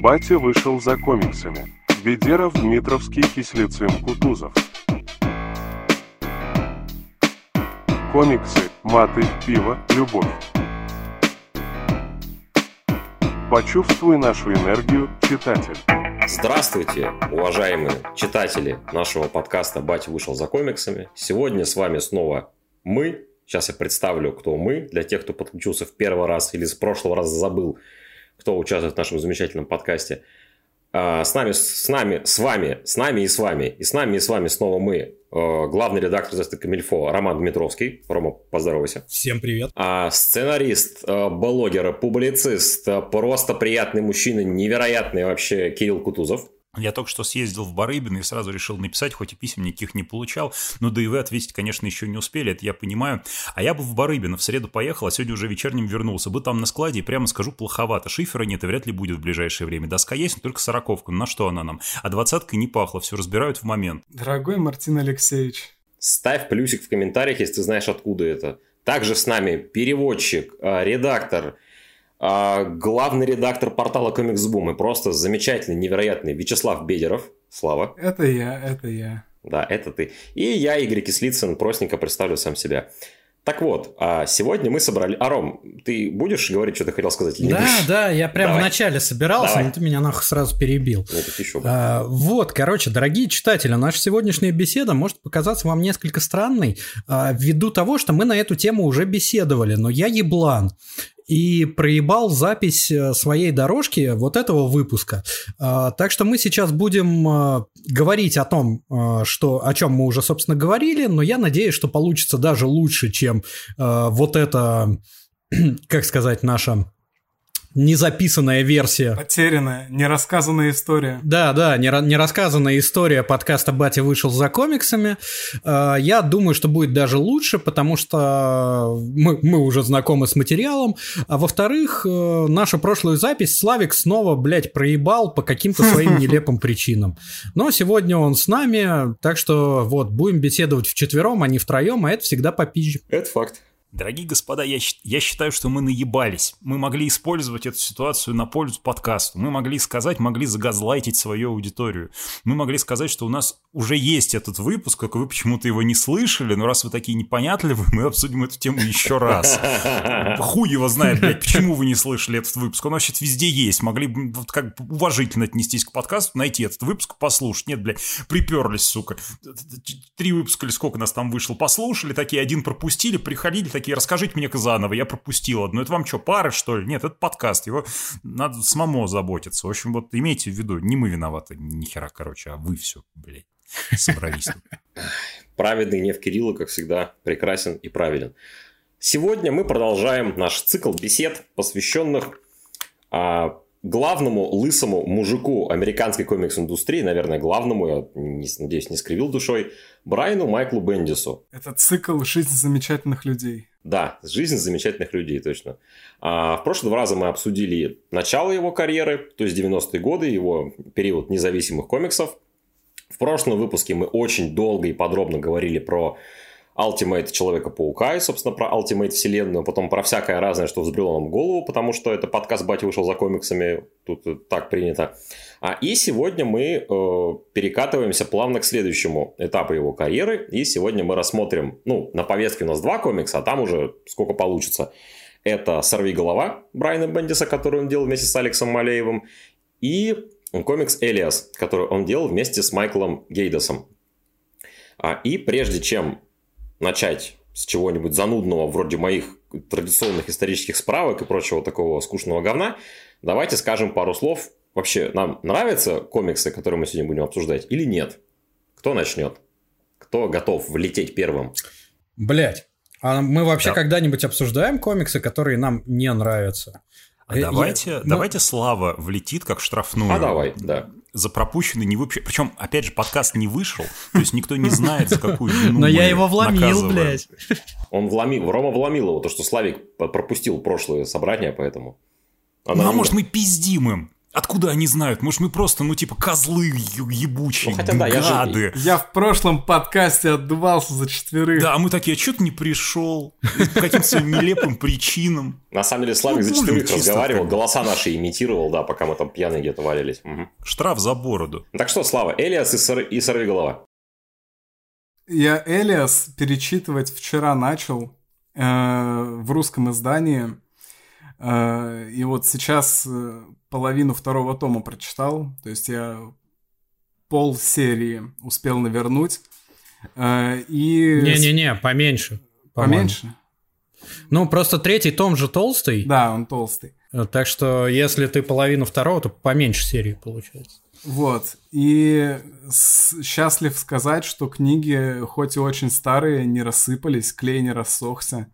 Батя вышел за комиксами. Бедеров, Дмитровский, Кислицын, Кутузов. Комиксы, маты, пиво, любовь. Почувствуй нашу энергию, читатель. Здравствуйте, уважаемые читатели нашего подкаста «Батя вышел за комиксами». Сегодня с вами снова мы. Сейчас я представлю, кто мы. Для тех, кто подключился в первый раз или с прошлого раза забыл, кто участвует в нашем замечательном подкасте. С нами снова мы, главный редактор издательства «Комильфо» Роман Дмитровский. Рома, поздоровайся. Всем привет. Сценарист, блогер, публицист, просто приятный мужчина, невероятный вообще Кирилл Кутузов. Я только что съездил в Барыбино и сразу решил написать, хоть и писем никаких не получал. Ну да и вы ответить, конечно, еще не успели, это я понимаю. А я бы в Барыбино в среду поехал, а сегодня уже вечерним вернулся. Бы там на складе, и прямо скажу, плоховато. Шифера нет и вряд ли будет в ближайшее время. Доска есть, но только 40-ка. На что она нам? А 20-ка не пахла, все разбирают в момент. Дорогой Мартин Алексеевич. Ставь плюсик в комментариях, если ты знаешь, откуда это. Также с нами переводчик, редактор... главный редактор портала Comics Boom и просто замечательный, невероятный Вячеслав Бедеров. Слава. Это я. Да, это ты. И я, Игорь Кислицын, простенько представлю сам себя. Так вот, сегодня мы собрали... Ром, ты будешь говорить, что ты хотел сказать? Или да, будешь? Да, я прямо вначале собирался, Давай. Но ты меня нахуй сразу перебил. Дорогие читатели, наша сегодняшняя беседа может показаться вам несколько странной, ввиду того, что мы на эту тему уже беседовали, но я еблан. И проебал запись своей дорожки вот этого выпуска. Так что мы сейчас будем говорить о том, о чем мы уже, собственно, говорили, но я надеюсь, что получится даже лучше, чем вот эта, как сказать, наша... незаписанная версия. Потерянная, нерассказанная история. Да, нерассказанная история подкаста «Батя вышел за комиксами». Я думаю, что будет даже лучше, потому что мы уже знакомы с материалом. А во-вторых, нашу прошлую запись Славик снова, проебал по каким-то своим нелепым причинам. Но сегодня он с нами, так что вот, будем беседовать вчетвером, а не втроем, а это всегда попизже. Это факт. Дорогие господа, я считаю, что мы наебались. Мы могли использовать эту ситуацию на пользу подкасту. Мы могли сказать, могли загазлайтить свою аудиторию. Мы могли сказать, что у нас уже есть этот выпуск, только вы почему-то его не слышали, но раз вы такие непонятливые, мы обсудим эту тему еще раз. Хуй его знает, почему вы не слышали этот выпуск. Он вообще везде есть. Могли бы уважительно отнестись к подкасту, найти этот выпуск, послушать. Нет, приперлись, сука. 3 выпуска или сколько нас там вышло, послушали, такие один пропустили, приходили, такие, расскажите мне заново, я пропустил одну. Это вам что, пары, что ли? Нет, это подкаст. Его надо самому заботиться. В общем, вот имейте в виду, не мы виноваты, ни хера, а вы все, собрались. Праведный гнев Кирилла, как всегда, прекрасен и правилен. Сегодня мы продолжаем наш цикл бесед, посвященных главному лысому мужику американской комикс-индустрии, наверное, главному, я надеюсь, не скривил душой, Брайану Майклу Бендису. Это цикл «Жизнь замечательных людей». Да, «Жизнь замечательных людей», точно. В прошлые 2 раза мы обсудили начало его карьеры, то есть 90-е годы, его период независимых комиксов. В прошлом выпуске мы очень долго и подробно говорили про Ultimate Человека-паука и, собственно, про Ultimate Вселенную, потом про всякое разное, что взбрело нам голову, потому что это подкаст «Батя вышел за комиксами», тут так принято. И сегодня мы перекатываемся плавно к следующему этапу его карьеры, и сегодня мы рассмотрим, на повестке у нас 2 комикса, а там уже сколько получится. Это «Сорвиголова» Брайана Бендиса, который он делал вместе с Алексом Малеевым, и комикс «Элиас», который он делал вместе с Майклом Гейдесом. И прежде чем начать с чего-нибудь занудного, вроде моих традиционных исторических справок и прочего такого скучного говна, давайте скажем пару слов. Вообще, нам нравятся комиксы, которые мы сегодня будем обсуждать, или нет? Кто начнет? Кто готов влететь первым? А мы вообще когда-нибудь обсуждаем комиксы, которые нам не нравятся? Давайте Слава влетит как штрафную. Давай, да. За пропущенный не выпущенный. Причем, опять же, подкаст не вышел, то есть никто не знает, за какую вину. Но я его вломил, Он вломил, Рома вломил его, то, что Славик пропустил прошлое собрание, поэтому. Может, мы пиздим им. Откуда они знают? Может, мы просто, ну, типа, козлы ебучие, ну, да, гады. Я в прошлом подкасте отдувался за 4. Да, а мы такие, а чё ты не пришел? По каким-то нелепым причинам. На самом деле, Славик за 4 разговаривал, голоса наши имитировал, да, пока мы там пьяные где-то валялись. Штраф за бороду. Так что, Слава, Элиас и Сорвиголова. Я Элиас перечитывать вчера начал в русском издании. И вот сейчас половину второго тома прочитал, то есть я полсерии успел навернуть. И... Не-не-не, поменьше. Поменьше? Ну, просто третий том же толстый. Да, он толстый. Так что, если ты половину второго, то поменьше серии получается. Вот. И счастлив сказать, что книги, хоть и очень старые, не рассыпались, клей не рассохся.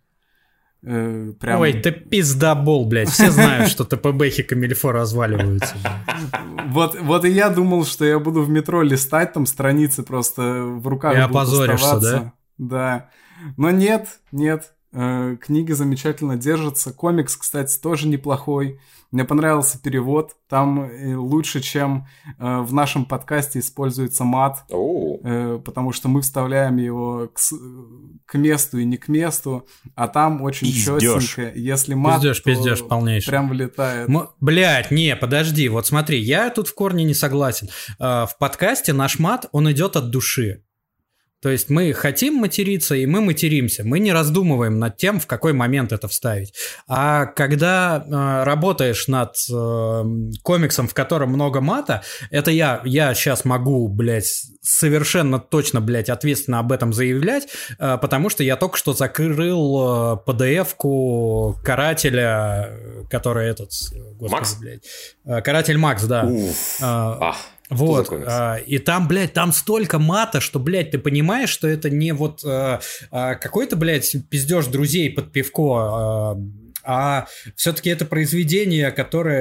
Прям... Ой, ты пиздобол, блядь. Все знают, что ТПБхи Камильфо разваливаются. Вот и я думал, что я буду в метро листать, там страницы просто в руках будут оставаться. И опозоришься, да? Да. Но нет. Книги замечательно держатся. Комикс, кстати, тоже неплохой. Мне понравился перевод. Там лучше, чем в нашем подкасте используется мат. Потому что мы вставляем его к месту и не к месту. А там очень чётенько. Если мат, пиздёж полнейший. Прям влетает. Блядь, не, подожди. Вот смотри, я тут в корне не согласен. В подкасте наш мат, он идет от души. То есть мы хотим материться, и мы материмся. Мы не раздумываем над тем, в какой момент это вставить. А когда работаешь над комиксом, в котором много мата, это я сейчас могу, блядь, совершенно точно, блядь, ответственно об этом заявлять, потому что я только что закрыл PDF-ку карателя, который этот... Господи, Макс? Блядь. Каратель Макс, да. Вот, и там, блядь, там столько мата, что, блядь, ты понимаешь, что это не вот какой-то, блядь, пиздёж друзей под пивко, а все-таки это произведение,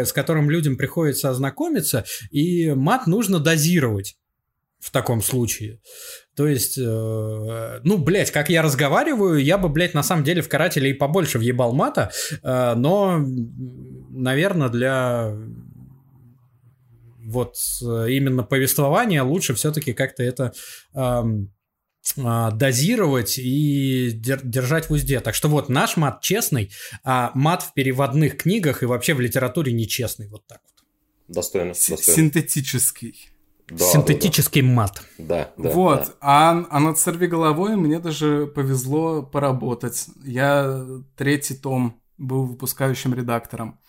с которым людям приходится ознакомиться, и мат нужно дозировать в таком случае. То есть, ну, блядь, как я разговариваю, я бы, блядь, на самом деле в карателе и побольше въебал мата, но, наверное, для... Вот именно повествование лучше все-таки как-то это дозировать и держать в узде. Так что вот наш мат честный, а мат в переводных книгах и вообще в литературе нечестный. Вот так вот. Достойно. Синтетический. Да, синтетический мат. Да. Вот. Да. А над «Сорвиголовой» мне даже повезло поработать. Я третий том был выпускающим редактором.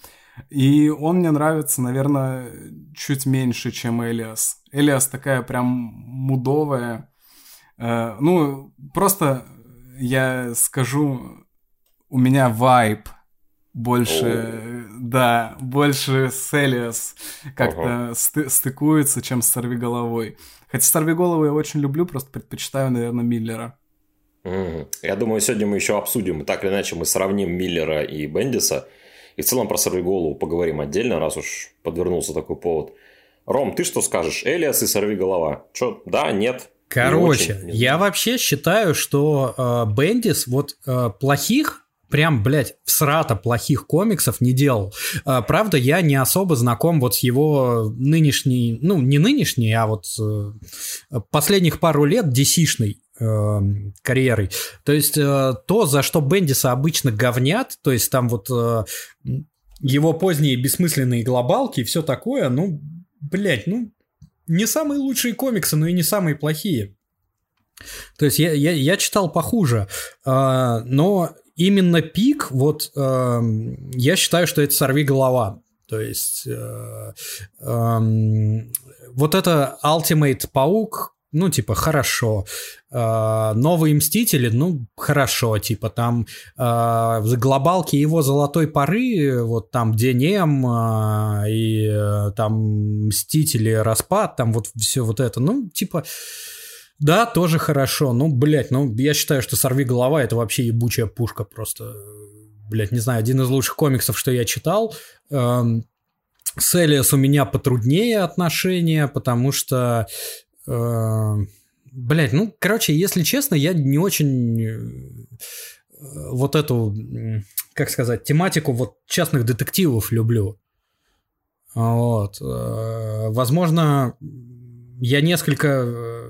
И он мне нравится, наверное, чуть меньше, чем Элиас. Элиас такая прям мудовая. Ну, просто я скажу, у меня вайб больше, да, больше с Элиас как-то стыкуется, чем с «Сорвиголовой». Хотя «Сорвиголову» я очень люблю, просто предпочитаю, наверное, Миллера. Я думаю, сегодня мы еще обсудим, так или иначе мы сравним Миллера и Бендиса. И в целом про «Сорвиголову» поговорим отдельно, раз уж подвернулся такой повод. Ром, ты что скажешь? Элиас и «Сорвиголова». Че? Да? Нет? Короче, не очень, я вообще считаю, что Бендис вот плохих, прям, блядь, всрато плохих комиксов не делал. Правда, я не особо знаком вот с его нынешней, ну, не нынешней, а вот последних пару лет DC-шной карьерой. То есть то, за что Бендиса обычно говнят, то есть там вот его поздние бессмысленные глобалки и все такое, ну, блядь, ну, не самые лучшие комиксы, но и не самые плохие. То есть я читал похуже, но именно пик, вот я считаю, что это «Сорвиголова». То есть вот это Ultimate Паук, ну, типа, хорошо. Новые «Мстители», ну, хорошо. Типа, там глобалки его «Золотой поры», вот там «Денем» и там «Мстители. Распад», там вот все вот это. Ну, типа, да, тоже хорошо. Ну, блядь, ну, я считаю, что «Сорвиголова» — это вообще ебучая пушка просто. Блядь, не знаю, один из лучших комиксов, что я читал. С «Элиас» у меня потруднее отношения, потому что... Блять, ну, короче, если честно, я не очень вот эту, как сказать, тематику вот частных детективов люблю. Вот. Возможно, я несколько...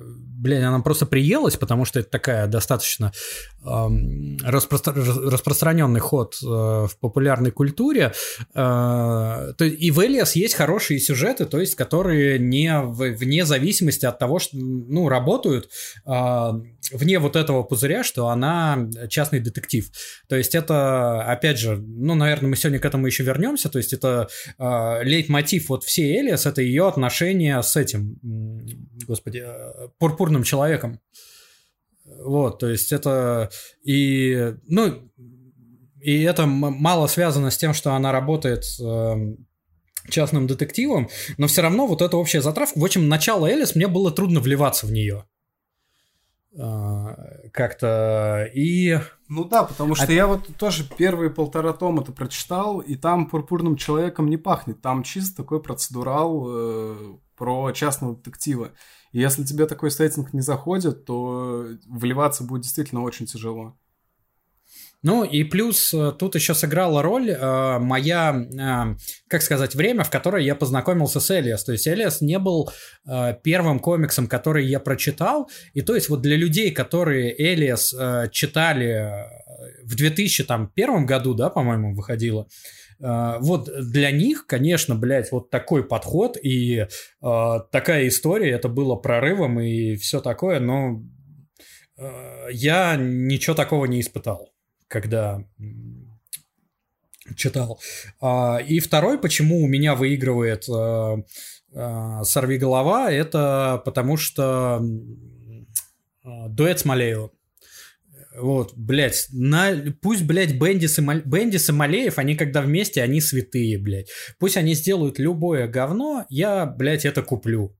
она просто приелась, потому что это такая достаточно распространенный ход в популярной культуре. И в Элиас есть хорошие сюжеты, то есть которые не вне зависимости от того, что ну, работают вне вот этого пузыря, что она частный детектив. То есть это, опять же, ну, наверное, мы сегодня к этому еще вернемся, то есть это лейтмотив вот всей Элиас, это ее отношения с этим, господи, пурпурным человеком. Вот, то есть это и, ну, и это мало связано с тем, что она работает частным детективом, но все равно вот эта общая затравка, в общем, начало Элиас, мне было трудно вливаться в нее. Как-то и... Ну да, потому что я вот тоже первые 1,5 тома это прочитал, и там пурпурным человеком не пахнет. Там чисто такой процедурал про частного детектива. И если тебе такой сеттинг не заходит, то вливаться будет действительно очень тяжело. Ну и плюс тут еще сыграла роль моя, как сказать, время, в которое я познакомился с Элиас. То есть Элиас не был первым комиксом, который я прочитал. И то есть вот для людей, которые Элиас читали в 2001 году, да, по-моему, выходило, вот для них, конечно, блядь, вот такой подход и такая история, это было прорывом и все такое, но я ничего такого не испытал, когда читал. И второй, почему у меня выигрывает «Сорвиголова», это потому что дуэт с Малеевым. Вот, блядь, пусть, блядь, Бендис и Малеев, они когда вместе, они святые, блядь. Пусть они сделают любое говно, я, блядь, это куплю.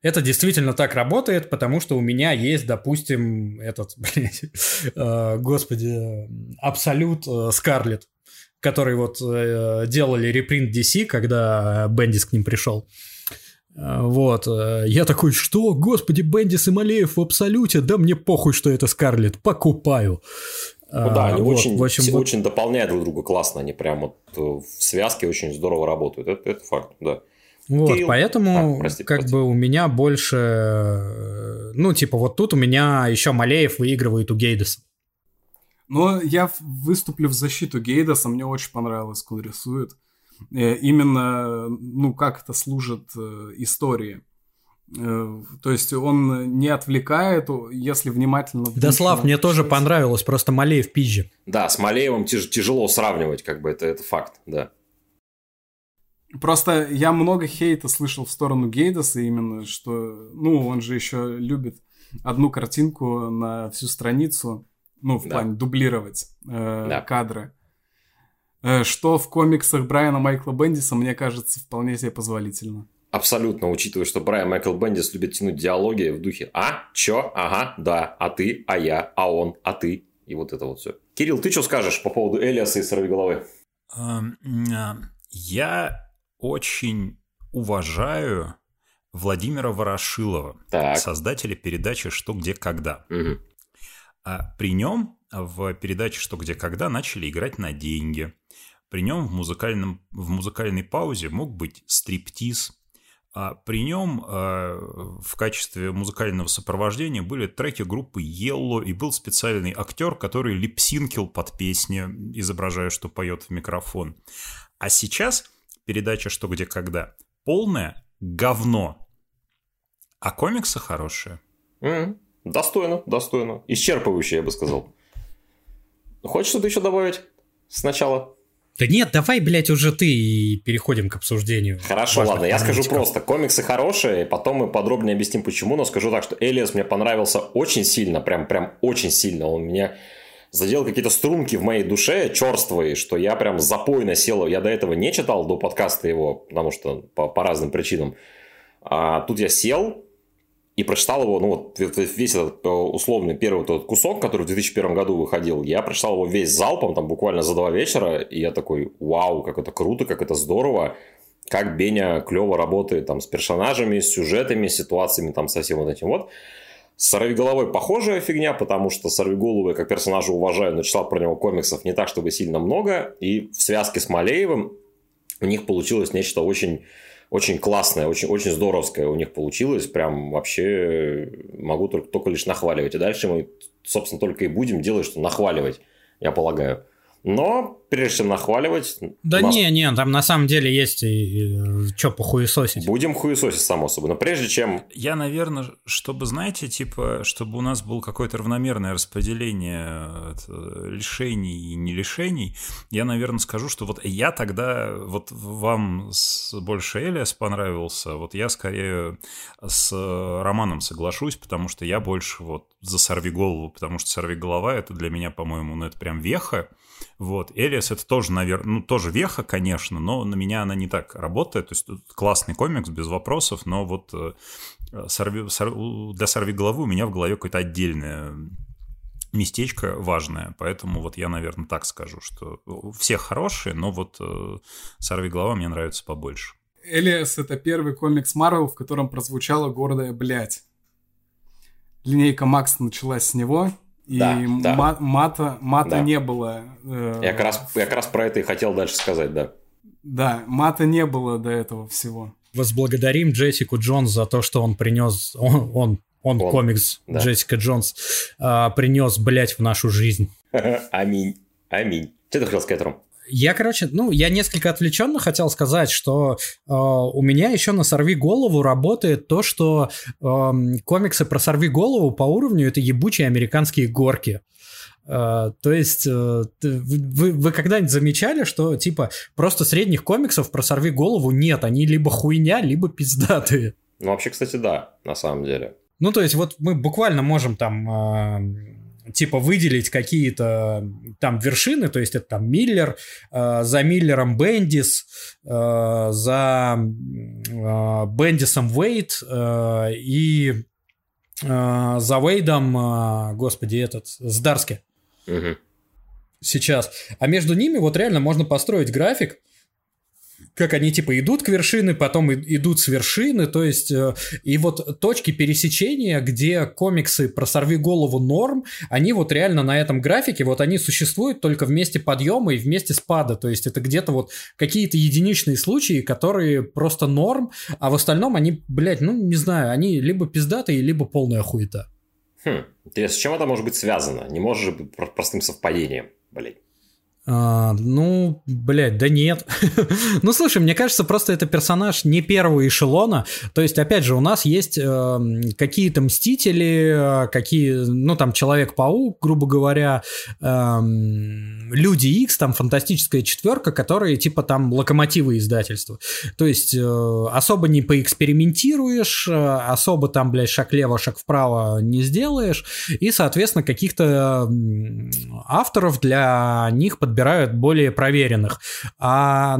Это действительно так работает, потому что у меня есть, допустим, этот, блядь, господи, Абсолют Скарлетт, который вот делали репринт DC, когда Бендис к ним пришел. Вот, я такой, что, господи, Бендис и Малеев в Абсолюте, да мне похуй, что это Скарлетт, покупаю. Ну да, они вот, очень, общем, очень дополняют друг друга, классно, они прям вот в связке очень здорово работают, это факт, да. Вот, поэтому, как бы, у меня больше, ну, типа, вот тут у меня еще Малеев выигрывает у Гейдеса. Ну, я выступлю в защиту Гейдеса, мне очень понравилось, как он рисует. Именно, ну, как это служит истории. То есть он не отвлекает, если внимательно... Да, Слав, мне тоже понравилось, просто Малеев пизже. Да, с Малеевым тяжело сравнивать, как бы, это факт, да. Просто я много хейта слышал в сторону Гейдеса именно, что, ну, он же еще любит одну картинку на всю страницу, ну, в плане дублировать кадры. Что в комиксах Брайана Майкла Бендиса, мне кажется, вполне себе позволительно. Абсолютно, учитывая, что Брайан Майкл Бендис любит тянуть диалоги в духе «А? Чё? Ага, да, а ты, а я, а он, а ты». И вот это вот все. Кирилл, ты что скажешь по поводу Элиаса и «Сорвиголовы»? Я... очень уважаю Владимира Ворошилова, так, создателя передачи «Что, где, когда». Угу. При нем в передаче «Что, где, когда» начали играть на деньги. При нем в музыкальной паузе мог быть стриптиз. При нем в качестве музыкального сопровождения были треки группы Yellow, и был специальный актер, который липсинкил под песни, изображая, что поет в микрофон. А сейчас... передача «Что, где, когда» — полное говно. А комиксы хорошие. Достойно, достойно. Исчерпывающе, я бы сказал. Хочешь что-то еще добавить сначала? Да нет, давай, блядь, уже ты, и переходим к обсуждению. Хорошо, ладно, я скажу просто. Комиксы хорошие, потом мы подробнее объясним, почему. Но скажу так, что «Элиас» мне понравился очень сильно, прям очень сильно. Он меня... задел какие-то струнки в моей душе черствые, что я прям запойно сел. Я до этого не читал, до подкаста его, потому что по разным причинам. А тут я сел и прочитал его, ну вот весь этот условный первый тот кусок, который в 2001 году выходил, я прочитал его весь залпом, там буквально за 2 вечера, и я такой, вау, как это круто, как это здорово, как Беня клево работает там с персонажами, с сюжетами, с ситуациями, там со всем вот этим вот. С «Сорвиголовой» похожая фигня, потому что «Сорвиголову» я как персонажа уважаю, но читал про него комиксов не так, чтобы сильно много. И в связке с Малеевым у них получилось нечто очень, очень классное, очень, очень здоровское у них получилось. Прям вообще могу только лишь нахваливать. И дальше мы, собственно, только и будем делать, что нахваливать, я полагаю. Но прежде чем нахваливать... Да нас... не, там на самом деле есть что похуесосить. Будем хуесосить, само собой, но прежде чем... Я, наверное, чтобы, знаете, типа, чтобы у нас было какое-то равномерное распределение лишений и не лишений, я, наверное, скажу, что вот я тогда, вот вам больше Элиас понравился, вот я скорее с Романом соглашусь, потому что я больше вот за сорвиголову, потому что сорвиголова это для меня, по-моему, ну это прям веха. Вот, Элиас это тоже, наверное, ну, тоже веха, конечно, но на меня она не так работает. То есть тут классный комикс, без вопросов, но вот для сорвиголовы у меня в голове какое-то отдельное местечко важное. Поэтому вот я, наверное, так скажу, что все хорошие, но вот сорвиголова мне нравится побольше. Элиас это первый комикс Марвел, в котором прозвучала гордая блядь. Линейка Макса началась с него. И да, мата да. Не было. Я как раз про это и хотел дальше сказать, да. Да, мата не было до этого всего. Возблагодарим Джессику Джонс за то, что он принес, он комикс да. Джессика Джонс принес, блядь, в нашу жизнь. Аминь, аминь. Что ты хотел сказать, Ром? Я, короче, я несколько отвлеченно хотел сказать, что у меня еще на «Сорвиголову» работает то, что комиксы про «Сорвиголову» по уровню – это ебучие американские горки. То есть вы когда-нибудь замечали, что типа просто средних комиксов про «Сорвиголову» нет? Они либо хуйня, либо пиздатые. Ну, вообще, кстати, да, на самом деле. Ну, то есть вот мы буквально можем там... типа выделить какие-то там вершины, то есть это там Миллер, за Миллером Бендис, за Бендисом Уэйд и за Уэйдом, господи, этот, Здарски. Угу. Сейчас. А между ними вот реально можно построить график, как они типа идут к вершине, потом идут с вершины, то есть и вот точки пересечения, где комиксы про сорвиголову норм, они вот реально на этом графике, вот они существуют только в месте подъема и в месте спада, то есть это где-то вот какие-то единичные случаи, которые просто норм, а в остальном они, блядь, не знаю, они либо пиздатые, либо полная хуета. Интересно, с чем это может быть связано? Не может же быть простым совпадением, блядь. Да нет. Слушай, мне кажется, просто это персонаж не первого эшелона. То есть, опять же, у нас есть какие-то Мстители, там Человек-паук, грубо говоря, Люди Икс, там Фантастическая четверка, которые типа там локомотивы издательства. То есть, особо не поэкспериментируешь, особо там, блядь, шаг лево, шаг вправо не сделаешь. И, соответственно, каких-то авторов для них подбирают более проверенных. А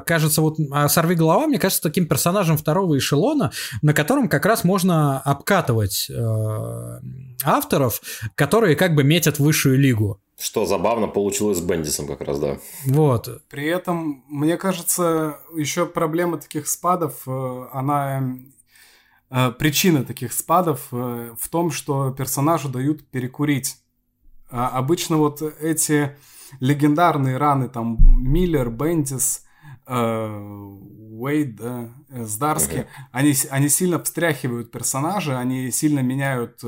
кажется, вот «Сорвиголова», мне кажется, таким персонажем второго эшелона, на котором как раз можно обкатывать авторов, которые как бы метят высшую лигу. Что забавно получилось с Бендисом как раз, да. Вот. При этом, мне кажется, еще проблема таких спадов, причина таких спадов в том, что персонажу дают перекурить. А обычно вот эти... легендарные раны, там, Миллер, Бендис, Уэйд, Здарски, они сильно встряхивают персонажа, они сильно меняют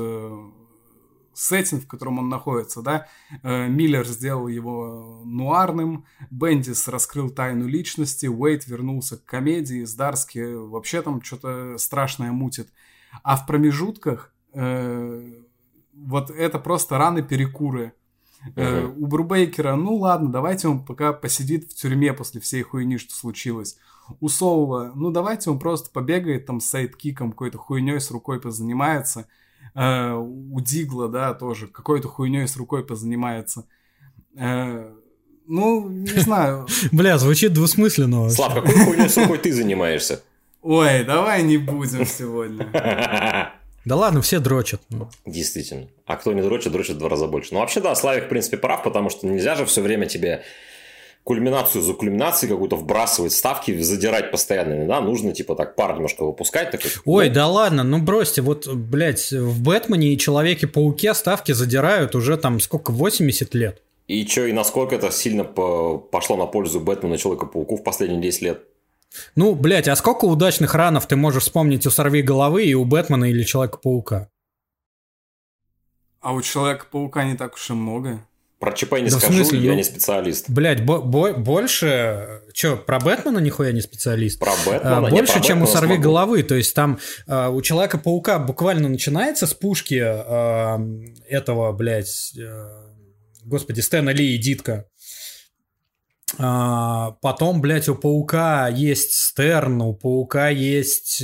сеттинг, в котором он находится, да. Миллер сделал его нуарным, Бендис раскрыл тайну личности, Уэйд вернулся к комедии, Здарски вообще там что-то страшное мутит. А в промежутках вот это просто раны-перекуры. У Брубейкера, ладно, давайте он пока посидит в тюрьме после всей хуйни, что случилось. У Соула, давайте он просто побегает там с сайдкиком, какой-то хуйней с рукой позанимается. У Дигла, да, тоже какой-то хуйней с рукой позанимается. Не знаю. Бля, звучит двусмысленно. Слав, какой хуйней с рукой ты занимаешься? Ой, давай не будем сегодня. Да ладно, все дрочат. Действительно. А кто не дрочит, дрочит в 2 раза больше. Вообще, да, Славик, в принципе, прав, потому что нельзя же все время тебе кульминацию за кульминацией какую-то вбрасывать, ставки задирать постоянно, да? Нужно, типа, так пар немножко выпускать. Так, ой, да ладно, бросьте, вот, блядь, в «Бэтмене» и «Человеке-пауке» ставки задирают уже там сколько, 80 лет. И что, и насколько это сильно пошло на пользу Бэтмену и Человеку-пауку в последние 10 лет? Ну, блядь, а сколько удачных ранов ты можешь вспомнить у Сорвиголовы и у Бэтмена или Человека-паука? А у Человека-паука не так уж и много. Про ЧП не скажу, я не специалист. Блядь, больше... Че, про Бэтмена нихуя не специалист? Про Бэтмена, больше, чем у Сорвиголовы. То есть там у Человека-паука буквально начинается с пушки этого, блядь... Господи, Стэна Ли и Дитка. Потом, блядь, у Паука есть Стерн, у Паука есть...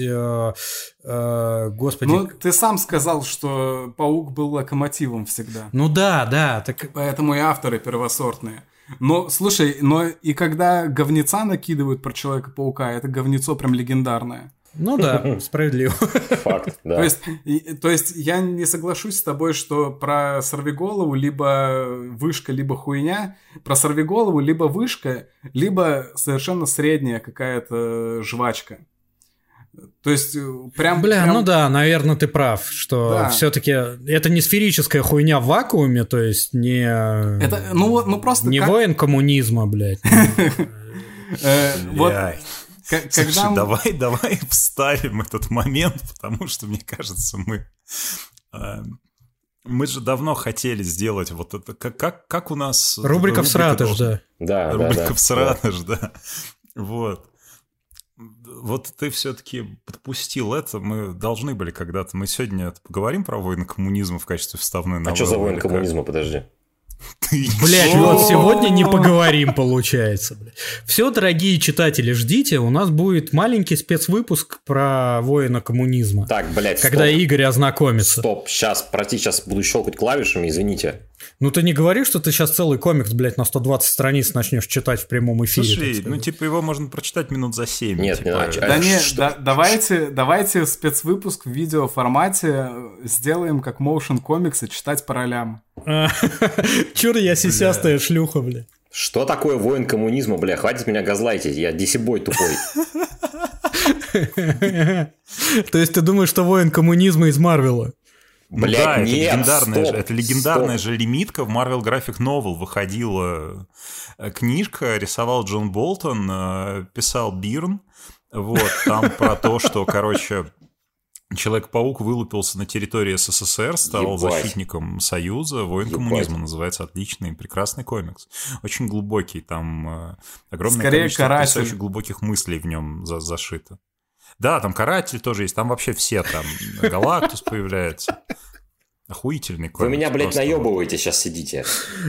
Господи... Ну, ты сам сказал, что Паук был локомотивом всегда. Ну да, да. Так... Поэтому и авторы первосортные. Но, слушай, но и когда говнеца накидывают про Человека-паука, это говнецо прям легендарное. Ну да, справедливо. Факт, да. То есть я не соглашусь с тобой, что про Сорвиголову либо вышка, либо хуйня. Про Сорвиголову либо вышка, либо совершенно средняя какая-то жвачка. То есть прям... Бля, ну да, наверное, ты прав, что да. Все-таки это не сферическая хуйня в вакууме, то есть не... Это, ну просто... Не как... воин коммунизма, блядь. Вот... Слушай, давай вставим этот момент, потому что, мне кажется, мы же давно хотели сделать вот это... Как у нас... Рубрика «Всратыш», да. Да, рубрика «Всратыш», да. Вот. Вот ты все-таки подпустил это. Мы должны были когда-то... Мы сегодня поговорим про войны коммунизма в качестве вставной новой. А что за войны коммунизма, подожди? Блять, вот сегодня не поговорим, получается. Блядь. Все, дорогие читатели, ждите, у нас будет маленький спецвыпуск про воина коммунизма. Так, блядь, когда стоп. Игорь ознакомится. Стоп, сейчас буду щелкать клавишами, извините. Ну ты не говори, что ты сейчас целый комикс, блядь, на 120 страниц начнешь читать в прямом эфире. Слушай, ну типа его можно прочитать минут за 7. Нет, типа. Давайте спецвыпуск в видеоформате сделаем, как моушн-комиксы, читать по ролям. Чур, я сисястая шлюха, бля. Что такое воин коммунизма, бля? Хватит меня газлайтить, я DC-бой тупой. То есть ты думаешь, что воин коммунизма из Марвела? Блядь, нет, стоп. Это легендарная же лимитка. В Marvel Graphic Novel выходила книжка, рисовал Джон Болтон, писал Бирн. Вот, там про то, что, короче... Человек-паук вылупился на территории СССР, стал защитником Союза, воин коммунизма, называется отличный, прекрасный комикс. Очень глубокий, там огромное количество очень глубоких мыслей в нем зашито. Да, там каратель тоже есть, там вообще все, там Галактус появляется. Охуительный комикс. Вы меня, блядь, наебываете, сейчас сидите.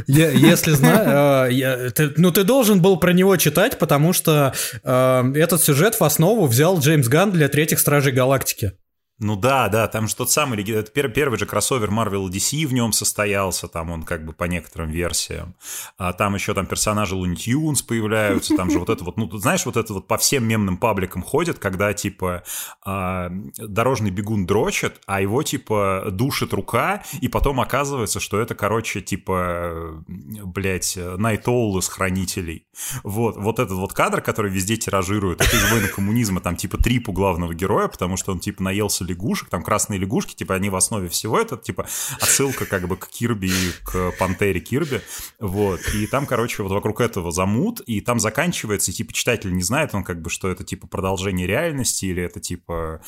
Если знаю... Ну, ты должен был про него читать, потому что этот сюжет в основу взял Джеймс Ганн для «Третьих Стражей Галактики». Ну да, там же тот самый, первый же кроссовер Marvel DC в нем состоялся, там он как бы по некоторым версиям, а там еще там персонажи Looney Tunes появляются, там же вот это вот, ну знаешь, вот это вот по всем мемным пабликам ходит, когда типа дорожный бегун дрочит, а его типа душит рука, и потом оказывается, что это, короче, типа, блять, Night Owl из Хранителей. Вот этот вот кадр, который везде тиражируют, это из «Войны коммунизма», там типа трип у главного героя, потому что он типа наелся лягушек, там красные лягушки, типа они в основе всего, это типа отсылка как бы к Кирби, к пантере Кирби, вот, и там, короче, вот вокруг этого замут, и там заканчивается, и типа читатель не знает, он как бы, что это типа продолжение реальности, или это типа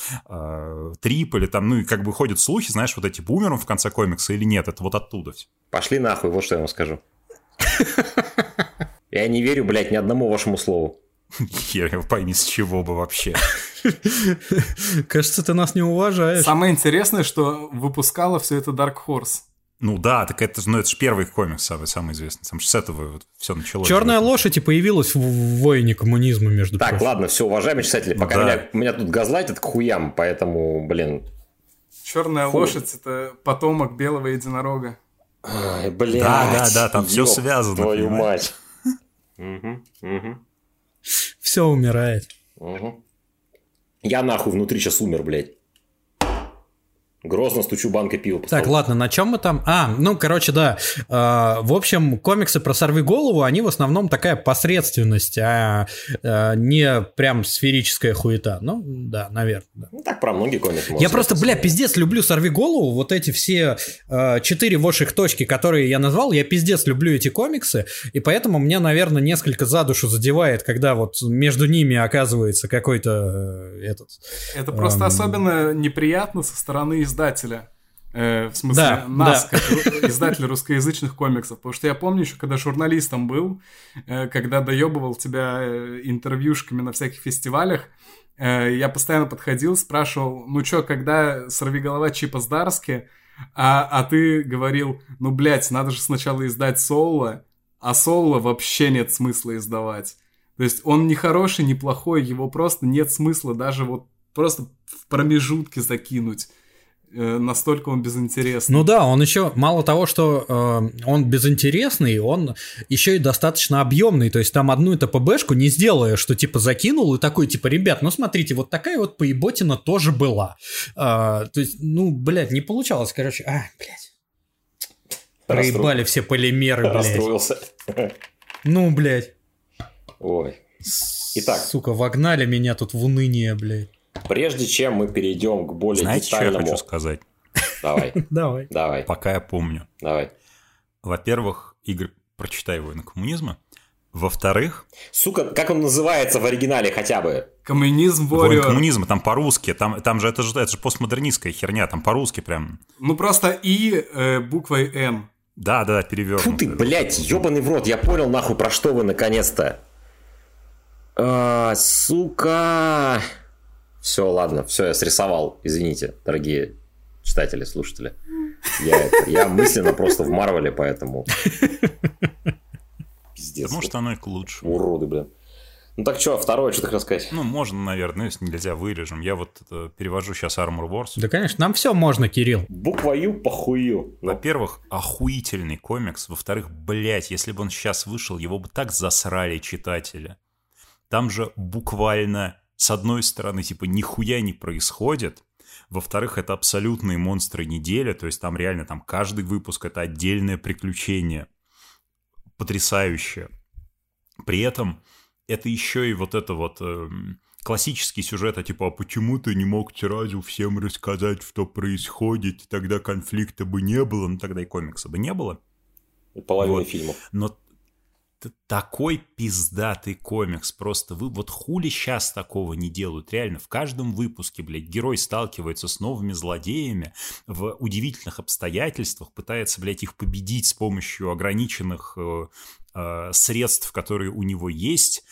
трип, или там, ну и как бы ходят слухи, знаешь, вот эти бумером в конце комикса или нет, это вот оттуда все. Пошли нахуй, вот что я вам скажу. Я не верю, блядь, ни одному вашему слову. Хер его пойми, с чего бы вообще. Кажется, ты нас не уважаешь. Самое интересное, что выпускала все это Dark Horse. Ну да, так это, ну, это же первый комикс самый известный. Там же с этого вот все началось. «Черная лошадь» и появилась в «Войне коммунизма», между прочим. Так, ладно, все, уважаемые читатели, пока да. меня тут газлайтят к хуям, поэтому, блин. «Черная лошадь» — это потомок белого единорога. Ай, блин. Да, там все связано. Твою понимаешь? Мать. Угу. Все умирает. Угу. Я нахуй внутри сейчас умер, блядь. Грозно стучу банкой пива по столу. Так, ладно, на чем мы там? Да. В общем, комиксы про сорвиголову, они в основном такая посредственность, а не прям сферическая хуета. Ну, да, наверное. Да. Ну, так про многие комиксы. Я просто, пиздец люблю сорвиголову. Вот эти все 4 воших точки, которые я назвал, я пиздец люблю эти комиксы, и поэтому мне, наверное, несколько за душу задевает, когда вот между ними оказывается какой-то этот... Это просто особенно неприятно со стороны издателя, в смысле нас, как издателя русскоязычных комиксов, потому что я помню еще, когда журналистом был, когда доебывал тебя интервьюшками на всяких фестивалях, я постоянно подходил, спрашивал, ну чё, когда «Сорвиголова» Чипа Здарски, а ты говорил, ну блять, надо же сначала издать «Соло», а «Соло» вообще нет смысла издавать. То есть он не хороший, не плохой, его просто нет смысла даже вот просто в промежутке закинуть. Настолько он безинтересный. Ну да, он еще, мало того, что он безинтересный, он еще и достаточно объемный. То есть там одну эту ПБшку не сделая, что типа закинул и такой, типа, ребят, ну смотрите, вот такая вот поеботина тоже была. То есть, ну, блядь, не получалось, короче. Проебали все полимеры, блядь. Расстроился. Ну, блядь. Ой. Итак. Сука, вогнали меня тут в уныние, блядь. Прежде чем мы перейдем к более детальному... Знаете, что я хочу сказать? Давай. Пока я помню. Давай. Во-первых, Игорь, прочитай «Войны коммунизма». Во-вторых... Сука, как он называется в оригинале хотя бы? «Коммунизм Warrior». «Войны коммунизма», там по-русски. Там же это же постмодернистская херня, там по-русски прям. Ну, просто «и» буквой «м». Да, перевернуто. Фу ты, блядь, ёбаный в рот, я понял нахуй, про что вы наконец-то. Сука... Все, ладно, все, я срисовал. Извините, дорогие читатели, слушатели. Я мысленно просто в Марвеле, поэтому... Пиздец. Потому что оно и к лучшему. Уроды, блин. Ну так что, второе, что ты хотел сказать? Ну, можно, наверное, если нельзя, вырежем. Я вот перевожу сейчас Armor Wars. Да, конечно, нам все можно, Кирилл. Буква Ю похую. Во-первых, охуительный комикс. Во-вторых, блять, если бы он сейчас вышел, его бы так засрали читатели. Там же буквально... С одной стороны, типа, нихуя не происходит. Во-вторых, это абсолютные монстры недели. То есть, там реально там каждый выпуск – это отдельное приключение. Потрясающее. При этом это еще и вот это вот классический сюжет. Типа, а почему ты не мог сразу всем рассказать, что происходит? Тогда конфликта бы не было. Ну, тогда и комикса бы не было. И половина фильмов. Но... Такой пиздатый комикс. Просто вы вот хули сейчас такого не делают. Реально, в каждом выпуске, блядь, герой сталкивается с новыми злодеями в удивительных обстоятельствах, пытается, блядь, их победить с помощью ограниченных средств, которые у него есть.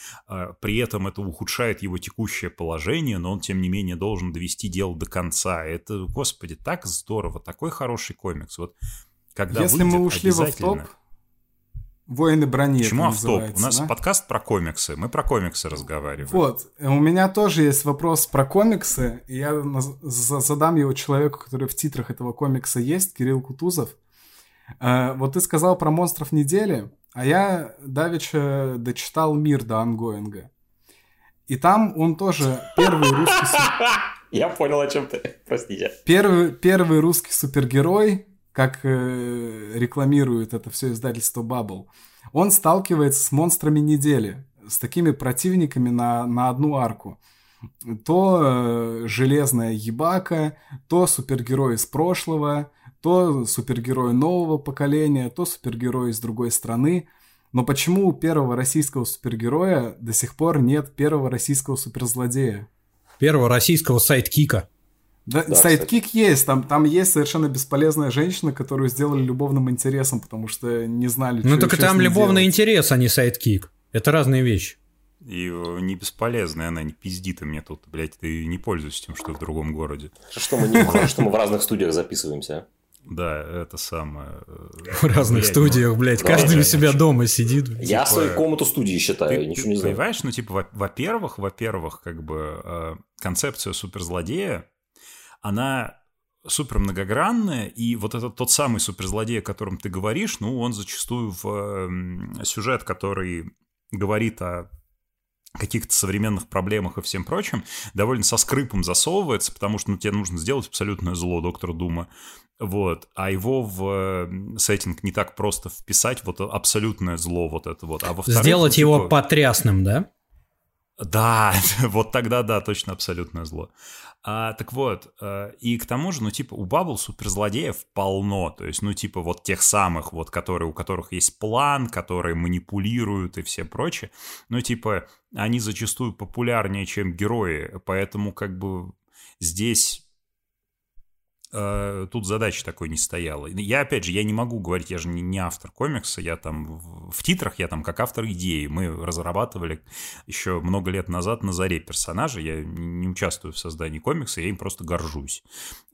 При этом это ухудшает его текущее положение, но он, тем не менее, должен довести дело до конца. Это, господи, так здорово. Такой хороший комикс. Вот когда если выйдет, мы ушли во втоп... «Воины брони». Почему автоп? У нас подкаст про комиксы, мы про комиксы разговариваем. Вот, у меня тоже есть вопрос про комиксы, и я задам его человеку, который в титрах этого комикса есть, Кирилл Кутузов. Вот ты сказал про «Монстров недели», а я давеча дочитал «Мир» до ангоинга. И там он тоже первый русский... Я понял, о чем ты, простите. Первый русский супергерой... как рекламирует это все издательство Bubble, он сталкивается с монстрами недели, с такими противниками на одну арку. То железная ебака, то супергерой из прошлого, то супергерой нового поколения, то супергерой из другой страны. Но почему у первого российского супергероя до сих пор нет первого российского суперзлодея? Первого российского сайдкика. Да, сайдкик есть, там есть совершенно бесполезная женщина, которую сделали любовным интересом, потому что не знали, что. Ну только там любовный интерес, а не сайдкик. Это разные вещи. И не бесполезная она, не пизди ты мне тут, блядь, ты не пользуйся тем, что в другом городе. Что мы в разных студиях записываемся, а? Да, это самое... В разных студиях, блядь, каждый у себя дома сидит. Я свою комнату студии считаю, ничего не знаю. Понимаешь, ну типа, во-первых, как бы концепция суперзлодея, она супер многогранная, и вот этот тот самый суперзлодей, о котором ты говоришь, ну, он зачастую в сюжет, который говорит о каких-то современных проблемах и всем прочем, довольно со скрипом засовывается, потому что, ну, тебе нужно сделать абсолютное зло Доктора Дума. Вот, а его в сеттинг не так просто вписать, вот абсолютное зло вот это вот. А во-вторых, сделать типа... его потрясным, да? Да, вот тогда, да, точно абсолютное зло. Так вот, и к тому же, ну, типа, у Баббл суперзлодеев полно, то есть, ну, типа, вот тех самых, вот, которые, у которых есть план, которые манипулируют и все прочее, ну, типа, они зачастую популярнее, чем герои, поэтому, как бы, здесь... Тут задачи такой не стояла. Я, опять же, я не могу говорить, я же не автор комикса, я там в титрах, я там как автор идеи. Мы разрабатывали еще много лет назад на заре персонажа, я не участвую в создании комикса, я им просто горжусь.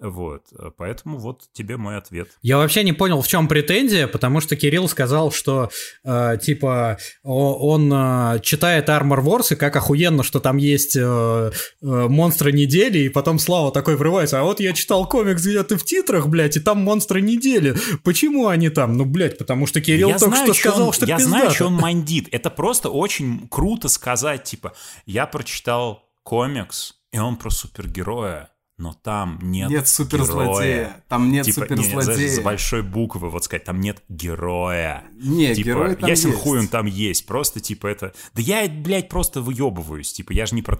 Вот, поэтому вот тебе мой ответ. Я вообще не понял, в чем претензия, потому что Кирилл сказал, что, типа, он читает Armor Wars, и как охуенно, что там есть монстры недели, и потом Слава такой врывается, а вот я читал комикс, где-то в титрах, блядь, и там монстры недели. Почему они там? Ну, блядь, потому что Кирилл я только что сказал, что пиздато. Я знаю, что он мандит. Это просто очень круто сказать, типа, я прочитал комикс, и он про супергероя, но там нет суперзлодея. Там нет типа, суперзлодея. С большой буквы вот сказать, там нет героя. Не, типа, герой там ясен есть. Хуй он там есть. Просто типа это... Да я, блядь, просто выебываюсь. Типа я же не про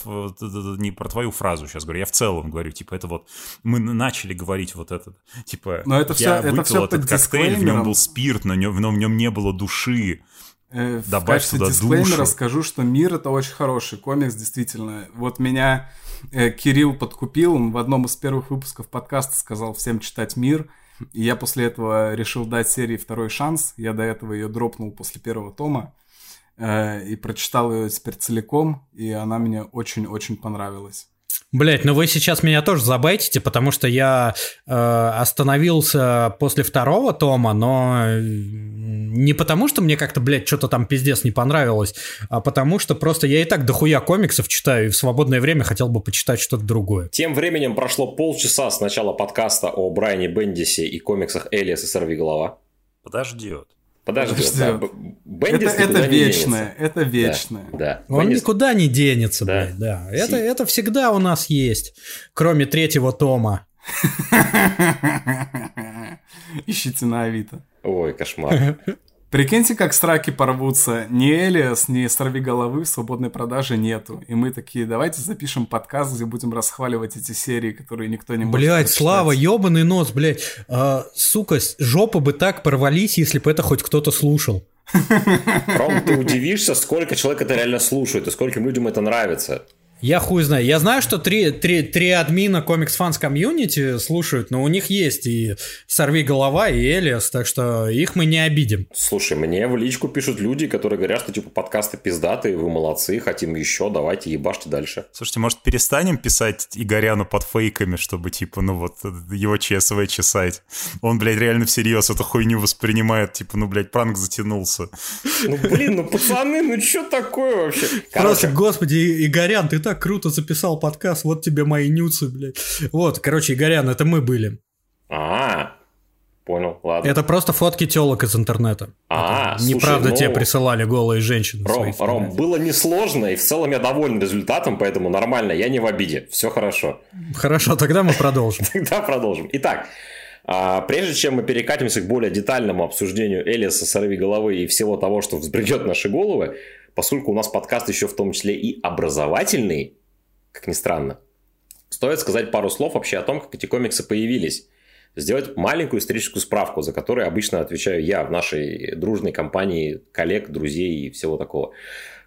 твою фразу сейчас говорю. Я в целом говорю. Типа это вот... Мы начали говорить вот это. Типа но это я все, выпил это все этот коктейль, в нем был спирт, но в нем не было души. В качестве дисклеймера скажу, что «Мир» — это очень хороший комикс, действительно. Вот меня Кирилл подкупил, он в одном из первых выпусков подкаста сказал всем читать «Мир», и я после этого решил дать серии второй шанс, я до этого ее дропнул после первого тома, и прочитал ее теперь целиком, и она мне очень-очень понравилась. Блять, ну вы сейчас меня тоже забайтите, потому что я остановился после второго тома, но не потому, что мне как-то, блядь, что-то там пиздец не понравилось, а потому что просто я и так дохуя комиксов читаю, и в свободное время хотел бы почитать что-то другое. Тем временем прошло полчаса с начала подкаста о Брайане Бендисе и комиксах Элиас и Сорвиголова. Подождет. Да. Бендис это вечное. Да. Он никуда не денется, да. Блядь, да. Это всегда у нас есть, кроме третьего тома. Ищите на Авито. Ой, кошмар. Прикиньте, как сраки порвутся. Ни Элиас, ни Сорвиголовы в свободной продаже нету. И мы такие, давайте запишем подкаст, где будем расхваливать эти серии, которые никто не может прочитать. Блядь, Слава, ёбаный нос, блядь. Сука, жопы бы так порвались, если бы это хоть кто-то слушал. Ром, ты удивишься, сколько человек это реально слушает, и скольким людям это нравится. Я хуй знаю. Я знаю, что три админа Comics Fans Community слушают, но у них есть и Сорвиголова, и Элиас, так что их мы не обидим. Слушай, мне в личку пишут люди, которые говорят, что типа подкасты пиздатые, вы молодцы, хотим еще, давайте ебашьте дальше. Слушайте, может перестанем писать Игоряну под фейками, чтобы типа, ну вот, его ЧСВ чесать? Он, блядь, реально всерьез эту хуйню воспринимает, типа, ну, блядь, пранк затянулся. Ну, блин, ну, пацаны, ну, что такое вообще? Просто, господи, Игорян, ты так круто записал подкаст, вот тебе мои нюцы, блядь. Вот, короче, Игорян, это мы были. Понял, ладно. Это просто фотки телок из интернета. Неправда, тебе присылали голые женщины. Ром, было несложно, и в целом я доволен результатом, поэтому нормально, я не в обиде, все хорошо. Хорошо, тогда мы продолжим. Итак, прежде чем мы перекатимся к более детальному обсуждению Элиаса, Сорвиголовы и всего того, что взбредет наши головы, поскольку у нас подкаст еще в том числе и образовательный, как ни странно, стоит сказать пару слов вообще о том, как эти комиксы появились. Сделать маленькую историческую справку, за которую обычно отвечаю я в нашей дружной компании коллег, друзей и всего такого.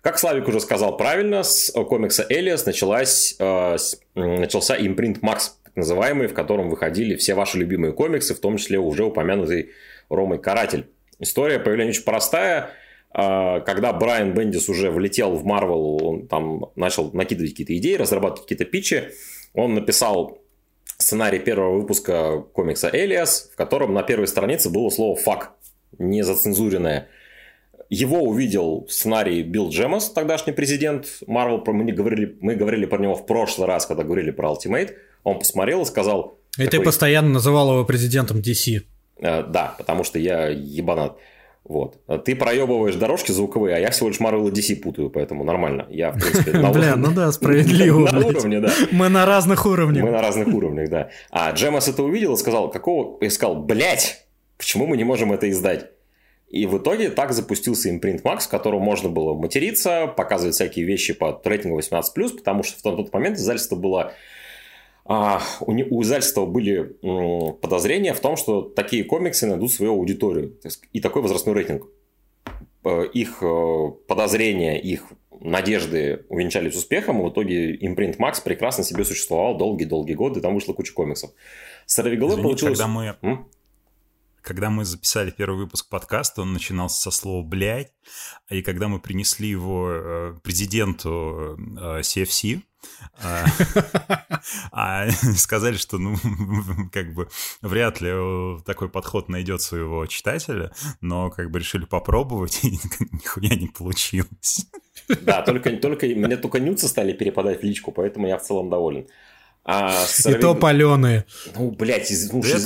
Как Славик уже сказал правильно, с комикса «Элиас» начался импринт «Макс», так называемый, в котором выходили все ваши любимые комиксы, в том числе уже упомянутый Ромой «Каратель». История появления очень простая. Когда Брайан Бендис уже влетел в Marvel, он там начал накидывать какие-то идеи, разрабатывать какие-то питчи, он написал сценарий первого выпуска комикса «Элиас», в котором на первой странице было слово «фак», не зацензуренное. Его увидел в сценарии Билл Джемас, тогдашний президент Marvel, мы говорили про него в прошлый раз, когда говорили про Ultimate, он посмотрел и сказал... И такой, ты постоянно называл его президентом DC. Да, потому что я ебанат. Вот. Ты проебываешь дорожки звуковые, а я всего лишь Marvel и DC путаю, поэтому нормально. Я, в принципе, на уровне. Бля, ну да, справедливо. На уровне, да. Мы на разных уровнях. Да. А Джемас это увидел и сказал, блять, почему мы не можем это издать? И в итоге так запустился Imprint Max, в котором можно было материться, показывать всякие вещи под рейтингом 18+, потому что в тот момент издательство было... у издательства были подозрения в том, что такие комиксы найдут свою аудиторию и такой возрастной рейтинг. Их подозрения, их надежды увенчались успехом, и в итоге Imprint Max прекрасно себе существовал долгие-долгие годы, и там вышла куча комиксов. Сорвиголы получилось... Когда мы записали первый выпуск подкаста, он начинался со слова «блядь», и когда мы принесли его президенту CFC, сказали, что ну как бы вряд ли такой подход найдет своего читателя, но как бы решили попробовать, и нихуя не получилось. Да, мне только нюцы стали перепадать в личку, поэтому я в целом доволен. И то паленые. Ну, блядь,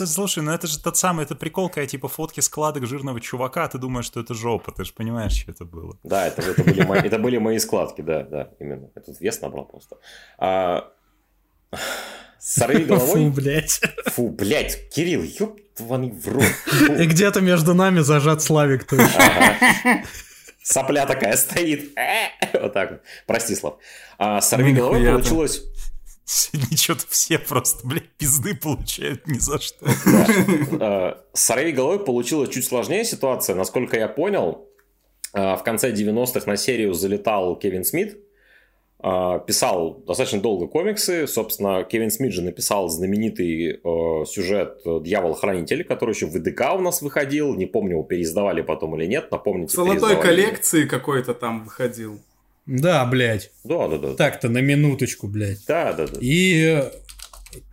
слушай, ну это же тот самый, это прикол, когда типа фотки складок жирного чувака, ты думаешь, что это жопа, ты же понимаешь, что это было. Да, это были мои складки, да, именно. Я тут вес набрал просто. Сорви головой. Фу, блядь, Кирилл, ёб твои в рот. И где-то между нами зажат Славик тоже. Сопля такая стоит. Вот так вот. Прости, Слав. Сорви головой получилось... Сегодня что-то все просто, блядь, пизды получают ни за что. Да. Сорви головой получилась чуть сложнее ситуация. Насколько я понял, в конце 90-х на серию залетал Кевин Смит. Писал достаточно долго комиксы. Собственно, Кевин Смит же написал знаменитый сюжет «Дьявол-хранитель», который еще в ВДК у нас выходил. Не помню, его переиздавали потом или нет. Напомните, переиздавали. В «Золотой коллекции» какой-то там выходил. Да, блядь. Да. Так-то на минуточку, блядь. Да. И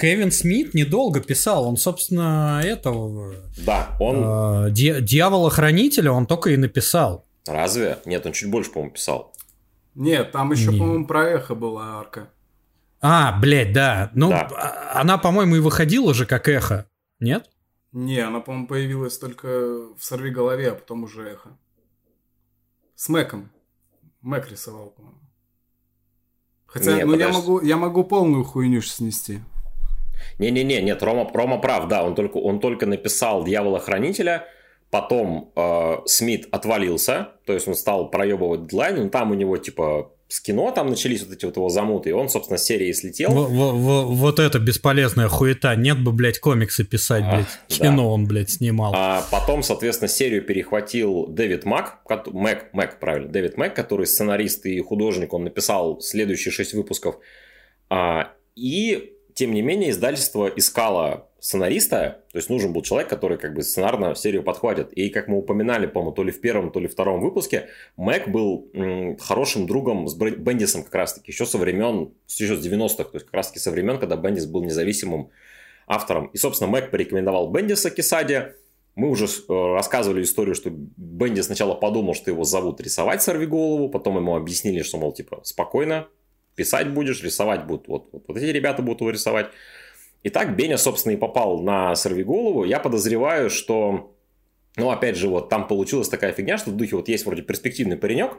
Кевин Смит недолго писал. Он, собственно, этого... Да, он... Дьявола-хранителя он только и написал. Разве? Нет, он чуть больше, по-моему, писал. Нет, там еще, по-моему, про эхо была арка. А, блядь, да. Ну, да. Она, по-моему, и выходила же как эхо. Нет? Не, она, по-моему, появилась только в «Сорвиголове», а потом уже эхо. С Мэком. Мэк рисовал, по-моему. Хотя, не, я могу полную хуйню снести. Нет, Рома прав, да, он только написал «Дьявола-хранителя», потом Смит отвалился, то есть он стал проебывать дедлайн, но там у него типа с кино там начались вот эти вот его замуты, и он, собственно, с серии слетел. Вот это бесполезная хуета, нет бы, блядь, комиксы писать, блядь, кино да. Он, блядь, снимал. А потом, соответственно, серию перехватил Дэвид Дэвид Мак, который сценарист и художник, он написал следующие 6 выпусков, и, тем не менее, издательство искало сценариста, то есть нужен был человек, который как бы сценарно серию подхватит. И как мы упоминали, по-моему, то ли в первом, то ли втором выпуске, Мэг был хорошим другом с Бендисом как раз-таки, еще со времен, еще с 90-х, то есть как раз-таки со времен, когда Бендис был независимым автором. И, собственно, Мэг порекомендовал Бендиса Кисаде. Мы уже рассказывали историю, что Бендис сначала подумал, что его зовут рисовать «Сорвиголову», потом ему объяснили, что, мол, типа, спокойно, писать будешь, рисовать будут. Вот эти ребята будут его рисовать. И так Беня, собственно, и попал на «Сорвиголову». Я подозреваю, что... Ну, опять же, вот там получилась такая фигня, что в духе вот есть вроде перспективный паренек.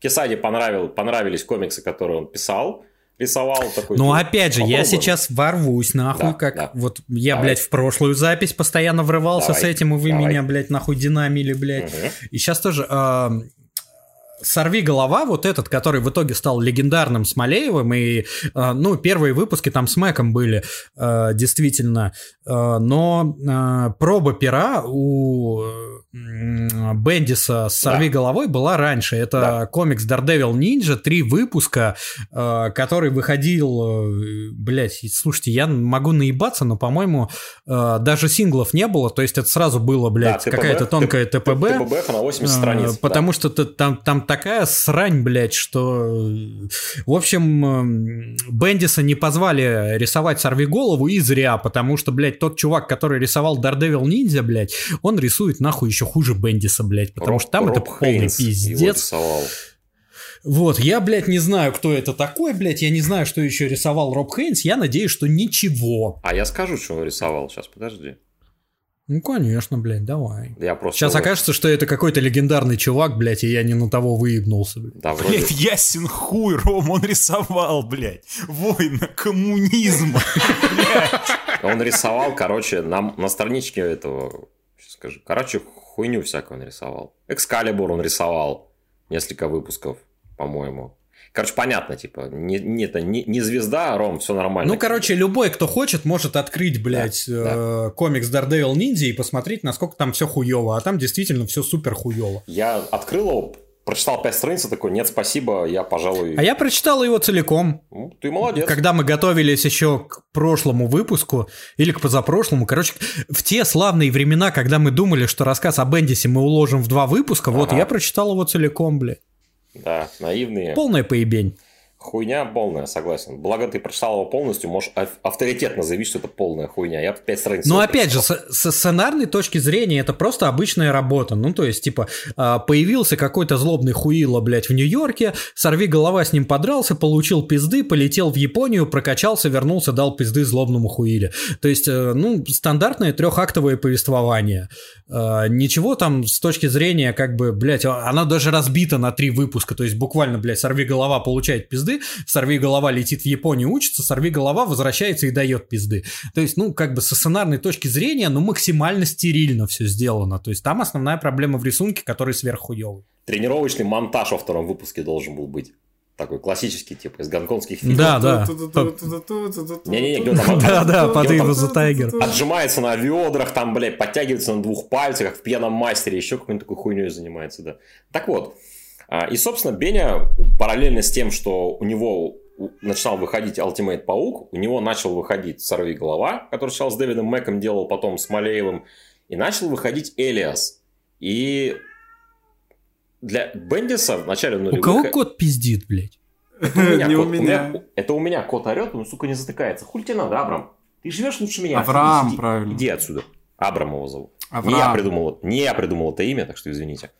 Кесаде понравились комиксы, которые он писал, рисовал. Такой, ну, опять же, попробуем. Я сейчас ворвусь, нахуй, да, как... Да. Вот я, давай. Блядь, в прошлую запись постоянно врывался с этим, и вы меня, блядь, нахуй динамили, блядь. Угу. И сейчас тоже... «Сорвиголова», вот этот, который в итоге стал легендарным с Малеевым, и, ну, первые выпуски там с Мэком были, действительно, но проба пера у Бендиса с «Сорвиголовой» была раньше. Это комикс «Daredevil Ninja», 3 выпуска, который выходил, блядь, слушайте, я могу наебаться, но, по-моему, даже синглов не было, то есть это сразу было, блядь, да, какая-то тонкая ТПБ. ТПБ на 80 страниц. Потому что там такая срань, блядь, что... В общем, Бендиса не позвали рисовать «Сорвиголову», и зря, потому что, блядь, тот чувак, который рисовал «Daredevil Ninja», блядь, он рисует нахуй еще хуже Бендиса, блядь, потому что там это полный пиздец. Вот, я, блядь, не знаю, кто это такой, блядь, я не знаю, что еще рисовал Роб Хейнс, я надеюсь, что ничего. А я скажу, что он рисовал, сейчас, подожди. Ну, конечно, блядь, давай. Я просто сейчас окажется, что это какой-то легендарный чувак, блядь, и я не на того выебнулся, блядь. Да, вроде... Блядь, ясен хуй, Ром, он рисовал, блядь, война коммунизма, блядь. Он рисовал, короче, на страничке этого, сейчас скажу, короче, хуйню всякую он рисовал. Экскалибур он рисовал несколько выпусков, по-моему. Короче, понятно, типа, не звезда, Ром, все нормально. Ну, короче, любой, кто хочет, может открыть, блядь, да. Комикс Daredevil Ninja и посмотреть, насколько там все хуево, а там действительно все супер хуево. Я открыл его, прочитал 5 страниц и такой, нет, спасибо, я, пожалуй... А я прочитал его целиком. Ну, ты молодец. Когда мы готовились еще к прошлому выпуску или к позапрошлому, короче, в те славные времена, когда мы думали, что рассказ о Бендисе мы уложим в 2 выпуска, вот я прочитал его целиком, блядь. Да, наивные. Полная поебень. Хуйня полная, согласен. Благо ты прочитал его полностью, можешь авторитетно заявить, что это полная хуйня. Я 5 страниц. Но опять прочитал. Же, со сценарной точки зрения это просто обычная работа. Ну, то есть, типа, появился какой-то злобный хуило, блядь, в Нью-Йорке, сорвиголова с ним подрался, получил пизды, полетел в Японию, прокачался, вернулся, дал пизды злобному хуиле. То есть, ну, стандартное 3-актовое повествование. Ничего там с точки зрения, как бы, блядь, она даже разбита на 3 выпуска. То есть, буквально, блядь, сорвиголова получает пизды, сорвиголова летит в Японию, учится, сорвиголова возвращается и дает пизды. То есть, ну, как бы со сценарной точки зрения, ну, максимально стерильно все сделано. То есть, там основная проблема в рисунке, который сверххуёвый. Тренировочный монтаж во 2 выпуске должен был быть. Такой классический, типа, из гонконгских фильмов. Да, да. Не-не-не, где он там... Да-да, под его за тайгер. Отжимается на ведрах, там, блядь, подтягивается на 2 пальцах, как в пьяном мастере, еще какой-нибудь такой хуйней занимается, да. Так вот. И, собственно, Беня, параллельно с тем, что у него начинал выходить Ultimate Паук, у него начал выходить Сорвиголова, который сначала с Дэвидом Мэком делал, потом с Малеевым, и начал выходить Элиас. И для Бендиса в начале нулевых... У кого кот пиздит, блядь? Это у меня кот орет, он, сука, не затыкается. Хуй тебе надо, Абрам? Ты живешь лучше меня. Абрам, иди, правильно. Иди отсюда. Абрам его зовут. Абрам. Не я придумал это имя, так что извините.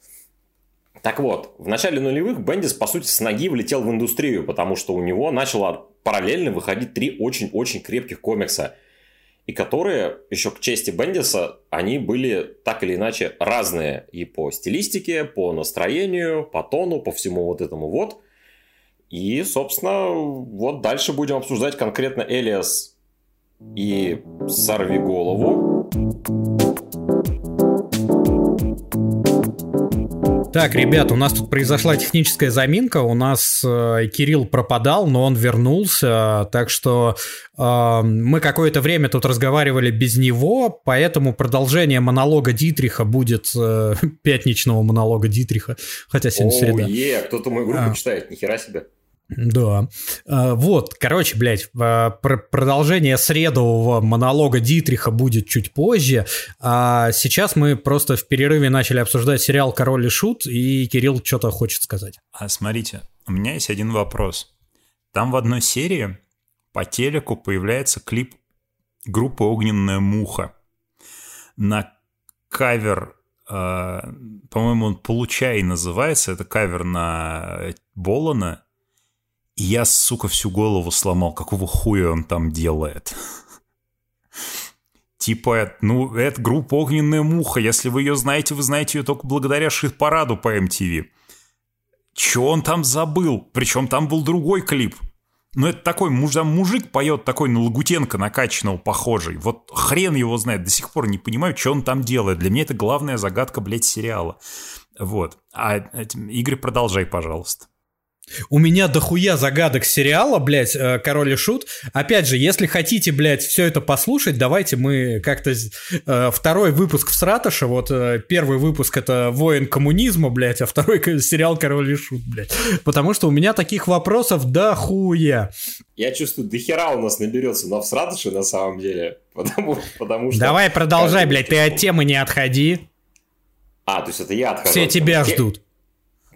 Так вот, в начале нулевых Бендис, по сути, с ноги влетел в индустрию, потому что у него начало параллельно выходить 3 очень-очень крепких комикса, и которые, еще к чести Бендиса, они были так или иначе разные и по стилистике, по настроению, по тону, по всему вот этому вот. И, собственно, вот дальше будем обсуждать конкретно Элиас и Сорвиголову. Так, ребят, у нас тут произошла техническая заминка, у нас Кирилл пропадал, но он вернулся, так что мы какое-то время тут разговаривали без него, поэтому продолжение монолога Дитриха будет, пятничного монолога Дитриха, хотя сегодня среда. Кто-то мою группу читает, нихера себе. Да. Вот, короче, блядь, продолжение средового монолога Дитриха будет чуть позже. А сейчас мы просто в перерыве начали обсуждать сериал «Король и Шут», и Кирилл что-то хочет сказать. А смотрите, у меня есть один вопрос. Там в одной серии по телеку появляется клип группы «Огненная муха». На кавер, по-моему, он «Получай» называется, это кавер на Болана. И я, сука, всю голову сломал, какого хуя он там делает. Типа, ну, это группа «Огненная муха». Если вы ее знаете, вы знаете ее только благодаря шит-параду по MTV. Че он там забыл? Причем там был другой клип. Ну, это такой, там мужик поет такой на Лагутенко накачанного похожий. Вот хрен его знает, до сих пор не понимаю, что он там делает. Для меня это главная загадка, блядь, сериала. Вот. А, Игорь, продолжай, пожалуйста. У меня дохуя загадок сериала, блядь, «Король и Шут». Опять же, если хотите, блядь, все это послушать, давайте мы как-то... 2 выпуск в Сраташе, вот 1 выпуск — это «Воин коммунизма», блядь, а 2 сериал «Король и Шут», блядь. Потому что у меня таких вопросов дохуя. Я чувствую, дохера у нас наберется, но в Сраташе на самом деле, потому что... Давай продолжай, блядь, ты от темы не отходи. А, то есть это я отхожу. Все тебя ждут.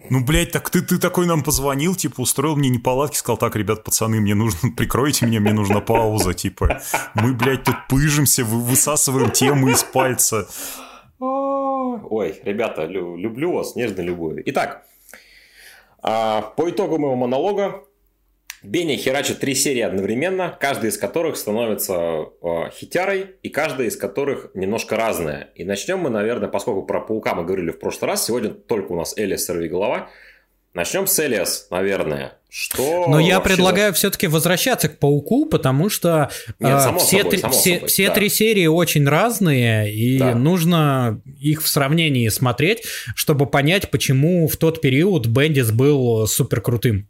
Ну, блядь, так ты такой нам позвонил, типа, устроил мне неполадки, сказал, так, ребят, пацаны, мне нужно, прикройте меня, мне нужна пауза, типа, мы, блядь, тут пыжимся, высасываем темы из пальца. Ой, ребята, люблю вас, нежно любую. Итак, по итогу моего монолога Беня херачит 3 серии одновременно, каждая из которых становится хитярой, и каждая из которых немножко разная. И начнем мы, наверное, поскольку про паука мы говорили в прошлый раз, сегодня только у нас Элиас Сорвиголова. Начнем с Элиас, наверное. Что но я предлагаю все-таки возвращаться к пауку, потому что все 3 серии очень разные, и нужно их в сравнении смотреть, чтобы понять, почему в тот период Бендис был суперкрутым.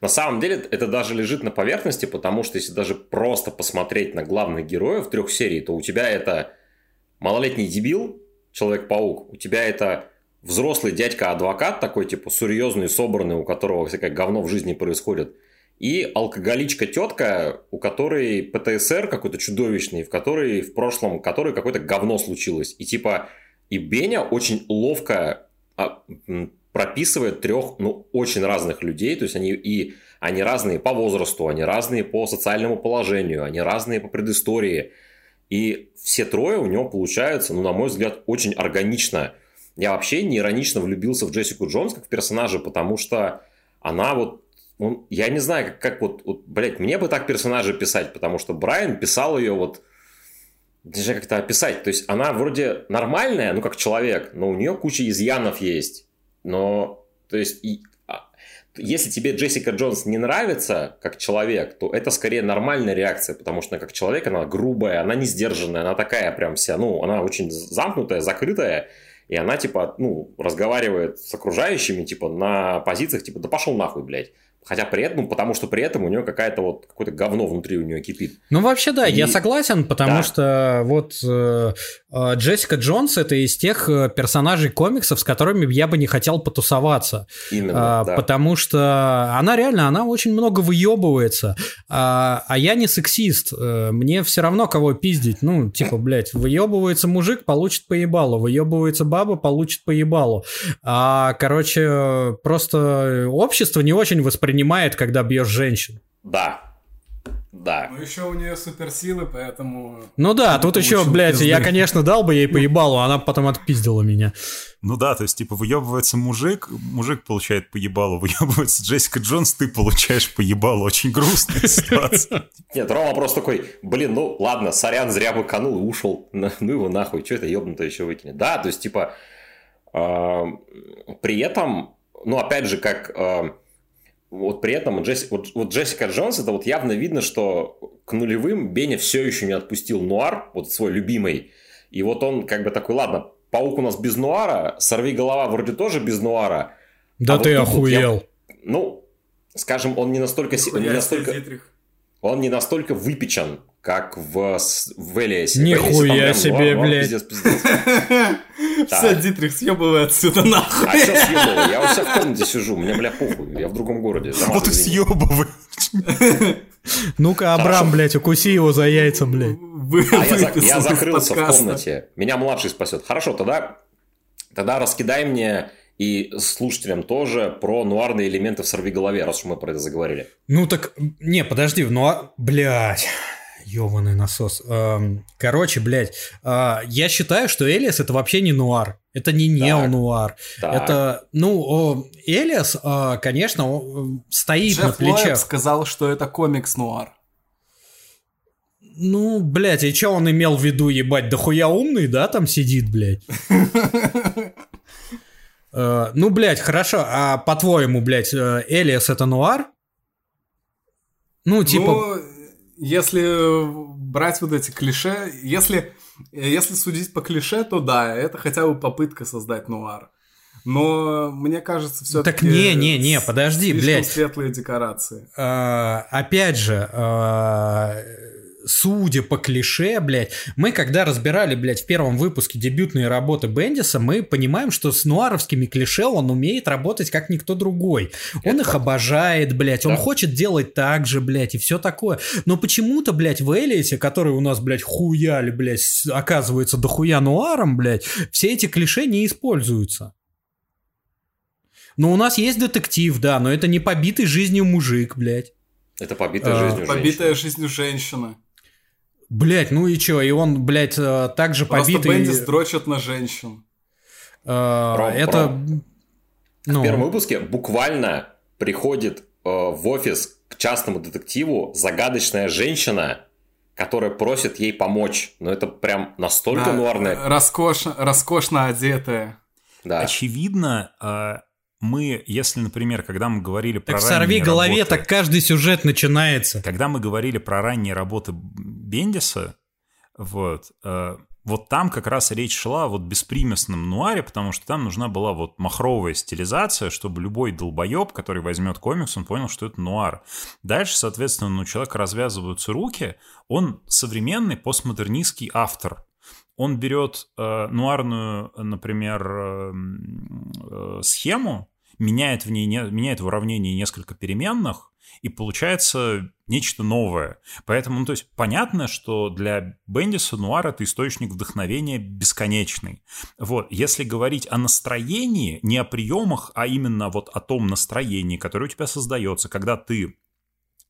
На самом деле это даже лежит на поверхности, потому что если даже просто посмотреть на главных героев 3 серий, то у тебя это малолетний дебил, Человек-паук, у тебя это взрослый дядька-адвокат, такой типа серьезный, собранный, у которого всякое говно в жизни происходит, и алкоголичка-тетка, у которой ПТСР какой-то чудовищный, в прошлом какое-то говно случилось. И типа и Беня очень ловко прописывает 3, очень разных людей, то есть они разные по возрасту, они разные по социальному положению, они разные по предыстории, и все 3 у него получаются, на мой взгляд, очень органично. Я вообще не иронично влюбился в Джессику Джонс как в персонажа, потому что она я не знаю, как мне бы так персонажа писать, потому что Брайан писал ее нельзя как-то описать. То есть она вроде нормальная, как человек, но у нее куча изъянов есть. Но, то есть, если тебе Джессика Джонс не нравится как человек, то это скорее нормальная реакция, потому что она как человек, она грубая, она не сдержанная, она такая прям вся, она очень замкнутая, закрытая, и она, разговаривает с окружающими, на позициях, да пошел нахуй, блядь. Хотя при этом, потому что при этом у нее какое-то говно внутри у нее кипит. Вообще да, я согласен, потому что Джессика Джонс — это из тех персонажей комиксов, с которыми я бы не хотел потусоваться. Именно, да. Потому что она очень много выебывается, а я не сексист, мне все равно кого пиздить, блядь, выебывается мужик, получит по ебалу, выебывается баба, получит по ебалу. Просто общество не очень воспринимает, когда бьешь женщин. Да. Еще у нее суперсилы, поэтому... тут еще, блядь, пизды. Я, конечно, дал бы ей поебалу, а она потом отпиздила меня. То есть, выебывается мужик получает поебалу, выебывается Джессика Джонс, ты получаешь поебалу. Очень грустная ситуация. Нет, Рома просто такой, ладно, сорян, зря выканул и ушел. Его нахуй, что это ебнутое еще выкинет. Да, то есть, при этом, опять же, как... при этом Джессика Джонс, это явно видно, что к нулевым Беня все еще не отпустил нуар, свой любимый. И он такой, ладно, паук у нас без нуара, Сорвиголова вроде тоже без нуара. Да ты охуел. Скажем, он не настолько... Он не настолько выпечен, как в Элиасе. Нихуя себе, блядь. Все, Дитрих, съебывай отсюда нахуй. А что съебывай? Я у себя в комнате сижу, мне, бля, похуй, я в другом городе. Вот и съебывай. Ну-ка, Абрам, блядь, укуси его за яйца, блядь. Я закрылся в комнате, меня младший спасет. Хорошо, тогда раскидай мне... И слушателям тоже про нуарные элементы в Сорвиголове, раз уж мы про это заговорили. Подожди, блядь, ёбаный насос. Я считаю, что Элиас — это вообще не нуар. Это не неонуар. Это, Элиас, конечно, стоит на плечах. Джефф Лойб сказал, что это комикс-нуар. Блядь, и что он имел в виду, ебать? Да хуя умный, да, там сидит, блядь? Блядь, хорошо, а по-твоему, блядь, Элиас — это нуар? Если брать эти клише, если судить по клише, то да, это хотя бы попытка создать нуар. Но мне кажется, все-таки... Так не, подожди, блядь. Слишком светлые декорации. Опять же... Судя по клише, блядь, мы когда разбирали, блядь, в первом выпуске дебютные работы Бендиса, мы понимаем, что с нуаровскими клише он умеет работать как никто другой. Он их обожает, блядь, он хочет делать так же, блядь, и все такое. Но почему-то, блядь, в Элиасе, который у нас, блядь, хуяли, блядь, оказывается дохуя нуаром, блядь, все эти клише не используются. У нас есть детектив, да, но это не побитый жизнью мужик, блядь. Это побитая жизнью женщина. Побитая жизнью женщина. Блять, и чё? И он, блядь, так же побитый... Просто Бендис дрочит на женщин. В первом выпуске буквально приходит в офис частному детективу загадочная женщина, которая просит ей помочь. Но это прям настолько нуарное. Роскошно одетая. Да. Очевидно, мы, если, например, когда мы говорили про ранние работы... Так в «Сорвиголове» так каждый сюжет начинается. Когда мы говорили про ранние работы Бендиса, вот там как раз речь шла о беспримесном нуаре, потому что там нужна была махровая стилизация, чтобы любой долбоеб, который возьмет комикс, он понял, что это нуар. Дальше, соответственно, у человека развязываются руки, он современный постмодернистский автор. Он берет нуарную, например, схему, меняет в уравнении несколько переменных, и получается нечто новое. Поэтому, то есть, понятно, что для Бендиса нуар — это источник вдохновения бесконечный. Если говорить о настроении, не о приемах, а именно о том настроении, которое у тебя создается, когда ты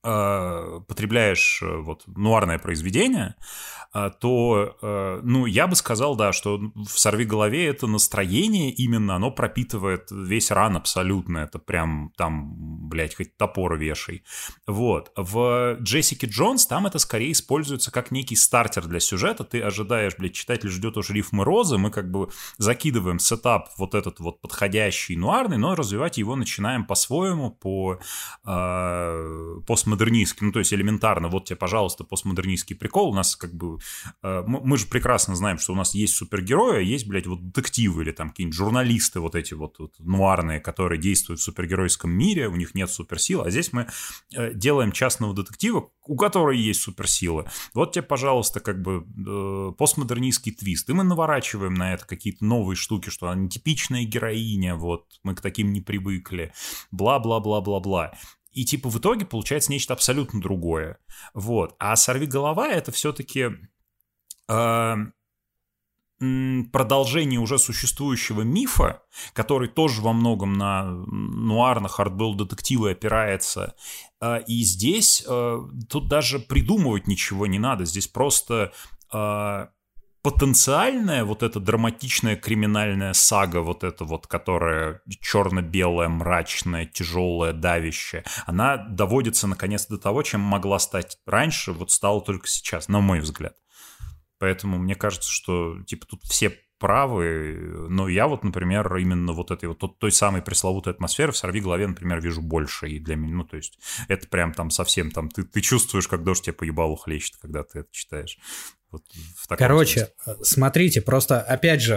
потребляешь нуарное произведение, то, я бы сказал, да, что в «Сорвиголове» это настроение именно, оно пропитывает весь ран абсолютно. Это прям там, блядь, хоть топор вешай. В «Джессике Джонс» там это скорее используется как некий стартер для сюжета. Ты ожидаешь, блядь, читатель ждет уже рифмы розы, мы как бы закидываем сетап этот подходящий нуарный, но развивать его начинаем по-своему, постмодернистский, то есть элементарно, тебе, пожалуйста, постмодернистский прикол. У нас как бы, мы же прекрасно знаем, что у нас есть супергерои, а есть, блядь, детективы или там какие-нибудь журналисты эти нуарные, которые действуют в супергеройском мире, у них нет суперсил, а здесь мы делаем частного детектива, у которого есть суперсилы. Тебе, пожалуйста, как бы постмодернистский твист. И мы наворачиваем на это какие-то новые штуки, что она нетипичная героиня, мы к таким не привыкли, бла-бла-бла-бла-бла. И в итоге получается нечто абсолютно другое. А «Сорвиголова» — это все-таки продолжение уже существующего мифа, который тоже во многом на нуар, на хардбойл детективы опирается. И здесь тут даже придумывать ничего не надо. Здесь просто... потенциальная эта драматичная криминальная сага, которая черно-белая, мрачная, тяжелая, давящая, она доводится наконец до того, чем могла стать раньше, стала только сейчас, на мой взгляд. Поэтому мне кажется, что тут все правы, но я например, именно этой той самой пресловутой атмосферы в «Сорвиголове», например, вижу больше, и для меня, то есть это прям совсем ты чувствуешь, как дождь тебе по ебалу хлещет, когда ты это читаешь. Короче, смысле. Смотрите, просто, опять же,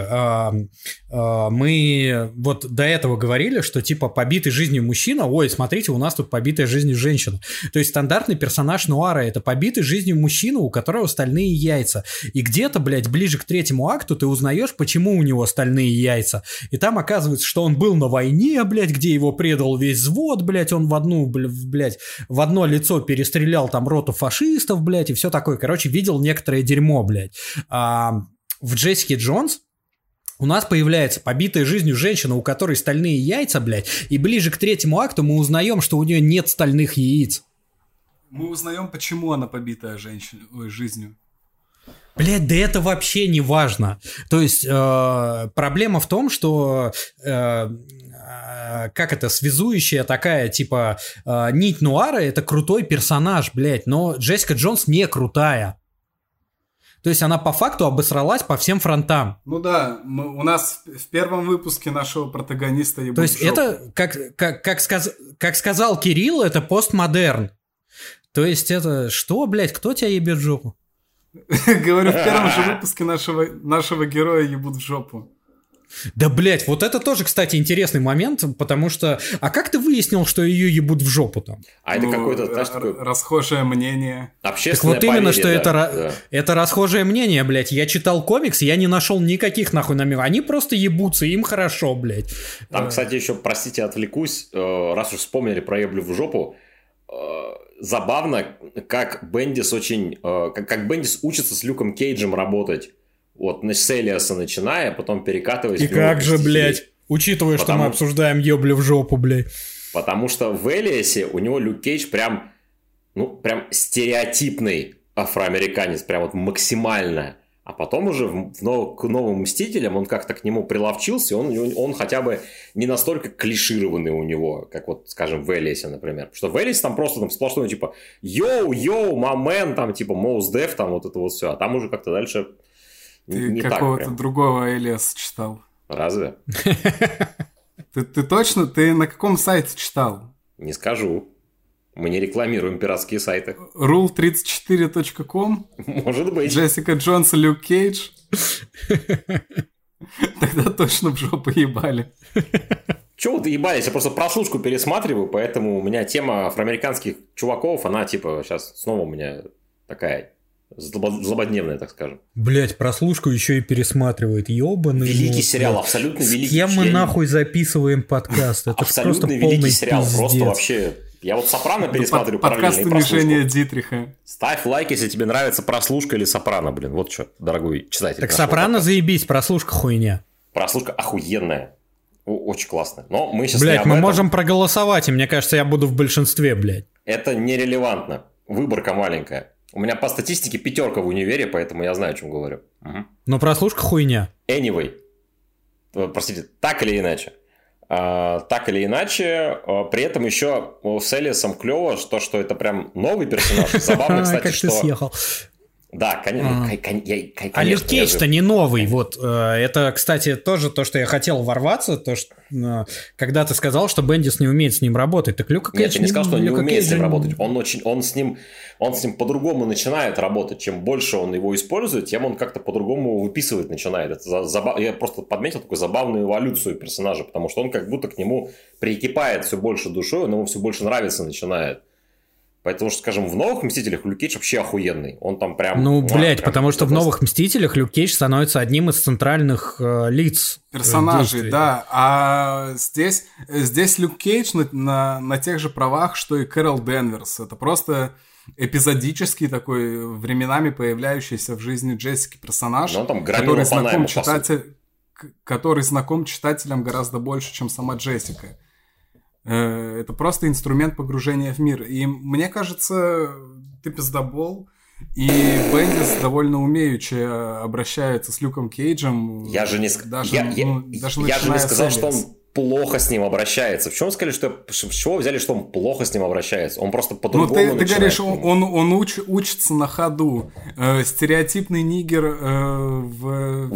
мы до этого говорили, что побитый жизнью мужчина, ой, смотрите, у нас тут побитая жизнью женщина. То есть стандартный персонаж нуара — это побитый жизнью мужчина, у которого стальные яйца. И где-то, блядь, ближе к третьему акту ты узнаешь, почему у него стальные яйца. И там оказывается, что он был на войне, блядь, где его предал весь взвод, блядь, он в одно лицо перестрелял там роту фашистов, блядь, и все такое. Короче, видел некоторое дерьмо. Блядь. В «Джессике Джонс» у нас появляется побитая жизнью женщина, у которой стальные яйца, блядь, и ближе к третьему акту мы узнаем, что у нее нет стальных яиц. Мы узнаем, почему она побитая жизнью. Блядь, да это вообще не важно. То есть проблема в том, что связующая такая, нить нуара — это крутой персонаж, блядь, но Джессика Джонс не крутая. То есть она по факту обосралась по всем фронтам. Ну да, у нас в первом выпуске нашего протагониста... То есть это, как сказал Кирилл, это постмодерн. То есть это что, блядь, кто тебя ебет в жопу? Говорю, в первом же выпуске нашего героя ебут в жопу. Да, блядь, это тоже, кстати, интересный момент, потому что... А как ты выяснил, что ее ебут в жопу там? А это какое-то, знаешь, такое... расхожее мнение. Общественное так поверье, именно, что да, это расхожее мнение, блядь. Я читал комикс, я не нашел никаких нахуй намеков. Они просто ебутся, им хорошо, блядь. Там, кстати, еще, простите, отвлекусь, раз уж вспомнили про еблю в жопу. Забавно, как Бендис учится с Люком Кейджем работать. С Элиаса начиная, потом перекатываясь... И как же, блядь, учитывая, что мы обсуждаем еблю в жопу, блядь. Потому что в Элиасе у него Люк Кейдж прям стереотипный афроамериканец, прям максимально. А потом уже к новым Мстителям он как-то к нему приловчился, он хотя бы не настолько клишированный у него, как вот, скажем, в Элисе, например. Потому что в Элисе там просто там сплошное типа «йоу-йоу, мамен», там типа «Mos Def», там вот это вот все. А там уже как-то дальше ты не так. Ты какого-то другого Элиса читал. Разве? Ты точно? Ты на каком сайте читал? Не скажу. Мы не рекламируем пиратские сайты. Rule34.com? Может быть. Джессика Джонс и Люк Кейдж? Тогда точно в жопу ебали. Чего вы ебались? Я просто прослушку пересматриваю, поэтому у меня тема афроамериканских чуваков, она типа сейчас снова у меня такая злободневная, так скажем. Блять, прослушку еще и пересматривает. Ёбаный. Великий сериал, абсолютно великий. С кем мы нахуй записываем подкаст? Это абсолютно великий сериал, просто вообще... Я вот «Сопрано» пересматриваю параллельно и прослушку. Подкасты Мишения Дитриха. Ставь лайк, если тебе нравится прослушка или «Сопрано», блин. Вот что, дорогой читатель. Так «Сопрано» подкаста. Заебись, прослушка хуйня. Прослушка охуенная. Очень классная. Но мы сейчас блядь, не мы этом. Можем проголосовать, и мне кажется, я буду в большинстве, блядь. Это нерелевантно. Выборка маленькая. У меня по статистике 5 в универе, поэтому я знаю, о чем говорю. Угу. Но прослушка хуйня. Anyway. Простите, так или иначе. Так или иначе, при этом еще с Элисом клево, что это прям новый персонаж. Забавно, кстати, что... Как ты съехал. Да, конечно. А Люк Кейдж-то не новый. Вот это, кстати, тоже то, что я хотел ворваться, то, что когда ты сказал, что Бендис не умеет с ним работать. Так Люк Кейдж... Нет, я не сказал, что он не умеет с ним работать. Он с ним по-другому начинает работать. Чем больше он его использует, тем он как-то по-другому выписывать начинает. Я просто подметил такую забавную эволюцию персонажа, потому что он как будто к нему прикипает все больше душой, он ему все больше нравится начинает. Поэтому, скажем, в «Новых Мстителях» Люк Кейдж вообще охуенный. Он там прям... Ну, блядь, потому что в «Новых Мстителях» Люк Кейдж становится одним из центральных лиц. Персонажей, да. А здесь Люк Кейдж на тех же правах, что и Кэрол Денверс. Это просто эпизодический такой, временами появляющийся в жизни Джессики персонаж, но он там который знаком читателям гораздо больше, чем сама Джессика. Это просто инструмент погружения в мир. И мне кажется, ты пиздобол. И Бендис довольно умеючи обращается с Люком Кейджем. Я же не сказал, что он плохо с ним обращается. В чем сказали, что с чего взяли, что он плохо с ним обращается? Он просто по-другому начинает. Ну, ты говоришь, он учится на ходу. Стереотипный нигер в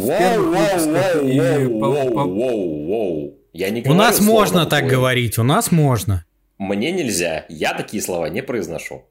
первых выпусках. Воу. У нас можно так говорить, у нас можно. Мне нельзя, я такие слова не произношу.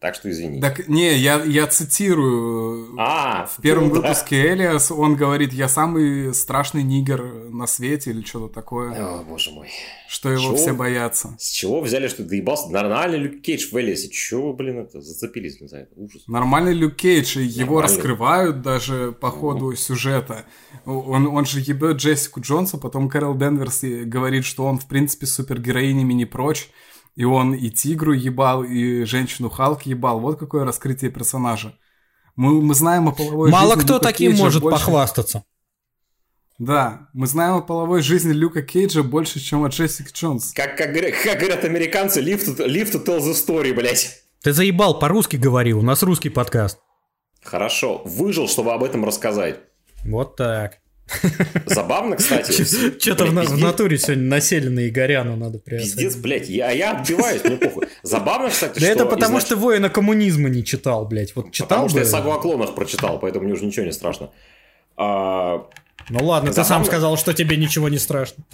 Так что извини. Так, не, я цитирую. В первом выпуске Элиас он говорит, я самый страшный нигер на свете или что-то такое. О, боже мой. Что его все боятся. С чего взяли, что доебался? Нормальный Люк Кейдж в Элиасе. Чего, блин, это зацепились за это? Ужас. Нормальный Люк Кейдж. Его раскрывают даже по ходу сюжета. Он же ебет Джессику Джонса, потом Кэрол Денверс говорит, что он, в принципе, супергероинями не прочь. И он и тигру ебал, и женщину Халк ебал. Вот какое раскрытие персонажа. Мы знаем о половой жизни Люка Кейджа. Мало кто таким может похвастаться. Да, мы знаем о половой жизни Люка Кейджа больше, чем о Джессики Джонс. Как говорят американцы, live to tell the story, блять. Ты заебал, по-русски говори, у нас русский подкаст. Хорошо, выжил, чтобы об этом рассказать. Вот так. Забавно, кстати. Что-то в натуре сегодня населенные и горяну надо приобрести. Пиздец, блядь, я отбиваюсь, мне похуй. Забавно, кстати, что... Да это потому, что «Воина коммунизма» не читал, блядь. Вот читал. Потому что я «Сагу о клонах» прочитал, поэтому мне уже ничего не страшно. Ну ладно, ты сам сказал, что тебе ничего не страшно.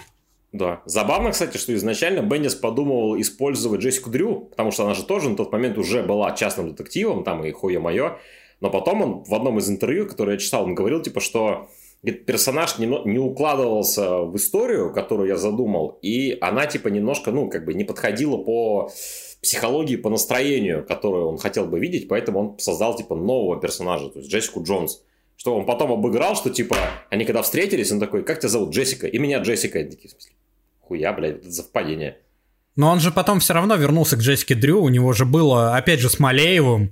Да. Забавно, кстати, что изначально Бендис подумывал использовать Джессику Дрю, потому что она же тоже на тот момент уже была частным детективом, там и хуя-моё. Но потом он в одном из интервью, которое я читал, он говорил, типа, что... персонаж не укладывался в историю, которую я задумал, и она типа немножко, ну, как бы не подходила по психологии, по настроению, которое он хотел бы видеть, поэтому он создал типа нового персонажа, то есть Джессику Джонс. Что он потом обыграл, что типа они когда встретились, он такой, как тебя зовут, Джессика? И меня Джессика. Я такие, в смысле, хуя, блядь, это совпадение. Но он же потом все равно вернулся к Джессике Дрю, у него же было, опять же, с Малеевым,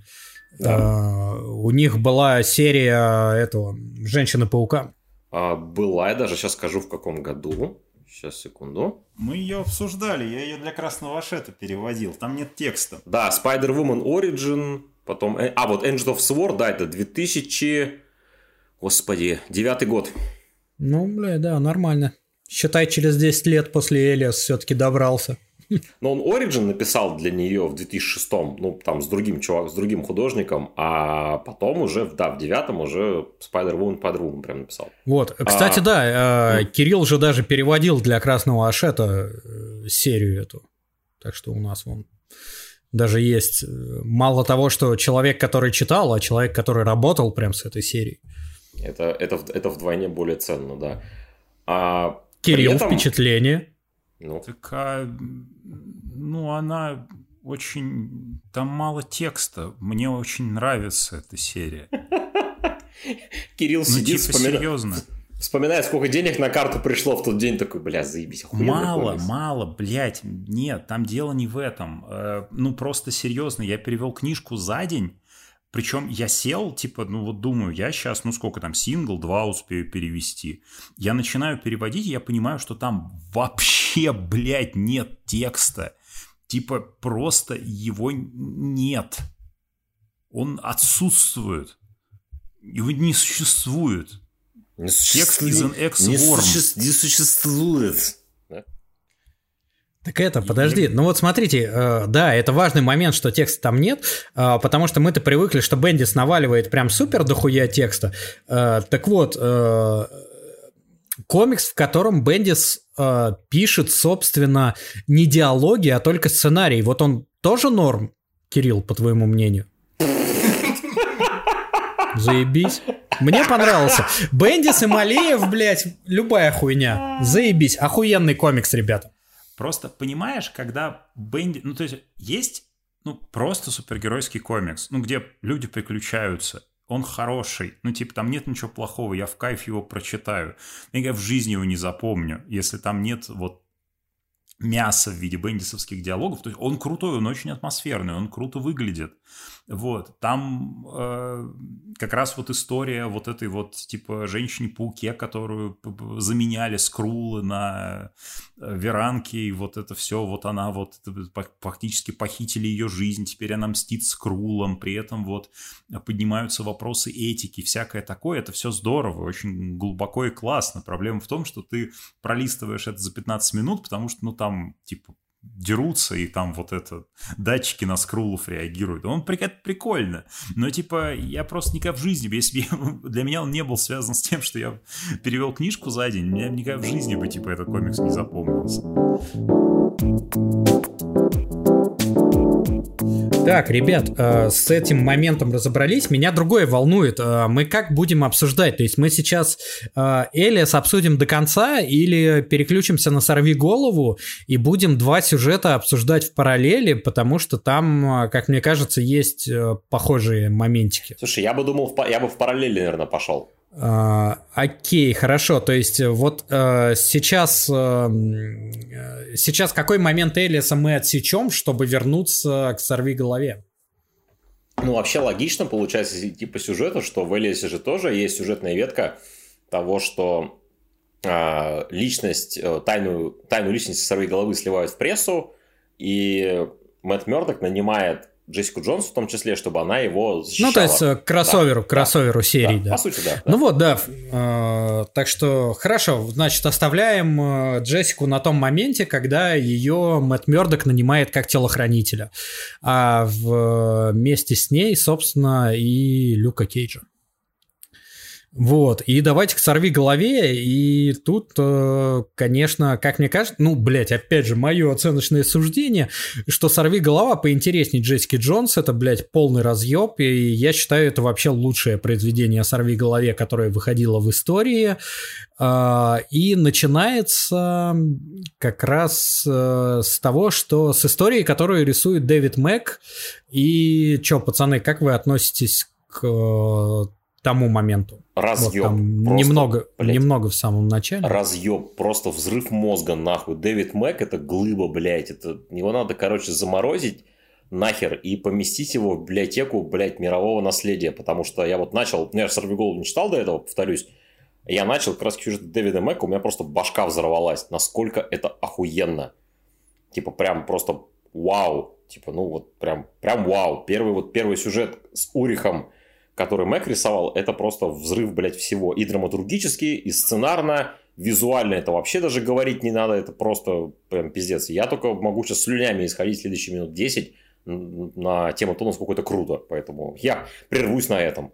да. У них была серия этого «Женщины-паука». Была, я даже сейчас скажу, в каком году. Сейчас, секунду. Мы ее обсуждали, я ее для красного шета переводил, там нет текста. Да, Spider-Woman Origin, потом... вот Angels of Sword, да, это 2000... Господи, 9-й год. Ну, бля, да, нормально. Считай, через 10 лет после Элиас все-таки добрался. Но он Origin написал для нее в 2006-м, ну, там, с другим художником, а потом уже, да, в 2009-м уже Spider-Woman прям написал. Вот, кстати, да, Кирилл же даже переводил для Красного Ашета серию эту, так что у нас вон даже есть, мало того, что человек, который читал, а человек, который работал прям с этой серией. Это вдвойне более ценно, да. Кирилл, этом... впечатление... Ну. Такая, ну, она очень... Там мало текста. Мне очень нравится эта серия. Кирилл сидит, вспоминает, сколько денег на карту пришло в тот день. Такой, бля, заебись. Мало, блядь. Нет, там дело не в этом. Ну, просто серьезно. Я перевел книжку за день. Причем я сел, типа, ну вот думаю, я сейчас, ну сколько там, сингл-2 успею перевести. Я начинаю переводить, и я понимаю, что там вообще, блядь, нет текста. Типа, просто его нет. Он отсутствует. Его не существует. Текст is an ex-worm. Не существует. Так это, подожди, ну вот смотрите, да, это важный момент, что текста там нет, потому что мы-то привыкли, что Бендис наваливает прям супер дохуя текста. Так вот, комикс, в котором Бендис пишет, собственно, не диалоги, а только сценарий. Вот он тоже норм, Кирилл, по твоему мнению? Заебись. Мне понравился. Бендис и Малеев, блядь, любая хуйня. Заебись. Охуенный комикс, ребята. Просто понимаешь, когда Бенди... Ну, то есть ну, просто супергеройский комикс, ну, где люди приключаются, он хороший, ну, типа, там нет ничего плохого, я в кайф его прочитаю. Я в жизни его не запомню, если там нет вот мяса в виде бендисовских диалогов. То есть он крутой, он очень атмосферный, он круто выглядит. Вот. Там как раз вот история вот этой вот типа женщины-пауке, которую заменяли скрулы на веранке, и вот это все, вот она вот фактически похитили ее жизнь, теперь она мстит скрулам, при этом вот поднимаются вопросы этики, всякое такое. Это все здорово, очень глубоко и классно. Проблема в том, что ты пролистываешь это за 15 минут, потому что, ну, там, типа, дерутся, и там вот это, датчики на скрулов реагируют. Он прикольно. Но, типа, я просто никак в жизни, если бы, для меня он не был связан с тем, что я перевел книжку за день, мне никак в жизни бы, типа, этот комикс не запомнился. Так, ребят, с этим моментом разобрались. Меня другое волнует. Мы как будем обсуждать? То есть мы сейчас Элиас обсудим до конца или переключимся на «Сорви голову» и будем два сюжета обсуждать в параллели, потому что там, как мне кажется, есть похожие моментики. Слушай, я бы думал, я бы в параллели, наверное, пошел. Окей, хорошо. То есть вот сейчас какой момент Элиаса мы отсечем, чтобы вернуться к «Сорвиголове»? Ну, вообще логично получается идти по сюжету, что в Элиасе же тоже есть сюжетная ветка того, что личность, тайную личность «Сорвиголовы» сливают в прессу, и Мэтт Мёрдок нанимает Джессику Джонс в том числе, чтобы она его защищала. Ну, то есть кроссоверу серии, да. По сути, да. Ну вот, да. Так что, хорошо, значит, оставляем Джессику на том моменте, когда ее Мэтт Мёрдок нанимает как телохранителя. А вместе с ней, собственно, и Люка Кейджа. Вот, и давайте к «Сорви голове», и тут, конечно, как мне кажется, ну, блядь, опять же, мое оценочное суждение, что «Сорви голова» поинтереснее Джессики Джонс, это, блядь, полный разъеб, и я считаю, это вообще лучшее произведение о «Сорви голове», которое выходило в истории, и начинается как раз с того, что с истории, которую рисует Дэвид Мэг, и чё, пацаны, как вы относитесь к... тому моменту. Разъеб. Вот немного в самом начале. Разъеб. Просто взрыв мозга, нахуй. Дэвид Мэг — это глыба, блядь. Это... Его надо, короче, заморозить нахер и поместить его в библиотеку, блядь, мирового наследия. Потому что я вот начал... Ну, я же «Сорвиголову» не читал до этого, повторюсь. Я начал как раз сюжет Дэвида Мэга, у меня просто башка взорвалась. Насколько это охуенно. Типа прям просто вау. Типа, ну вот прям вау. Первый сюжет с Урихом, который Мэг рисовал, это просто взрыв, блядь, всего. И драматургически, и сценарно, визуально это вообще даже говорить не надо, это просто прям пиздец. Я только могу сейчас слюнями исходить следующие минут 10 на тему того, насколько это круто. Поэтому я прервусь на этом.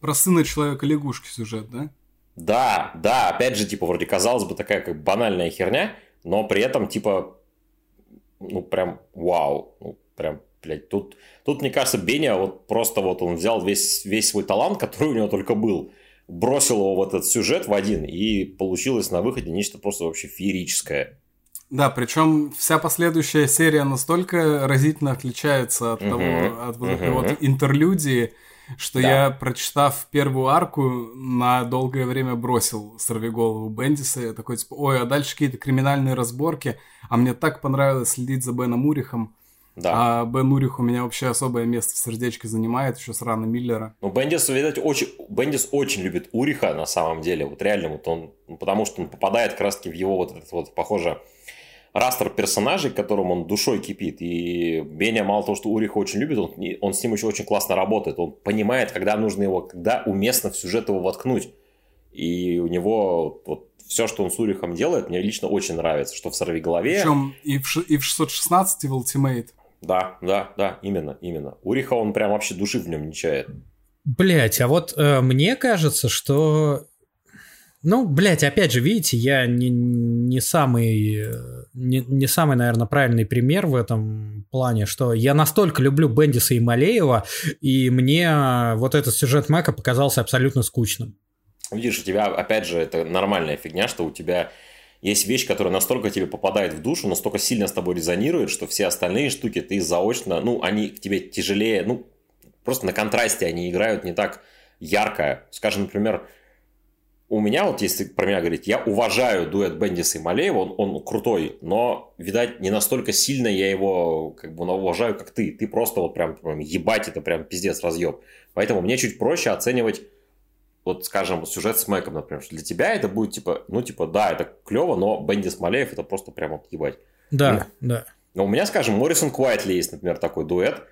Про сына Человека-лягушки сюжет, да? Да, опять же, типа, вроде казалось бы такая как банальная херня, но при этом, типа, ну прям вау, ну прям, блядь, тут мне кажется, Беня вот просто вот он взял весь свой талант, который у него только был, бросил его в этот сюжет в один, и получилось на выходе нечто просто вообще феерическое. Да, причем вся последующая серия настолько разительно отличается от того, от вот этой вот интерлюдии, что я, прочитав первую арку, на долгое время бросил «Сорвиголову» Бендиса. Я такой, типа, ой, а дальше какие-то криминальные разборки. А мне так понравилось следить за Беном Урихом. Да. А Бен Урих у меня вообще особое место в сердечке занимает, еще с рана Миллера. Ну, Бендис, видать, Бендис очень любит Уриха, на самом деле. Вот реально, вот он, потому что он попадает как раз-таки в его вот этот вот, похоже, растер персонажей, которым он душой кипит. И Беня мало того, что Уриха очень любит, он с ним еще очень классно работает. Он понимает, когда нужно его, когда уместно в сюжет его воткнуть. И у него вот все, что он с Урихом делает, мне лично очень нравится. Что в «Сорвиголове». Причем и в 616, и в «Ultimate». Да, именно. Уриха, он прям вообще души в нем не чает. Блять, а вот мне кажется, что... Ну, блядь, опять же, видите, я не самый, наверное, правильный пример в этом плане, что я настолько люблю Бендиса и Малеева, и мне вот этот сюжет Мэка показался абсолютно скучным. Видишь, у тебя, опять же, это нормальная фигня, что у тебя есть вещь, которая настолько тебе попадает в душу, настолько сильно с тобой резонирует, что все остальные штуки ты заочно, ну, они к тебе тяжелее, ну, просто на контрасте они играют не так ярко. Скажем, например... У меня, вот если про меня говорить, я уважаю дуэт Бендиса и Малеева, он крутой, но, видать, не настолько сильно я его как бы уважаю, как ты. Ты просто вот прям ебать, это прям пиздец разъеб. Поэтому мне чуть проще оценивать, вот, скажем, сюжет с Мэком, например. Что для тебя это будет типа, ну типа, да, это клево, но Бендис Малеев это просто прям вот ебать. Да. Но у меня, скажем, Моррисон Куайтли есть, например, такой дуэт.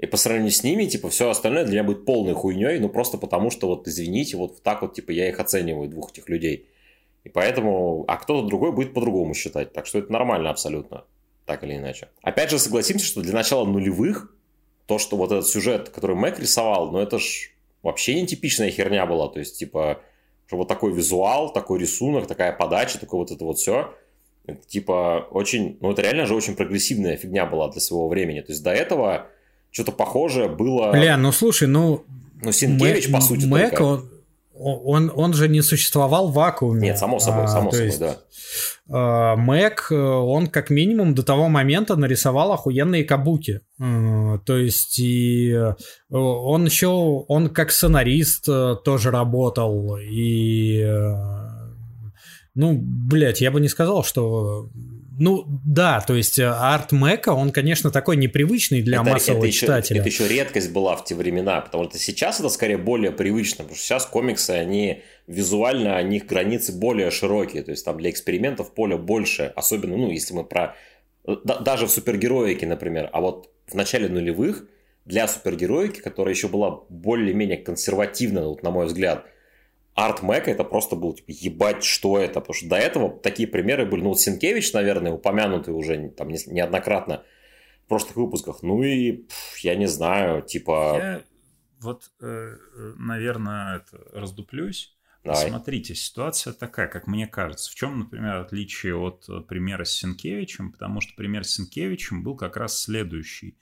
И по сравнению с ними, типа, все остальное для меня будет полной хуйней, ну, просто потому что, вот, извините, вот так вот, типа, я их оцениваю, двух этих людей. И поэтому, а кто-то другой будет по-другому считать. Так что это нормально абсолютно, так или иначе. Опять же, согласимся, что для начала нулевых, то, что вот этот сюжет, который Мэг рисовал, ну, это ж вообще нетипичная херня была. То есть, типа, вот такой визуал, такой рисунок, такая подача, такое вот это вот все. Это, типа, очень, ну, это реально же очень прогрессивная фигня была для своего времени. То есть, до этого... Что-то похожее было... Бля, ну слушай, ну... Ну, Сенкевич, по сути, Мэк, только... он же не существовал в вакууме. Нет, само собой, да. Мэк, он как минимум до того момента нарисовал охуенные кабуки. То есть, и он еще... Он как сценарист тоже работал. И... Ну, блядь, я бы не сказал, что... Ну, да, то есть арт Мэка, он, конечно, такой непривычный для массового читателя. Это еще редкость была в те времена, потому что сейчас это скорее более привычно, потому что сейчас комиксы, они визуально, у них границы более широкие, то есть там для экспериментов поле больше, особенно, ну, если мы про... Даже в супергероике, например, а вот в начале нулевых для супергероики, которая еще была более-менее консервативна, вот, на мой взгляд, арт Мэка это просто был, типа, ебать, что это? Потому что до этого такие примеры были. Ну, вот Сенкевич, наверное, упомянутый уже там неоднократно в прошлых выпусках. Ну и, я не знаю, типа... Я вот, наверное, раздуплюсь. Давай. Посмотрите, ситуация такая, как мне кажется. В чем, например, отличие от примера с Сенкевичем? Потому что пример с Сенкевичем был как раз следующий.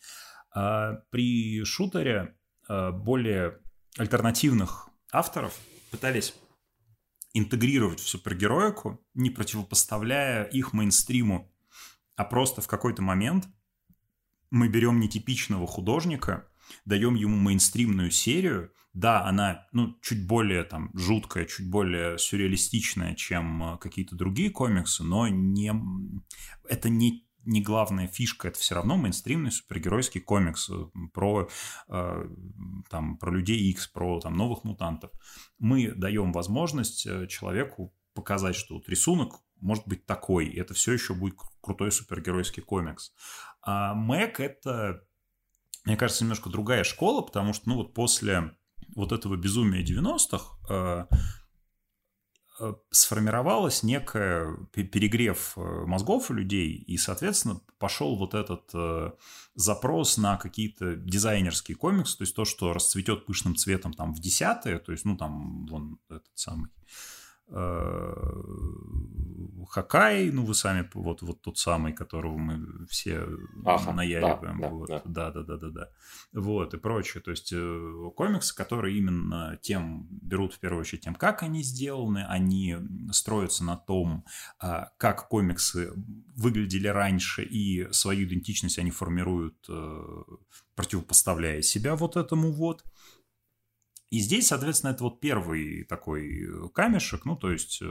При шутере более альтернативных авторов... пытались интегрировать в супергероику, не противопоставляя их мейнстриму, а просто в какой-то момент мы берем нетипичного художника, даем ему мейнстримную серию. Да, она, ну, чуть более там жуткая, чуть более сюрреалистичная, чем какие-то другие комиксы, но не... это не главная фишка, это все равно мейнстримный супергеройский комикс про Людей Икс, про там, новых мутантов. Мы даем возможность человеку показать, что вот рисунок может быть такой, и это все еще будет крутой супергеройский комикс. А Мэг — это, мне кажется, немножко другая школа, потому что, ну, вот после вот этого безумия 90-х сформировалась некая перегрев мозгов у людей, и, соответственно, пошел вот этот запрос на какие-то дизайнерские комиксы, то есть то, что расцветет пышным цветом там в десятые, то есть, ну, там, вон этот самый Хокай, ну, вы сами, вот тот самый, которого мы все наяриваем. Да. Вот, и прочее. То есть, комиксы, которые именно тем берут, в первую очередь, тем, как они сделаны, они строятся на том, как комиксы выглядели раньше, и свою идентичность они формируют, противопоставляя себя вот этому вот. И здесь, соответственно, это вот первый такой камешек, ну, то есть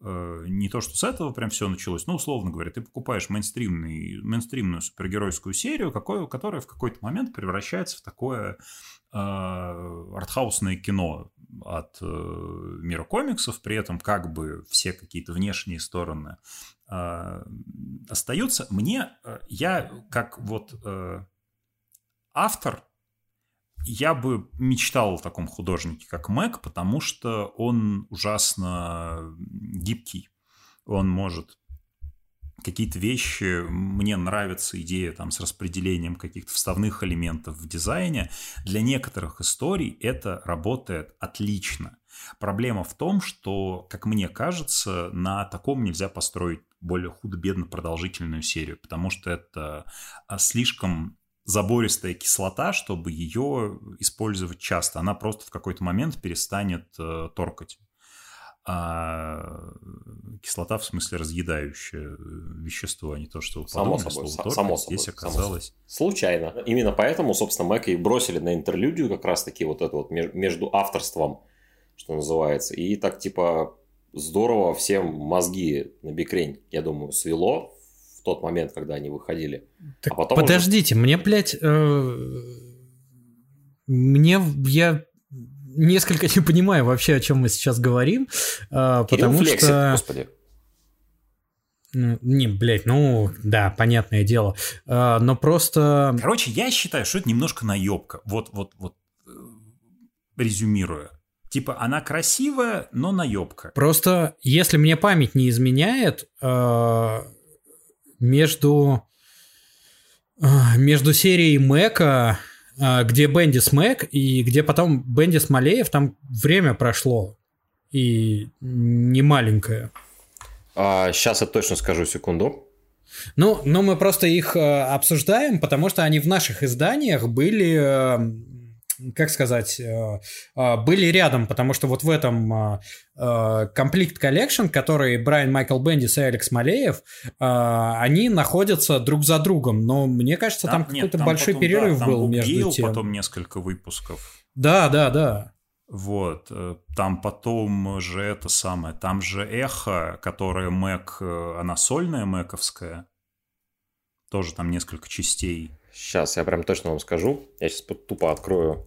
не то, что с этого прям все началось, но, условно говоря, ты покупаешь мейнстримную супергеройскую серию, которая в какой-то момент превращается в такое артхаусное кино от мира комиксов, при этом как бы все какие-то внешние стороны остаются. Я как вот автор, я бы мечтал о таком художнике, как Мэг, потому что он ужасно гибкий. Он может какие-то вещи... Мне нравится идея там с распределением каких-то вставных элементов в дизайне. Для некоторых историй это работает отлично. Проблема в том, что, как мне кажется, на таком нельзя построить более худо-бедно продолжительную серию, потому что это слишком... забористая кислота, чтобы ее использовать часто. Она просто в какой-то момент перестанет торкать. Кислота, в смысле, разъедающее вещество, а не то, что само собой, само собой. Здесь оказалось... Случайно. Именно поэтому, собственно, Мэка и бросили на интерлюдию как раз-таки вот это вот между авторством, что называется, и так типа здорово всем мозги на бекрень, я думаю, свело тот момент, когда они выходили. Так, а потом подождите, уже... я несколько не понимаю вообще, о чем мы сейчас говорим, потому флексит, что... Господи. Да, понятное дело. Но просто... Короче, я считаю, что это немножко наебка. Вот, резюмируя. Типа, она красивая, но наебка. Просто, если мне память не изменяет... Между серией Мэка, где Бендис Мэг, и где потом Бендис Малеев, там время прошло. И не маленькое. Сейчас я точно скажу, секунду. Ну, мы просто их обсуждаем, потому что они в наших изданиях были... Как сказать, были рядом, потому что вот в этом Complete Collection, который Брайан Майкл Бендис и Алекс Малеев, они находятся друг за другом, но мне кажется, там какой-то большой перерыв был между тем. Потом несколько выпусков. Да. Вот, там потом же это самое, там же Эхо, которая Мэг, она сольная мэковская, тоже там несколько частей. Сейчас я прям точно вам скажу. Я сейчас тупо открою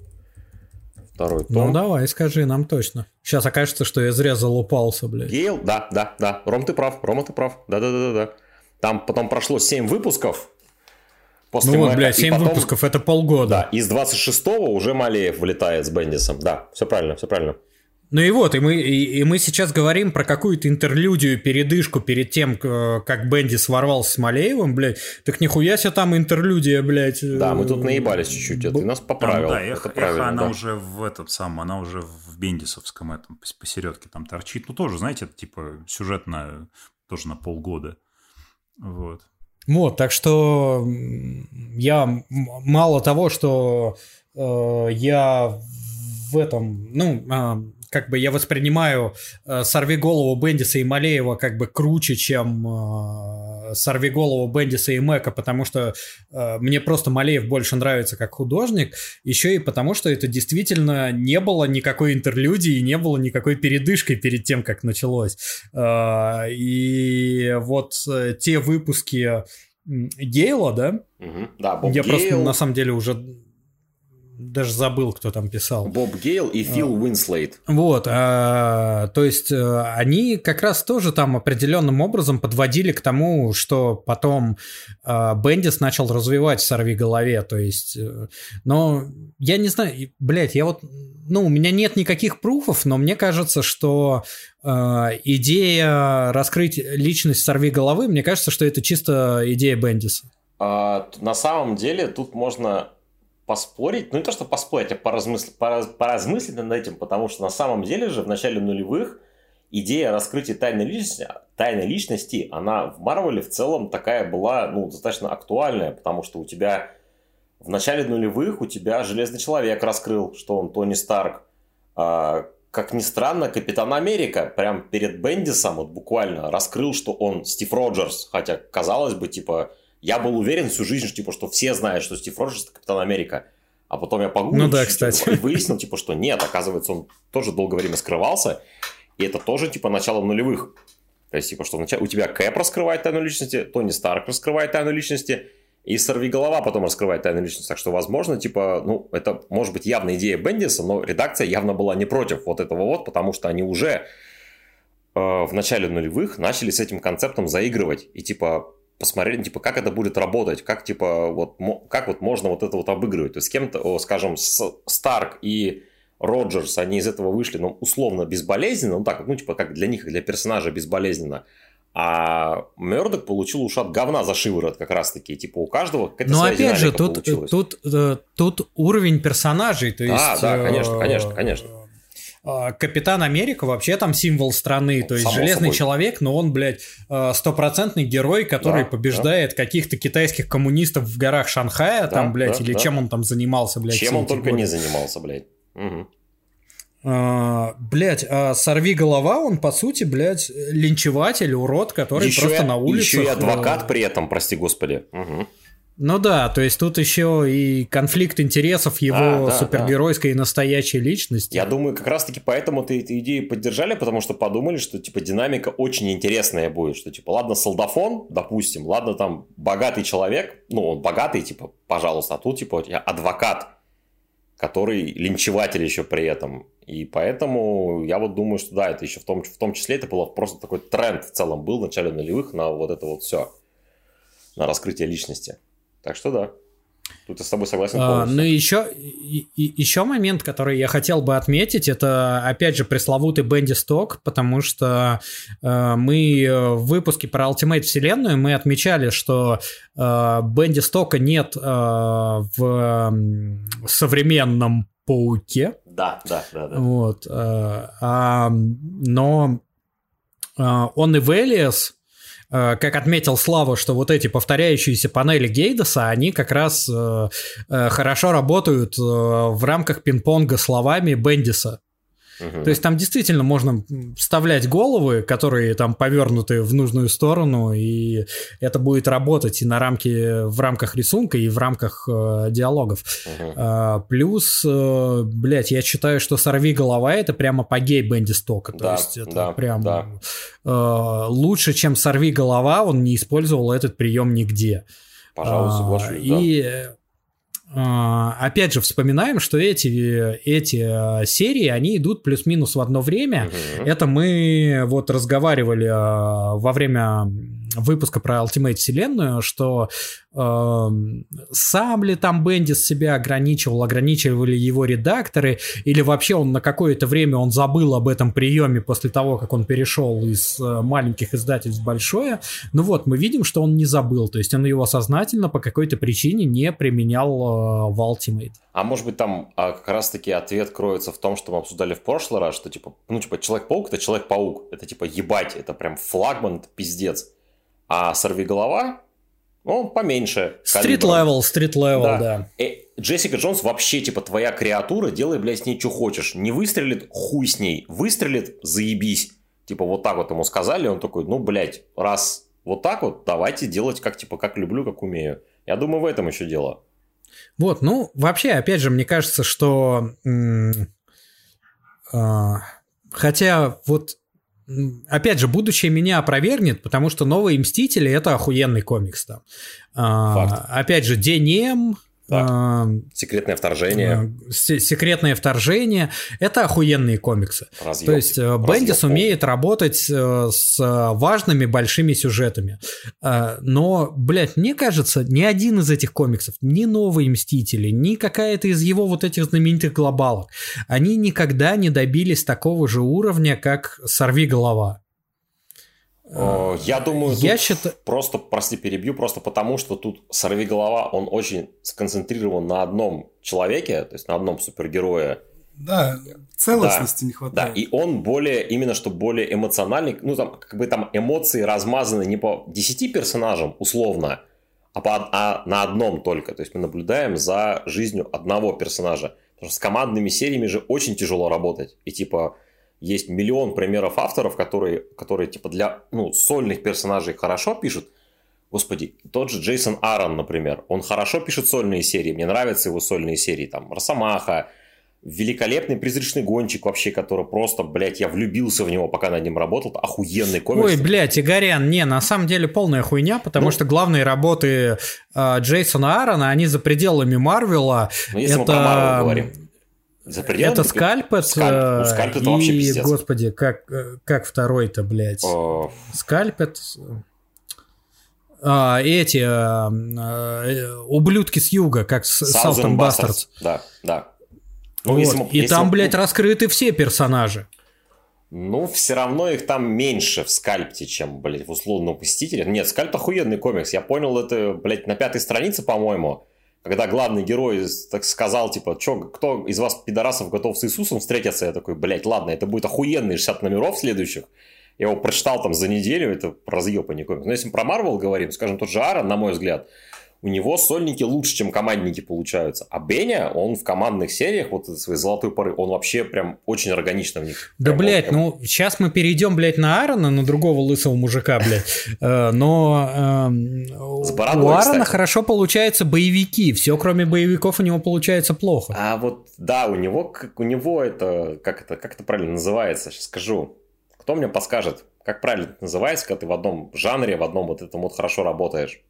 второй том. Ну давай, скажи нам точно. Сейчас окажется, что я зря залупался, блядь. Гейл, да. Рома, ты прав. Да. Там потом прошло 7 выпусков. После ну вот, блядь, 7 потом... выпусков, это полгода. Да, из 26-го уже Малеев вылетает с Бендисом. Да, все правильно. Ну и вот, и мы сейчас говорим про какую-то интерлюдию, передышку перед тем, как Бендис ворвался с Малеевым, блядь. Так нихуя себе там интерлюдия, блядь. Да, мы тут наебались чуть-чуть, ты нас поправил. Да, Эхо, она уже в этом самом, она уже в бендисовском этом, посередке там торчит. Ну тоже, знаете, это типа сюжетно тоже на полгода. Вот. Вот, так что я мало того, что я в этом, ну... Как бы я воспринимаю «Сорвиголову» Бендиса и Малеева как бы круче, чем «Сорвиголову» Бендиса и Мэка, потому что мне просто Малеев больше нравится как художник, еще и потому, что это действительно не было никакой интерлюдии, не было никакой передышки перед тем, как началось. И вот те выпуски Гейла, да? Угу. Да, Боб Гейл. Просто на самом деле уже... даже забыл, кто там писал. Боб Гейл и Фил Уинслейт. Вот, то есть они как раз тоже там определенным образом подводили к тому, что потом Бендис начал развивать в «Сорвиголове», то есть, но я не знаю, блядь, я вот, ну, у меня нет никаких пруфов, но мне кажется, что идея раскрыть личность «Сорвиголовы», мне кажется, что это чисто идея Бендиса. На самом деле тут можно поспорить, ну не то что поспорить, а поразмыслить над этим, потому что на самом деле же в начале нулевых идея раскрытия тайной личности, она в Марвеле в целом такая была, ну, достаточно актуальная, потому что у тебя в начале нулевых Железный Человек раскрыл, что он Тони Старк, как ни странно, Капитан Америка прям перед Бендисом вот буквально раскрыл, что он Стив Роджерс, хотя казалось бы, типа, я был уверен всю жизнь, что все знают, что Стив Роджерс – это Капитан Америка. А потом я погуглил, ну да, кстати, и выяснил, что нет, оказывается, он тоже долгое время скрывался. И это тоже, начало нулевых. То есть, что у тебя Кэп раскрывает тайну личности, Тони Старк раскрывает тайну личности, и Сорвиголова потом раскрывает тайну личности. Так что, возможно, это может быть явная идея Бендиса, но редакция явно была не против вот этого потому что они уже в начале нулевых начали с этим концептом заигрывать. И, посмотрели, как это будет работать, как можно это обыгрывать. То есть, с кем-то, скажем, Старк и Роджерс, они из этого вышли, условно, безболезненно, как для них, для персонажа безболезненно. А Мёрдок получил уж от говна за шиворот как раз-таки. У каждого какая-то своя динамика получилась. Но опять же, тут уровень персонажей, то есть... Да, конечно. Капитан Америка вообще там символ страны, то есть Железный Человек, но он, блядь, стопроцентный герой, который побеждает каких-то китайских коммунистов в горах Шанхая, чем он там занимался, блядь. Чем он только не занимался, блядь. Угу. Сорвиголова, он, по сути, блядь, линчеватель, урод, который еще просто на улице. Еще и адвокат при этом, прости господи. Угу. Ну да, то есть тут еще и конфликт интересов его супергеройской и настоящей личности. Я думаю, как раз-таки поэтому-то эту идею поддержали, потому что подумали, что динамика очень интересная будет, что ладно, солдафон, допустим, ладно, там богатый человек, ну он богатый, пожалуйста, а тут адвокат, который линчеватель еще при этом. И поэтому я думаю, что да, это еще в том числе это было просто такой тренд в целом был в начале нулевых на все, на раскрытие личности. Так что да, тут я с тобой согласен полностью. Ну еще момент, который я хотел бы отметить, это опять же пресловутый Бендис Ток, потому что мы в выпуске про Ultimate Вселенную мы отмечали, что Бендис Тока нет в современном Пауке. Да. Вот, но он и Велиас, как отметил Слава, что эти повторяющиеся панели Гейдоса, они как раз хорошо работают в рамках пинг-понга словами Бендиса. Угу. То есть там действительно можно вставлять головы, которые там повернуты в нужную сторону, и это будет работать и в рамках рисунка, и в рамках диалогов. Угу. Плюс, я считаю, что «Сорвиголова» — это прямо апогей Бендис Тока. Да, то есть это лучше, чем «Сорвиголова», он не использовал этот прием нигде. Пожалуй, соглашусь, опять же, вспоминаем, что эти серии, они идут плюс-минус в одно время. Mm-hmm. Это мы разговаривали во время выпуска про Ultimate Вселенную, что сам ли там Бендис себя ограничивали его редакторы, или вообще он на какое-то время он забыл об этом приеме после того, как он перешел из маленьких издательств в большое. Ну мы видим, что он не забыл, то есть он его сознательно по какой-то причине не применял в Ultimate. А может быть там как раз-таки ответ кроется в том, что мы обсуждали в прошлый раз, что Человек-паук — это Человек-паук, это ебать, это прям флагман, это пиздец. А Сорвиголова, он поменьше. Стрит-левел, да. Джессика Джонс вообще, твоя креатура, делай, блядь, с ней что хочешь. Не выстрелит — хуй с ней. Выстрелит — заебись. Так ему сказали, он такой, ну, блядь, раз давайте делать как люблю, как умею. Я думаю, в этом еще дело. Вообще, опять же, мне кажется, что... хотя опять же, будущее меня опровергнет, потому что «Новые мстители» — это охуенный комикс там. Опять же, День М, Секретное вторжение. Секретное вторжение. Это охуенные комиксы. Разъем. То есть Бендис умеет работать с важными большими сюжетами. Но, блядь, мне кажется, ни один из этих комиксов, ни «Новые мстители», ни какая-то из его вот этих знаменитых глобалок, они никогда не добились такого же уровня, как «Сорвиголова». Я думаю, просто, прости, перебью, просто потому, что тут «Сорвиголова», он очень сконцентрирован на одном человеке, то есть на одном супергерое. Да, целостности не хватает. Да, и он более, именно что более эмоциональный, ну там, как бы там эмоции размазаны не по 10 персонажам, условно, а на одном только. То есть мы наблюдаем за жизнью одного персонажа. Потому что с командными сериями же очень тяжело работать. И типа... Есть миллион примеров авторов, которые типа для сольных персонажей хорошо пишут. Господи, тот же Джейсон Аарон, например, он хорошо пишет сольные серии. Мне нравятся его сольные серии. Там «Росомаха», великолепный «Призрачный гонщик» вообще, который просто, блядь, я влюбился в него, пока над ним работал. Охуенный комикс. Ой, блядь, Игорян, не, на самом деле полная хуйня, потому что главные работы Джейсона Аарона, они за пределами Марвела. Ну, если мы про Марвел говорим. Это «Скальпет», «Скальпет» и, вообще пиздец. Господи, как второй-то, блядь. «Скальпет». Эти ублюдки с юга, как «Southern Bastards». Да, да. Ну, вот. И там, блядь, раскрыты все персонажи. Ну, все равно их там меньше в «Скальпте», чем, блядь, в «Условном посетителе». Нет, «Скальпт» охуенный комикс. Я понял это, блядь, на 5-й странице, по-моему. Когда главный герой так сказал, типа, кто из вас, пидорасов, готов с Иисусом встретиться? Я такой, блядь, ладно, это будет охуенные 60 номеров следующих. Я его прочитал там за неделю, это разъёбанный комикс. Но если мы про Марвел говорим, скажем, тот же Аарон, на мой взгляд, у него сольники лучше, чем командники получаются. А Беня, он в командных сериях, вот из своей золотой поры, он вообще прям очень органично в них. Да, блядь, ну, сейчас мы перейдем, блядь, на Аарона, на другого лысого мужика, блядь. Но у Аарона хорошо получаются боевики. Все, кроме боевиков, у него получается плохо. А вот, да, у него это, как это правильно называется, сейчас скажу. Кто мне подскажет, как правильно это называется, когда ты в одном жанре, в одном вот этом вот хорошо работаешь?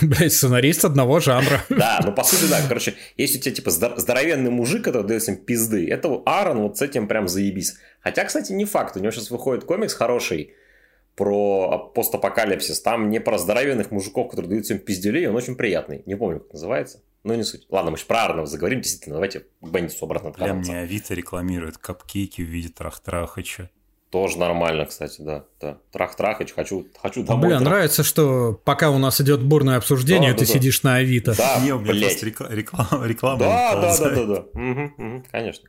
Блять, сценарист одного жанра. Да, ну по сути да, короче, если у тебя типа здоровенный мужик, который дает им пизды, это Аарон вот с этим прям заебись. Хотя, кстати, не факт, у него сейчас выходит комикс хороший про постапокалипсис, там не про здоровенных мужиков, которые дают им пиздюлей, он очень приятный, не помню, как называется, но не суть. Ладно, мы сейчас про Аарона заговорим, действительно, давайте к Бендису обратно откатимся. Бля, мне Авито рекламирует капкейки в виде Трах-Трахача. Тоже нормально, кстати, да. Трах-трахач, хочу домой. Бля, нравится, что пока у нас идет бурное обсуждение, да, ты сидишь на Авито. Да, не, у меня просто реклама. Да. Угу. Конечно.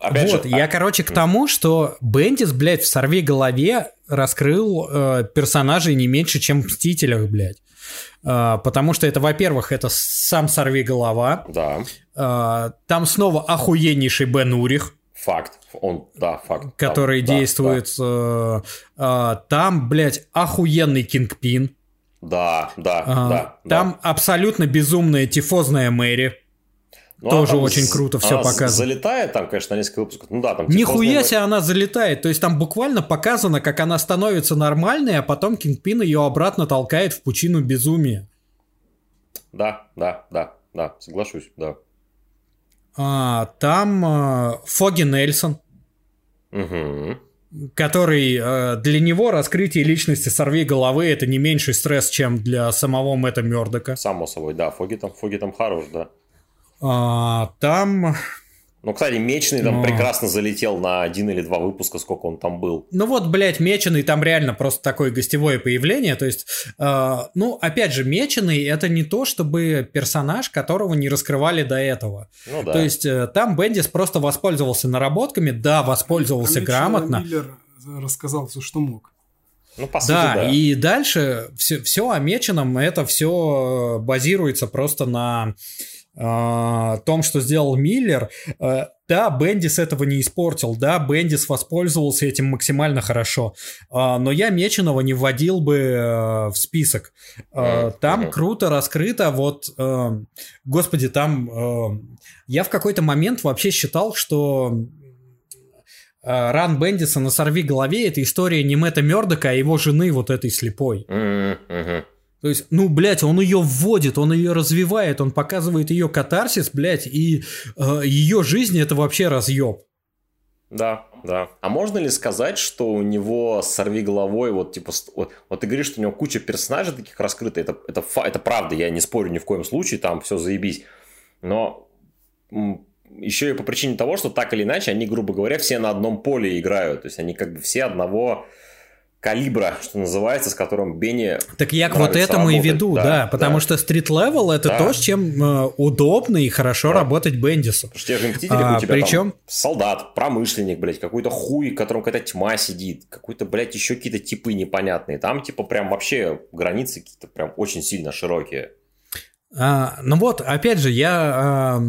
Опять вот, же, я, короче, к тому, что Бендис, блядь, в «Сорвиголове» раскрыл персонажей не меньше, чем в «Мстителях», блядь. Потому что это, во-первых, это сам «Сорвиголова». Да. Там снова охуеннейший Бен Урих. Факт. Который там, действует... Да. Там, блядь, охуенный Кингпин. Да. Там абсолютно безумная тифозная Мэри. Ну, тоже очень круто все показано. Залетает там, конечно, на несколько выпусков. Ну да, там нихуя себе она залетает. То есть там буквально показано, как она становится нормальной, а потом Кингпин ее обратно толкает в пучину безумия. Да, соглашусь, да. Там Фоги Нельсон, который для него раскрытие личности «Сорвиголовы» это не меньший стресс, чем для самого Мэтта Мёрдока. Само собой, да, Фоги там хорош, да. Там... Ну, кстати, Меченый там прекрасно залетел на 1 или 2 выпуска, сколько он там был. Ну вот, блядь, Меченый там реально просто такое гостевое появление. То есть, опять же, Меченый это не то, чтобы персонаж, которого не раскрывали до этого. Ну, да. То есть, там Бендис просто воспользовался наработками, да, воспользовался грамотно. Миллер рассказал все, что мог. Ну, по сути, да, и дальше все о Меченом, это все базируется просто на... том, что сделал Миллер, да, Бендис этого не испортил, да, Бендис воспользовался этим максимально хорошо, но я Меченого не вводил бы в список. Там круто раскрыто, вот, господи, там я в какой-то момент вообще считал, что Ран Бендиса на «Сорви голове» — это история не Мэтта Мёрдока, а его жены вот этой слепой. Mm-hmm. То есть, ну, блядь, он ее вводит, он ее развивает, он показывает ее катарсис, блядь, и ее жизнь — это вообще разъеб. Да, да. А можно ли сказать, что у него «Сорви головой» вот типа... Вот ты говоришь, что у него куча персонажей таких раскрыта, это правда, я не спорю ни в коем случае, там все заебись. Но... Еще и по причине того, что так или иначе они, грубо говоря, все на одном поле играют. То есть они как бы все одного калибра, что называется, с которым Бенни... Так я к вот этому работать. И веду, да. Потому что стрит-левел — это то, с чем удобно и хорошо работать Бендису. Потому что те же мстители у тебя причем... там солдат, промышленник, блядь, какой-то хуй, в котором какая-то тьма сидит, какой-то, блядь, еще какие-то типы непонятные. Там типа прям вообще границы какие-то прям очень сильно широкие. Ну вот, опять же, я...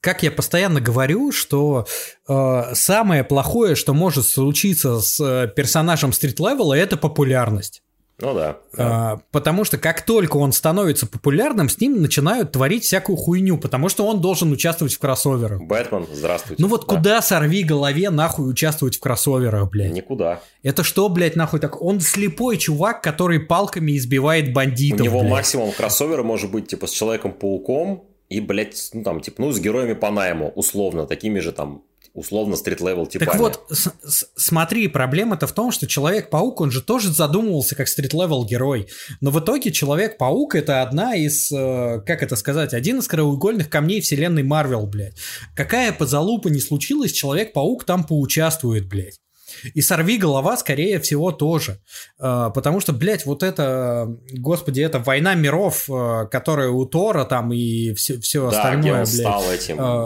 Как я постоянно говорю, что самое плохое, что может случиться с персонажем стрит-левела, это популярность. Ну да. Потому что как только он становится популярным, с ним начинают творить всякую хуйню, потому что он должен участвовать в кроссоверах. Бэтмен, здравствуйте. Ну вот куда «Сорви голове» нахуй участвовать в кроссоверах, блядь? Никуда. Это что, блядь, нахуй так? Он слепой чувак, который палками избивает бандитов. У него максимум кроссовера может быть типа с Человеком-пауком, и, блядь, ну там, типа, ну, с героями по найму, условно, такими же там, условно, стрит-левел типами. Так вот, смотри, проблема-то в том, что Человек-паук, он же тоже задумывался как стрит-левел герой, но в итоге Человек-паук — это одна из, как это сказать, один из краеугольных камней вселенной Марвел, блядь. Какая позалупа не случилась, Человек-паук там поучаствует, блядь. И «Сорви голова», скорее всего, тоже. Потому что, блядь, вот это, господи, это «Война миров», которая у Тора там и все остальное, блядь. Да, где он стал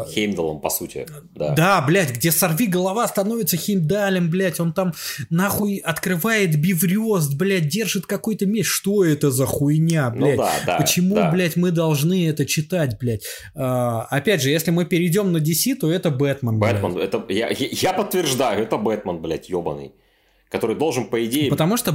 этим Хеймдалом, по сути. Да, блядь, где «Сорви голова» становится Хеймдалем, блядь, он там нахуй открывает Бифрост, блядь, держит какой-то меч. Что это за хуйня, блядь? Ну, да, почему, блядь, мы должны это читать, блядь? Опять же, если мы перейдем на DC, то это Бэтмен, блядь. Бэтмен, это, я подтверждаю, это Бэтмен, блядь. Ёбаный, который должен, по идее... Потому что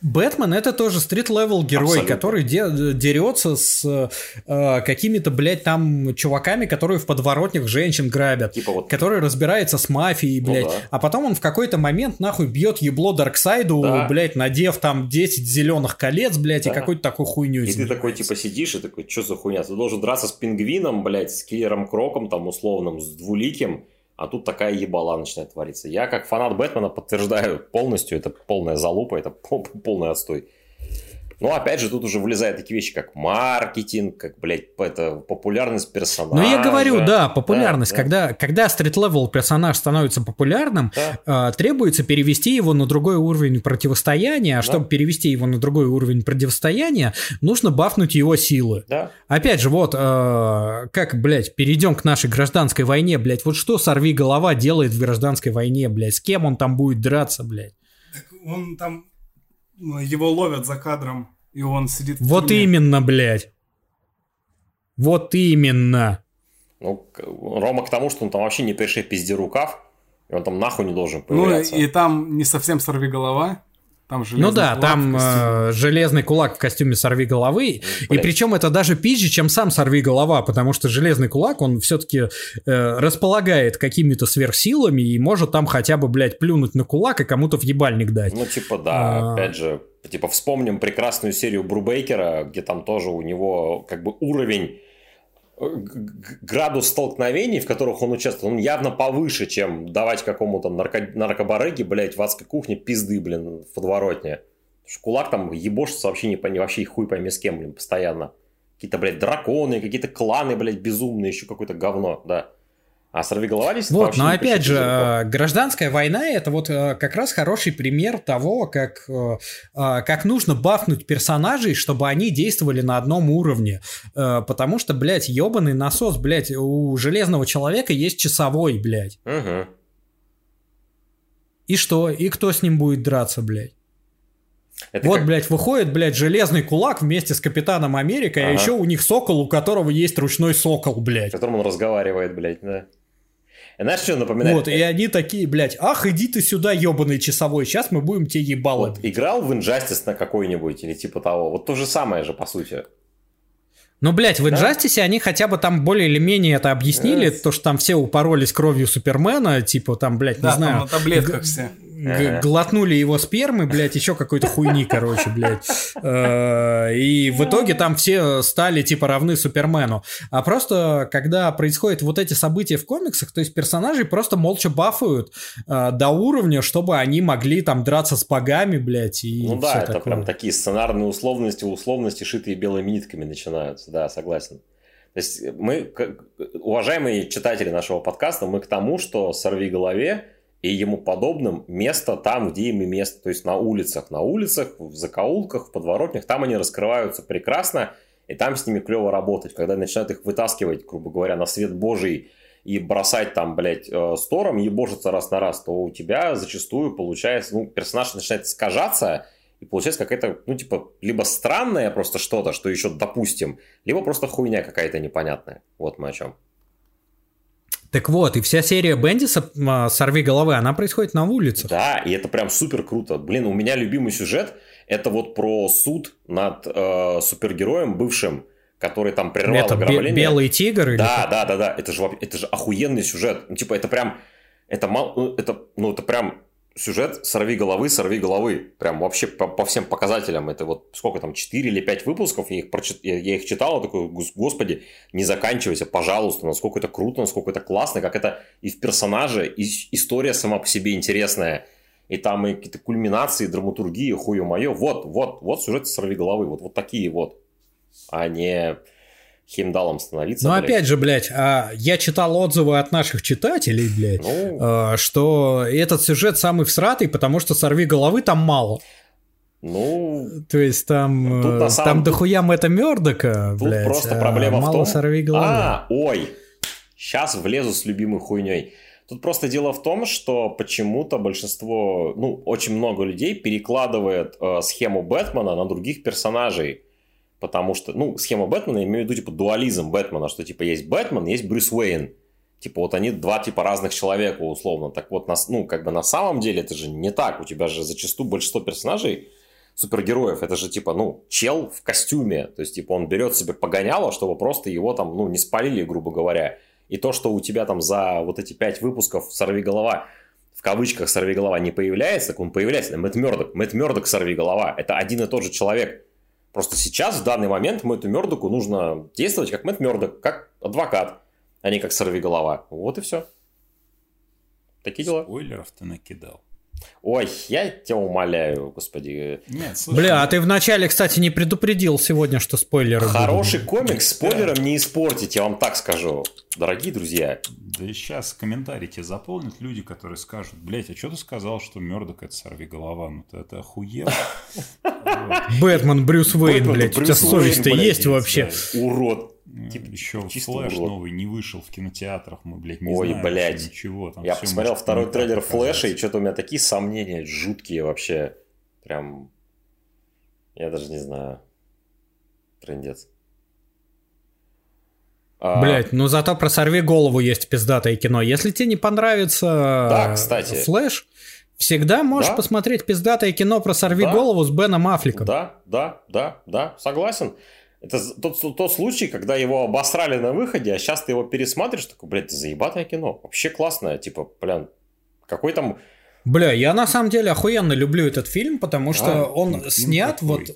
Бэтмен — это тоже стрит-левел герой, абсолютно, который дерется с какими-то, блядь, там чуваками, которые в подворотнях женщин грабят, типа вот... который разбирается с мафией, блядь, а потом он в какой-то момент нахуй бьет ебло Дарксайду, блядь, надев там 10 зеленых колец, блядь, и какую-то такую хуйню. И ты такой, типа, сидишь и такой, что за хуйня? Ты должен драться с Пингвином, блядь, с Киллером Кроком, там, условным, с Двуликим. А тут такая ебала начинает твориться. Я как фанат Бэтмена подтверждаю полностью, это полная залупа, это полный отстой. Но опять же, тут уже влезают такие вещи, как маркетинг, как, блядь, это популярность персонажа. Ну я говорю, да, популярность. Когда стрит-левел персонаж становится популярным, требуется перевести его на другой уровень противостояния. А чтобы перевести его на другой уровень противостояния, нужно бафнуть его силы. Опять же, вот, как, блядь, перейдем к нашей гражданской войне, блядь. Вот что «Сорви голова» делает в гражданской войне, блядь? С кем он там будет драться, блядь? Так он там... Его ловят за кадром, и он сидит в вот тюрьме. Именно, блядь. Вот именно. Ну, Рома к тому, что он там вообще не перешей пизди рукав, и он там нахуй не должен появляться. Ну, и там не совсем «Сорви голова». Там железный кулак там железный кулак в костюме «Сорви головы». И причем это даже пизже, чем сам «Сорви голова», потому что железный кулак, он все-таки располагает какими-то сверхсилами и может там хотя бы, блядь, плюнуть на кулак и кому-то в ебальник дать. Ну, типа, опять же, типа, вспомним прекрасную серию Брубейкера, где там тоже у него как бы уровень, градус столкновений, в которых он участвовал, он явно повыше, чем давать какому-то наркобарыге, блядь, в адской кухне пизды, блин, в подворотне. Кулак там ебошится вообще вообще хуй пойми с кем, блин, постоянно. Какие-то, блядь, драконы, какие-то кланы, блядь, безумные, еще какое-то говно, А «Сорвиголова» здесь вот, но опять же, гражданская война — это вот как раз хороший пример того, как нужно бафнуть персонажей, чтобы они действовали на одном уровне. Потому что, блядь, ёбаный насос, блядь, у Железного Человека есть часовой, блядь. Угу. И что? И кто с ним будет драться, блядь? Это вот, как... блядь, выходит, блядь, Железный Кулак вместе с Капитаном Америка, а еще у них сокол, у которого есть ручной сокол, блядь. С которым он разговаривает, блядь, Знаешь, что напоминает? Вот, и они такие, блядь, ах, иди ты сюда, ёбаный часовой, сейчас мы будем тебе ебало. Вот, играл в Injustice на какой-нибудь или типа того? Вот то же самое же, по сути. Но, блядь, в Инжастисе они хотя бы там более или менее это объяснили, то, что там все упоролись кровью Супермена, типа там, блядь, не знаю... Да, на таблетках все. Глотнули его спермы, блядь, еще какой-то хуйни, короче, блядь. И в итоге там все стали, типа, равны Супермену. А просто, когда происходят вот эти события в комиксах, то есть персонажей просто молча бафают до уровня, чтобы они могли там драться с пагами, блядь, и ну да, это такое. Прям такие сценарные условности, шитые белыми нитками начинаются, да, согласен. То есть мы, уважаемые читатели нашего подкаста, мы к тому, что «Сорвиголове» и ему подобным место там, где им и место, то есть на улицах, в закоулках, в подворотнях, там они раскрываются прекрасно, и там с ними клево работать, когда начинают их вытаскивать, грубо говоря, на свет божий и бросать там, блядь, стором, ебошиться раз на раз, то у тебя зачастую получается, ну, персонаж начинает искажаться, и получается какая-то, ну, типа, либо странное просто что-то, что еще допустим, либо просто хуйня какая-то непонятная, вот мы о чем. Так вот, и вся серия Бендиса «Сорвиголовы», она происходит на улице. Да, и это прям супер круто. Блин, у меня любимый сюжет – это вот про суд над супергероем бывшим, который там прервал ограбление. Это «Белый тигр» или что? Да, это же охуенный сюжет. Ну, типа, это прям, это прям сюжет «Сорвиголовы». Прям вообще по всем показателям. Это вот сколько там, 4 или 5 выпусков, я их читал, такой, господи, не заканчивайся, пожалуйста, насколько это круто, насколько это классно, как это и в персонаже, и история сама по себе интересная, и там и какие-то кульминации, драматургии, хую-мою, вот сюжет «Сорвиголовы», вот такие вот, а не... Химдалом становиться. Ну, опять же, блядь, я читал отзывы от наших читателей, блядь, что этот сюжет самый всратый, потому что «Сорвиголовы» там мало. Ну... То есть там дохуя Мэтта Мёрдока, тут блядь, просто проблема мало в том... «Сорвиголовы». Сейчас влезу с любимой хуйней. Тут просто дело в том, что почему-то большинство, ну, очень много людей перекладывает схему Бэтмена на других персонажей. Потому что, ну, схема Бэтмена, я имею в виду, типа, дуализм Бэтмена, что, типа, есть Бэтмен, есть Брюс Уэйн. Типа, вот они два, типа, разных человека, условно. Так вот, на самом деле это же не так. У тебя же зачастую большинство персонажей, супергероев, это же, типа, ну, чел в костюме. То есть, типа, он берет себе погоняло, чтобы просто его там, ну, не спалили, грубо говоря. И то, что у тебя там за вот эти 5 выпусков «Сорвиголова», в кавычках «Сорвиголова» не появляется, так он появляется. Мэтт Мёрдок «Сорвиголова». Это один и тот же человек. Просто сейчас, в данный момент, Мэтту Мёрдоку нужно действовать как Мэтт Мёрдок, как адвокат, а не как сорвиголова. Вот и все. Такие дела. Спойлеров ты накидал. Ой, я тебя умоляю, господи. Нет, слушай. Бля, а ты вначале, кстати, не предупредил сегодня, что спойлеры хороший будут. Комикс спойлером не испортить, я вам так скажу, дорогие друзья. Да и сейчас комментарии тебе заполнят люди, которые скажут: блять, а что ты сказал, что Мёрдок — это сорвиголова? Ну ты это охуел. Бэтмен, Брюс Уэйн, блять, у тебя совесть-то есть вообще? Урод. Типа, еще «Флэш» новый не вышел в кинотеатрах, мы, блядь, не знаем ничего. Там я посмотрел второй трейлер «Флэша», и что-то у меня такие сомнения жуткие вообще. Прям, я даже не знаю. Трындец. Блять, ну зато про «Сорвиголову» есть пиздатое кино. Если тебе не понравится «Флэш», всегда можешь посмотреть пиздатое кино про «Сорвиголову» с Беном Аффлеком. Да, согласен. Это тот случай, когда его обосрали на выходе, а сейчас ты его пересматриваешь, такой, блядь, это заебатое кино. Вообще классное, типа, блин, какой там... Бля, я на самом деле охуенно люблю этот фильм, потому что он снят такой.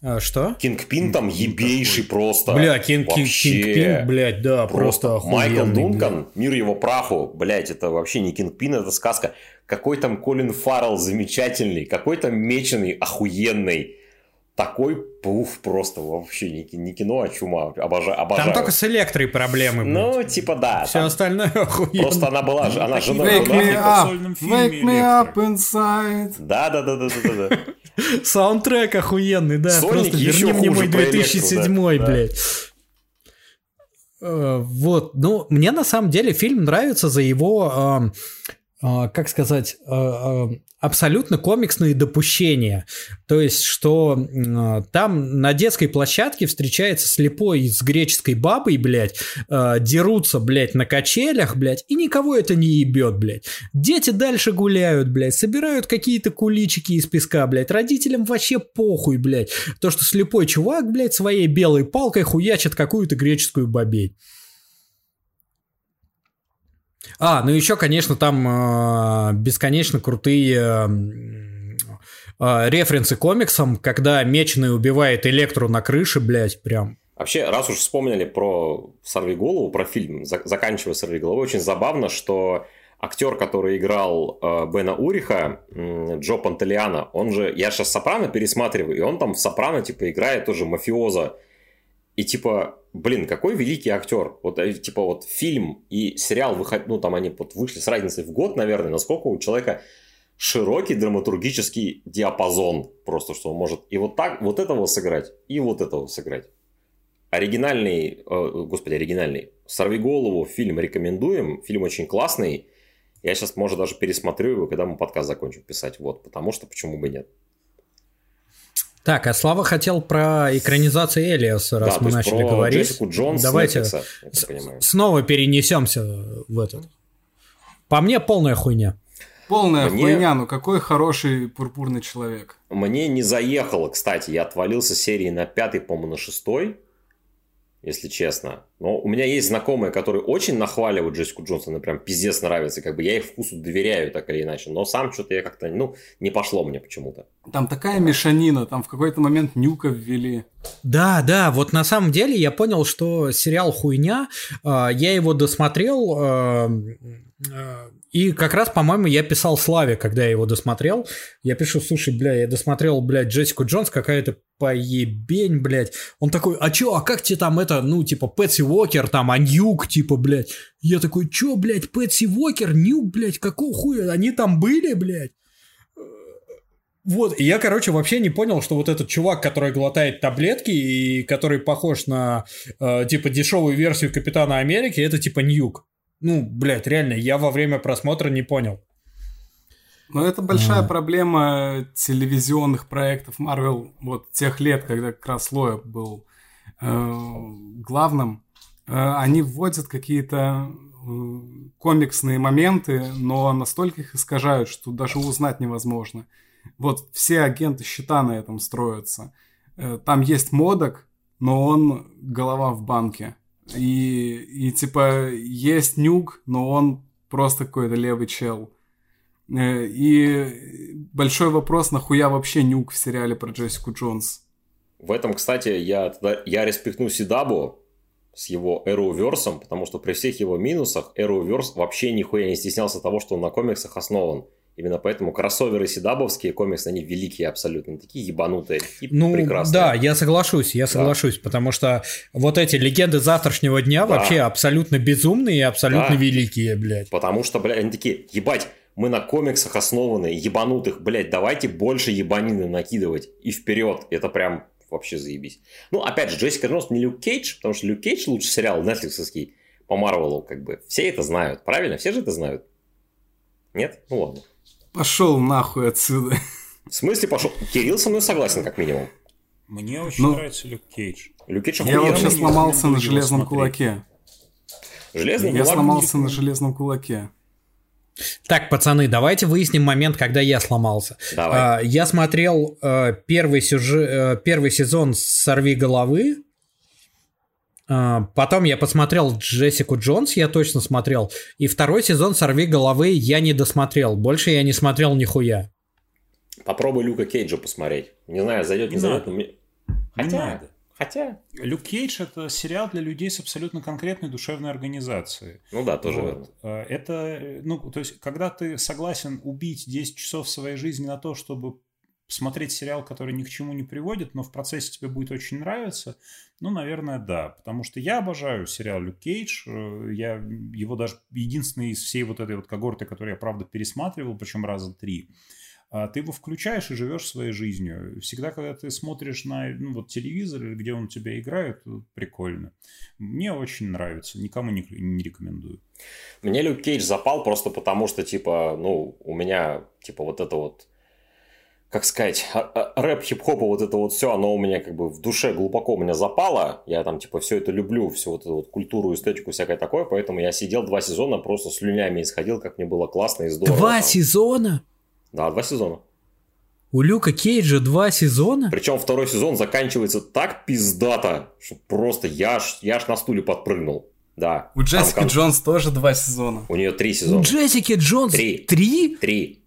Вот... Что? Кингпин там ебейший такой. Просто. Бля, Кингпин, блядь, да, просто охуенный. Майкл Дункан, мир его праху, блядь, это вообще не Кингпин, это сказка. Какой там Колин Фаррелл замечательный, какой там меченый охуенный. Такой пуф просто вообще не кино, а чума. Обожаю. Там только с электрой проблемы. Ну, типа да. Все остальное охуенно. Просто она была же, она жена. Wake me up inside. Да. Саундтрек охуенный, да. Просто верни мне мой 2007-й, блядь. Вот, ну, мне на самом деле фильм нравится за его... как сказать, абсолютно комиксные допущения. То есть, что там на детской площадке встречается слепой с греческой бабой, блядь, дерутся, блядь, на качелях, блядь, и никого это не ебет, блядь. Дети дальше гуляют, блядь, собирают какие-то куличики из песка, блядь. Родителям вообще похуй, блядь. То, что слепой чувак, блядь, своей белой палкой хуячит какую-то греческую бабень. А, ну еще, конечно, там бесконечно крутые референсы к комиксам, когда Меченый убивает Электру на крыше, блядь, прям. Вообще, раз уж вспомнили про «Сорвиголову», про фильм, заканчивая «Сорвиголовой», очень забавно, что актер, который играл Бена Уриха, Джо Панталиано, он же... Я сейчас «Сопрано» пересматриваю, и он там в «Сопрано» типа играет тоже мафиоза. И типа... Блин, какой великий актер. Вот, типа, вот фильм и сериал, ну, там они вот вышли с разницей в год, наверное, насколько у человека широкий драматургический диапазон просто, что он может и вот так, вот этого сыграть, и вот этого сыграть. Оригинальный, оригинальный «Сорвиголову» фильм рекомендуем, фильм очень классный. Я сейчас, может, даже пересмотрю его, когда мы подкаст закончим писать, вот, потому что почему бы нет. Так, а Слава хотел про экранизацию «Элиаса», раз мы начали говорить. Джессику Джонс. Давайте снова перенесемся в этот. По мне полная хуйня. Полная хуйня, но какой хороший пурпурный человек. Мне не заехало, кстати, я отвалился серии на 5-й, по-моему, на 6-й, если честно. Но у меня есть знакомые, которые очень нахваливают Джессику Джонс, она прям пиздец нравится, как бы я их вкусу доверяю так или иначе, но сам что-то я как-то, ну, не пошло мне почему-то. Там такая мешанина, там в какой-то момент Нюка ввели. Да, вот на самом деле я понял, что сериал хуйня, я его досмотрел, и как раз, по-моему, я писал Славе, когда я его досмотрел, я пишу, слушай, бля, я досмотрел, блядь, Джессику Джонс, какая-то поебень, блядь, он такой, а чё, а как тебе там это, ну, типа, Пэтси Уокер, там, а Ньюк, типа, блядь. Я такой, чё, блядь, Пэтси Уокер, Ньюк, блядь, какого хуя? Они там были, блядь? Вот, и я, короче, вообще не понял, что вот этот чувак, который глотает таблетки и который похож на, типа, дешевую версию Капитана Америки, это, типа, Ньюк. Ну, блядь, реально, я во время просмотра не понял. Но это большая проблема телевизионных проектов Marvel вот тех лет, когда как раз Лоя был главным. Они вводят какие-то комиксные моменты, но настолько их искажают, что даже узнать невозможно. Вот все агенты щита на этом строятся. Там есть Модок, но он голова в банке. И типа есть Нюк, но он просто какой-то левый чел. И большой вопрос, нахуя вообще Нюк в сериале про Джессику Джонс? В этом, кстати, я респектну Сидабу с его Arrowverse, потому что при всех его минусах Arrowverse вообще нихуя не стеснялся того, что он на комиксах основан. Именно поэтому кроссоверы сидабовские комиксы, они великие абсолютно, такие ебанутые, такие прекрасные. Да, я соглашусь, потому что вот эти легенды завтрашнего дня вообще абсолютно безумные и абсолютно великие, блядь. Потому что, блядь, они такие, ебать, мы на комиксах основаны, ебанутых, блядь, давайте больше ебанины накидывать и вперед, это прям... Вообще заебись. Ну, опять же, Джессика Джонс не Люк Кейдж, потому что Люк Кейдж лучший сериал Netflix-овский по Марвелу, как бы. Все это знают, правильно? Все же это знают? Нет? Ну ладно. Пошел нахуй отсюда. В смысле пошел? Кирилл со мной согласен, как минимум. Мне очень нравится Люк Кейдж. Я вообще сломался на железном кулаке. Так, пацаны, давайте выясним момент, когда я сломался. Давай. Я смотрел первый сезон «Сорви головы», потом я посмотрел «Джессику Джонс», я точно смотрел, и второй сезон «Сорви головы» я не досмотрел, больше я не смотрел нихуя. Попробуй Люка Кейджа посмотреть. Не знаю, зайдет, не зайдет. Хотя... Люк Кейдж — это сериал для людей с абсолютно конкретной душевной организацией. Ну да, тоже вот. Это, ну, то есть, когда ты согласен убить 10 часов своей жизни на то, чтобы смотреть сериал, который ни к чему не приводит, но в процессе тебе будет очень нравиться, ну, наверное, да. Потому что я обожаю сериал Люк Кейдж. Я его даже единственный из всей вот этой вот когорты, который я, правда, пересматривал, причем раза 3. ты его включаешь и живешь своей жизнью. Всегда, когда ты смотришь на телевизор, где он у тебя играет, прикольно. Мне очень нравится, никому не рекомендую. Мне Люк Кейдж запал просто потому, что, у меня, рэп, хип-хоп, все, оно у меня в душе глубоко запало. Я все это люблю, всю культуру, эстетику, всякое такое. Поэтому я сидел 2 сезона, просто слюнями исходил, как мне было классно и здорово. 2 сезона? Да, 2 сезона. У Люка Кейджа 2 сезона? Причем 2-й сезон заканчивается так пиздато, что просто я аж на стуле подпрыгнул. Да. У Джессики Джонс тоже 2 сезона. У нее 3 сезона. У Джессики Джонс 3? 3?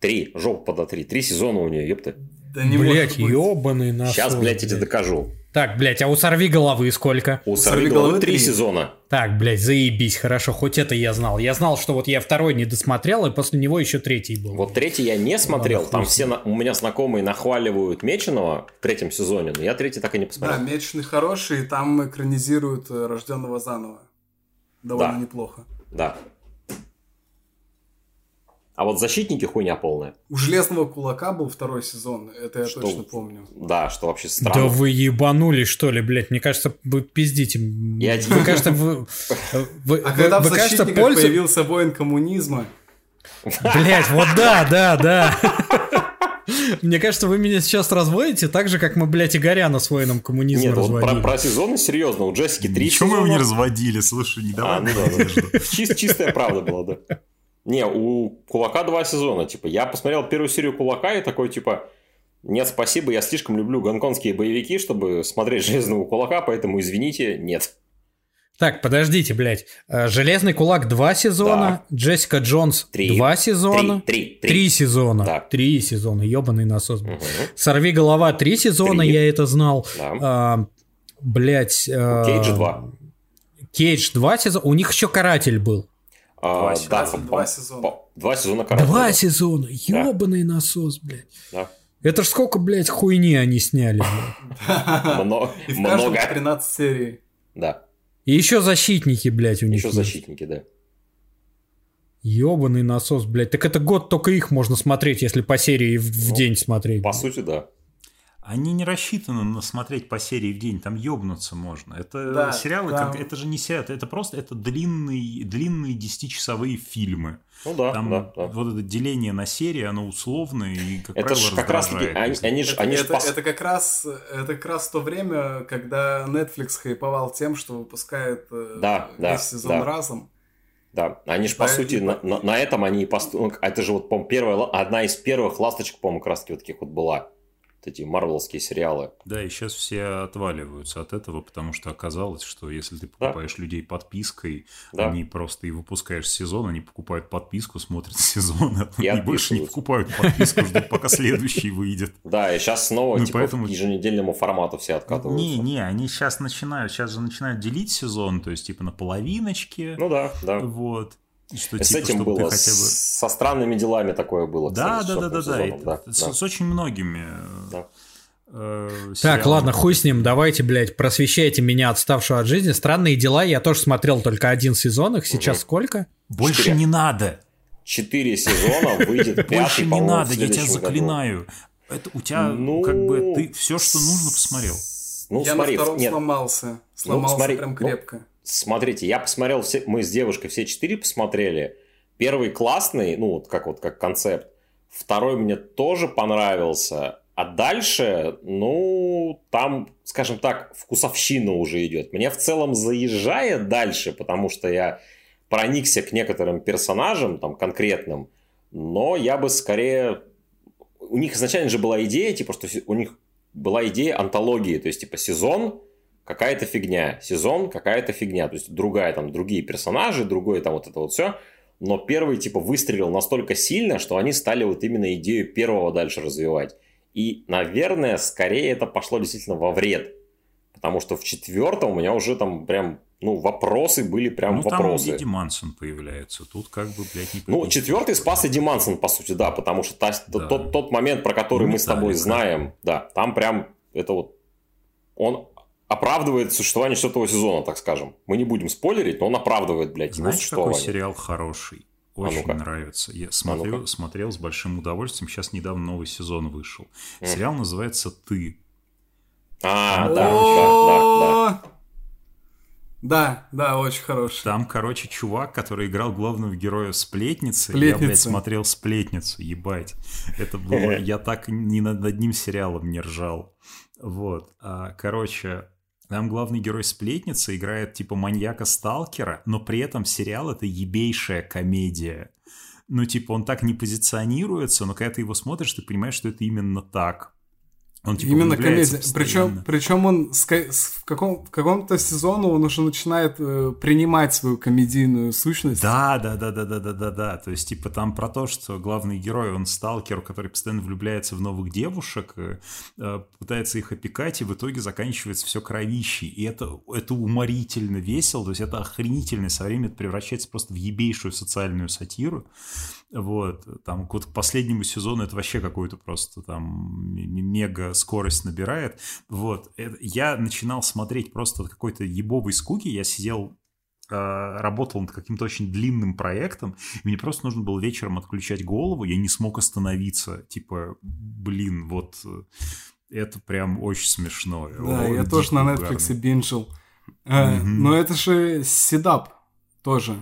3. Жопа подо 3. 3 сезона у нее, ёпта. Да не блять, ёбаный насос. Сейчас, блядь, я тебе докажу. Так, блядь, а у «Сорви головы» сколько? У «Сорви головы» 3 сезона. Так, блядь, заебись, хорошо, хоть это я знал. Я знал, что я 2-й не досмотрел, и после него еще 3-й был. Вот 3-й я не смотрел, там все у меня знакомые нахваливают Меченого в 3-м сезоне, но я 3-й так и не посмотрел. Да, Меченый хороший, и там экранизируют «Рожденного заново». Довольно неплохо. Да. А вот «Защитники» хуйня полная. У «Железного кулака» был 2-й сезон, это я точно помню. Да, что вообще странно. Да вы ебанули, что ли, блядь? Мне кажется, вы пиздите. Вы, кажется, А когда в «Защитниках» появился воин коммунизма... Блядь, вот да. Мне кажется, вы меня сейчас разводите так же, как мы, блядь, Игоряна с воином коммунизма разводили. Нет, про сезоны серьезно, у Джессики 3 сезона. Почему вы его не разводили? Слушай, не давай. Чистая правда была, да. Не, у «Кулака» 2 сезона. Я посмотрел 1-ю серию «Кулака» и такой, нет, спасибо, я слишком люблю гонконгские боевики, чтобы смотреть «Железного кулака», поэтому, извините, нет. Так, подождите, блядь. «Железный кулак» 2 сезона, да. Джессика Джонс 2 сезона. 3 сезона. Да. 3 сезона, ёбаный насос. Угу. «Сорви голова» 3 сезона, я это знал. Да. Блядь. Кейдж 2. Кейдж 2 сезона. У них еще «Каратель» был. 2 сезона. 2 сезона «Карателя». 2 сезона. Ёбаный насос, блядь. Да. Это ж сколько, блядь, хуйни они сняли. Много. И в каждом 13 серий. Да. И еще «Защитники», блядь, у них. Еще «Защитники», да. Ёбаный насос, блядь. Так это год только их можно смотреть, если по серии в день смотреть. По сути, да. Они не рассчитаны на смотреть по серии в день, там ёбнуться можно. Это сериалы, там... это же не сериал, это просто длинные 10-часовые фильмы. Ну да, там вот это деление на серии, оно условное и, как это правило, раздражает. Это как раз то время, когда Netflix хайповал тем, что выпускает весь сезон разом. Да, они же, по сути, на этом они и построили. Это же, по-моему, одна из первых ласточек, по-моему, как раз таких вот была. Эти марвелские сериалы. Да, и сейчас все отваливаются от этого, потому что оказалось, что если ты покупаешь людей подпиской, они просто и выпускаешь сезон, они покупают подписку, смотрят сезон, и они больше не покупают подписку, ждут, пока следующий выйдет. Да, и сейчас снова к еженедельному формату все откатываются. Не, они сейчас же начинают делить сезон, то есть на половиночки. Ну да. Вот. С этим было, со странными делами такое было. С очень многими. Так, ладно, хуй с ним, давайте, блядь, просвещайте меня, отставшего от жизни. «Странные дела», я тоже смотрел только 1 сезон, их сейчас сколько? Больше 4. Не надо. 4 сезона, выйдет 5. Больше не надо, я тебя заклинаю. Это у тебя, ты все, что нужно, посмотрел. Я на 2-м сломался прям крепко. Смотрите, я посмотрел, мы с девушкой все 4 посмотрели. 1-й классный, как концепт. 2-й мне тоже понравился. А дальше, там, скажем так, вкусовщина уже идет. Мне в целом заезжает дальше, потому что я проникся к некоторым персонажам, конкретным. Но я бы скорее... У них изначально же была идея, что у них была идея антологии. То есть, сезон... какая-то фигня, сезон, какая-то фигня, то есть другие персонажи, другое все, но 1-й выстрелил настолько сильно, что они стали именно идею 1-го дальше развивать, и, наверное, скорее это пошло действительно во вред, потому что в 4-м у меня уже прям, вопросы были, прям вопросы. Там Эдди Мансон появляется, тут блядь, не появляется. 4-й спас Эдди Мансон, по сути, да, потому что тот момент, про который мы с тобой знаем, да, там прям это он... оправдывает существование 4-го сезона, так скажем. Мы не будем спойлерить, но он оправдывает, блядь, его существование. Знаешь, какой сериал хороший? Очень нравится. Я смотрел с большим удовольствием. Сейчас недавно новый сезон вышел. Сериал называется «Ты». Да, очень хороший. Там, короче, чувак, который играл главного героя Сплетницы. Я, блядь, смотрел Сплетницу, ебать. Это было... Я так ни над одним сериалом не ржал. Вот. Короче... Там главный герой Сплетницы играет типа маньяка-сталкера, но при этом сериал — это ебейшая комедия. Ну, типа, он так не позиционируется, но когда ты его смотришь, ты понимаешь, что это именно так. Он, типа, именно комедия. Причем он в каком-то сезоне он уже начинает принимать свою комедийную сущность. Да. То есть, типа, там про то, что главный герой, он сталкер, который постоянно влюбляется в новых девушек, пытается их опекать, и в итоге заканчивается все кровищей. И это уморительно весело, то есть это охренительно. Со временем это превращается просто в ебейшую социальную сатиру. Вот. Там к последнему сезону это вообще какой-то просто там мега скорость набирает. Вот. Я начинал смотреть просто от какой-то ебовой скуки. Я сидел, работал над каким-то очень длинным проектом. Мне просто нужно было вечером отключать голову. Я не смог остановиться. Типа, блин, вот это прям очень смешно. Да, я тоже на Netflix бинжил. Но это же Седап тоже.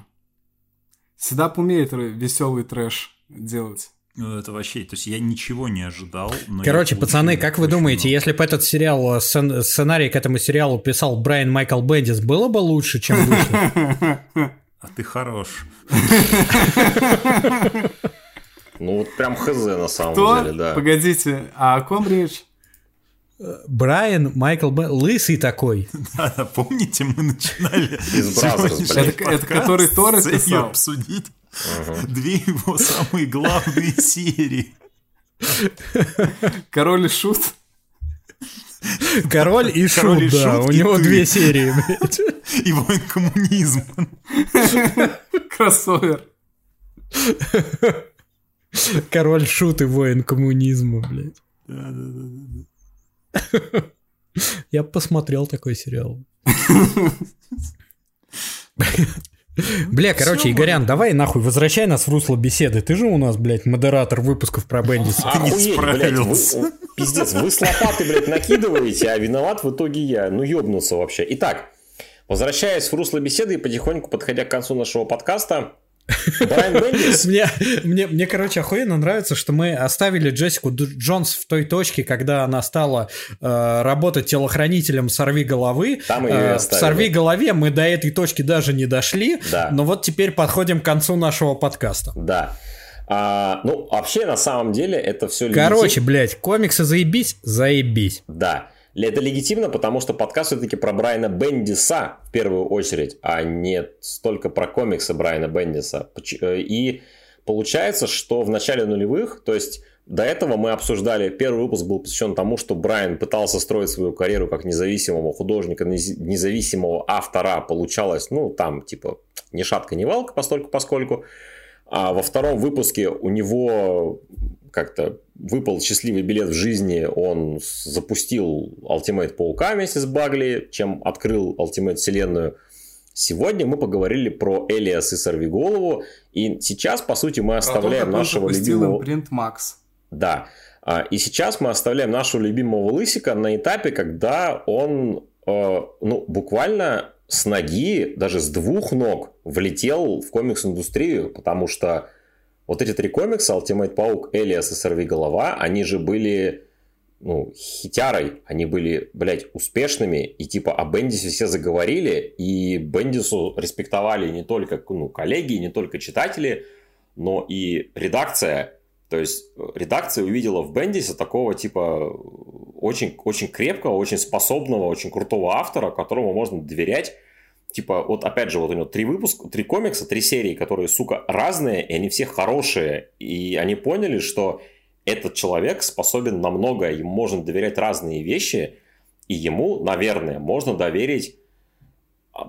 Седап умеет веселый трэш делать. Ну, это вообще... То есть, я ничего не ожидал. Но короче, пацаны, как вы думаете, если бы этот сериал, сценарий к этому сериалу писал Брайан Майкл Бендис, было бы лучше, чем вышло? А ты хорош. Ну, вот прям хз на самом деле, да. Погодите, а о ком речь? Брайан Майкл Бендис, лысый такой. Да, помните, мы начинали... Это который Торрес писал. Обсудить. Две его самые главные серии. Король и Шут. Король и Шут, да. У него две серии. И «Войн коммунизма». Кроссовер. Король Шут и «Воин коммунизма», блядь. Да. Я посмотрел такой сериал. Бля, короче, Игорян, давай нахуй возвращай нас в русло беседы. Ты же у нас, блядь, модератор выпусков про Бендиса. Охуеть, блядь, пиздец, вы с лопаты, блядь, накидываете, а виноват в итоге я. Ну, ёбнулся вообще. Итак, возвращаясь в русло беседы и потихоньку подходя к концу нашего подкаста, Брайан Бендис. Мне, короче, охуенно нравится, что мы оставили Джессику Джонс в той точке, когда она стала работать телохранителем «Сорви головы». Там ее в «Сорви голове» мы до этой точки даже не дошли, да. Но вот теперь подходим к концу нашего подкаста. Да. Ну, вообще, на самом деле, это все легитимно. Короче, блядь, комиксы заебись. Да. Это легитимно, потому что подкаст все-таки про Брайана Бендиса в первую очередь, а не столько про комиксы Брайана Бендиса. И получается, что в начале нулевых, то есть до этого мы обсуждали, первый выпуск был посвящен тому, что Брайан пытался строить свою карьеру как независимого художника, независимого автора. Получалось, ну там типа ни шатка, ни валка, поскольку. А во втором выпуске у него... как-то выпал счастливый билет в жизни, он запустил Ultimate Паука вместе с Багли, чем открыл Ultimate вселенную. Сегодня мы поговорили про Элиас и Сорвиголову, и сейчас, по сути, мы оставляем нашего любимого... Да, и сейчас мы оставляем нашего любимого Лысика на этапе, когда он, ну, буквально с ноги, даже с двух ног влетел в комикс-индустрию, потому что вот эти три комикса, Ultimate Паук, Элиас и Сорвиголова, они же были, ну, хитярой, они были, блядь, успешными, и типа о Бендисе все заговорили, и Бендису респектовали не только, ну, коллеги, не только читатели, но и редакция. То есть редакция увидела в Бендисе такого типа очень, очень крепкого, очень способного, очень крутого автора, которому можно доверять. Типа, вот опять же, вот у него три комикса, три серии, которые, сука, разные, и они все хорошие. И они поняли, что этот человек способен на многое, ему можно доверять разные вещи, и ему, наверное, можно доверить,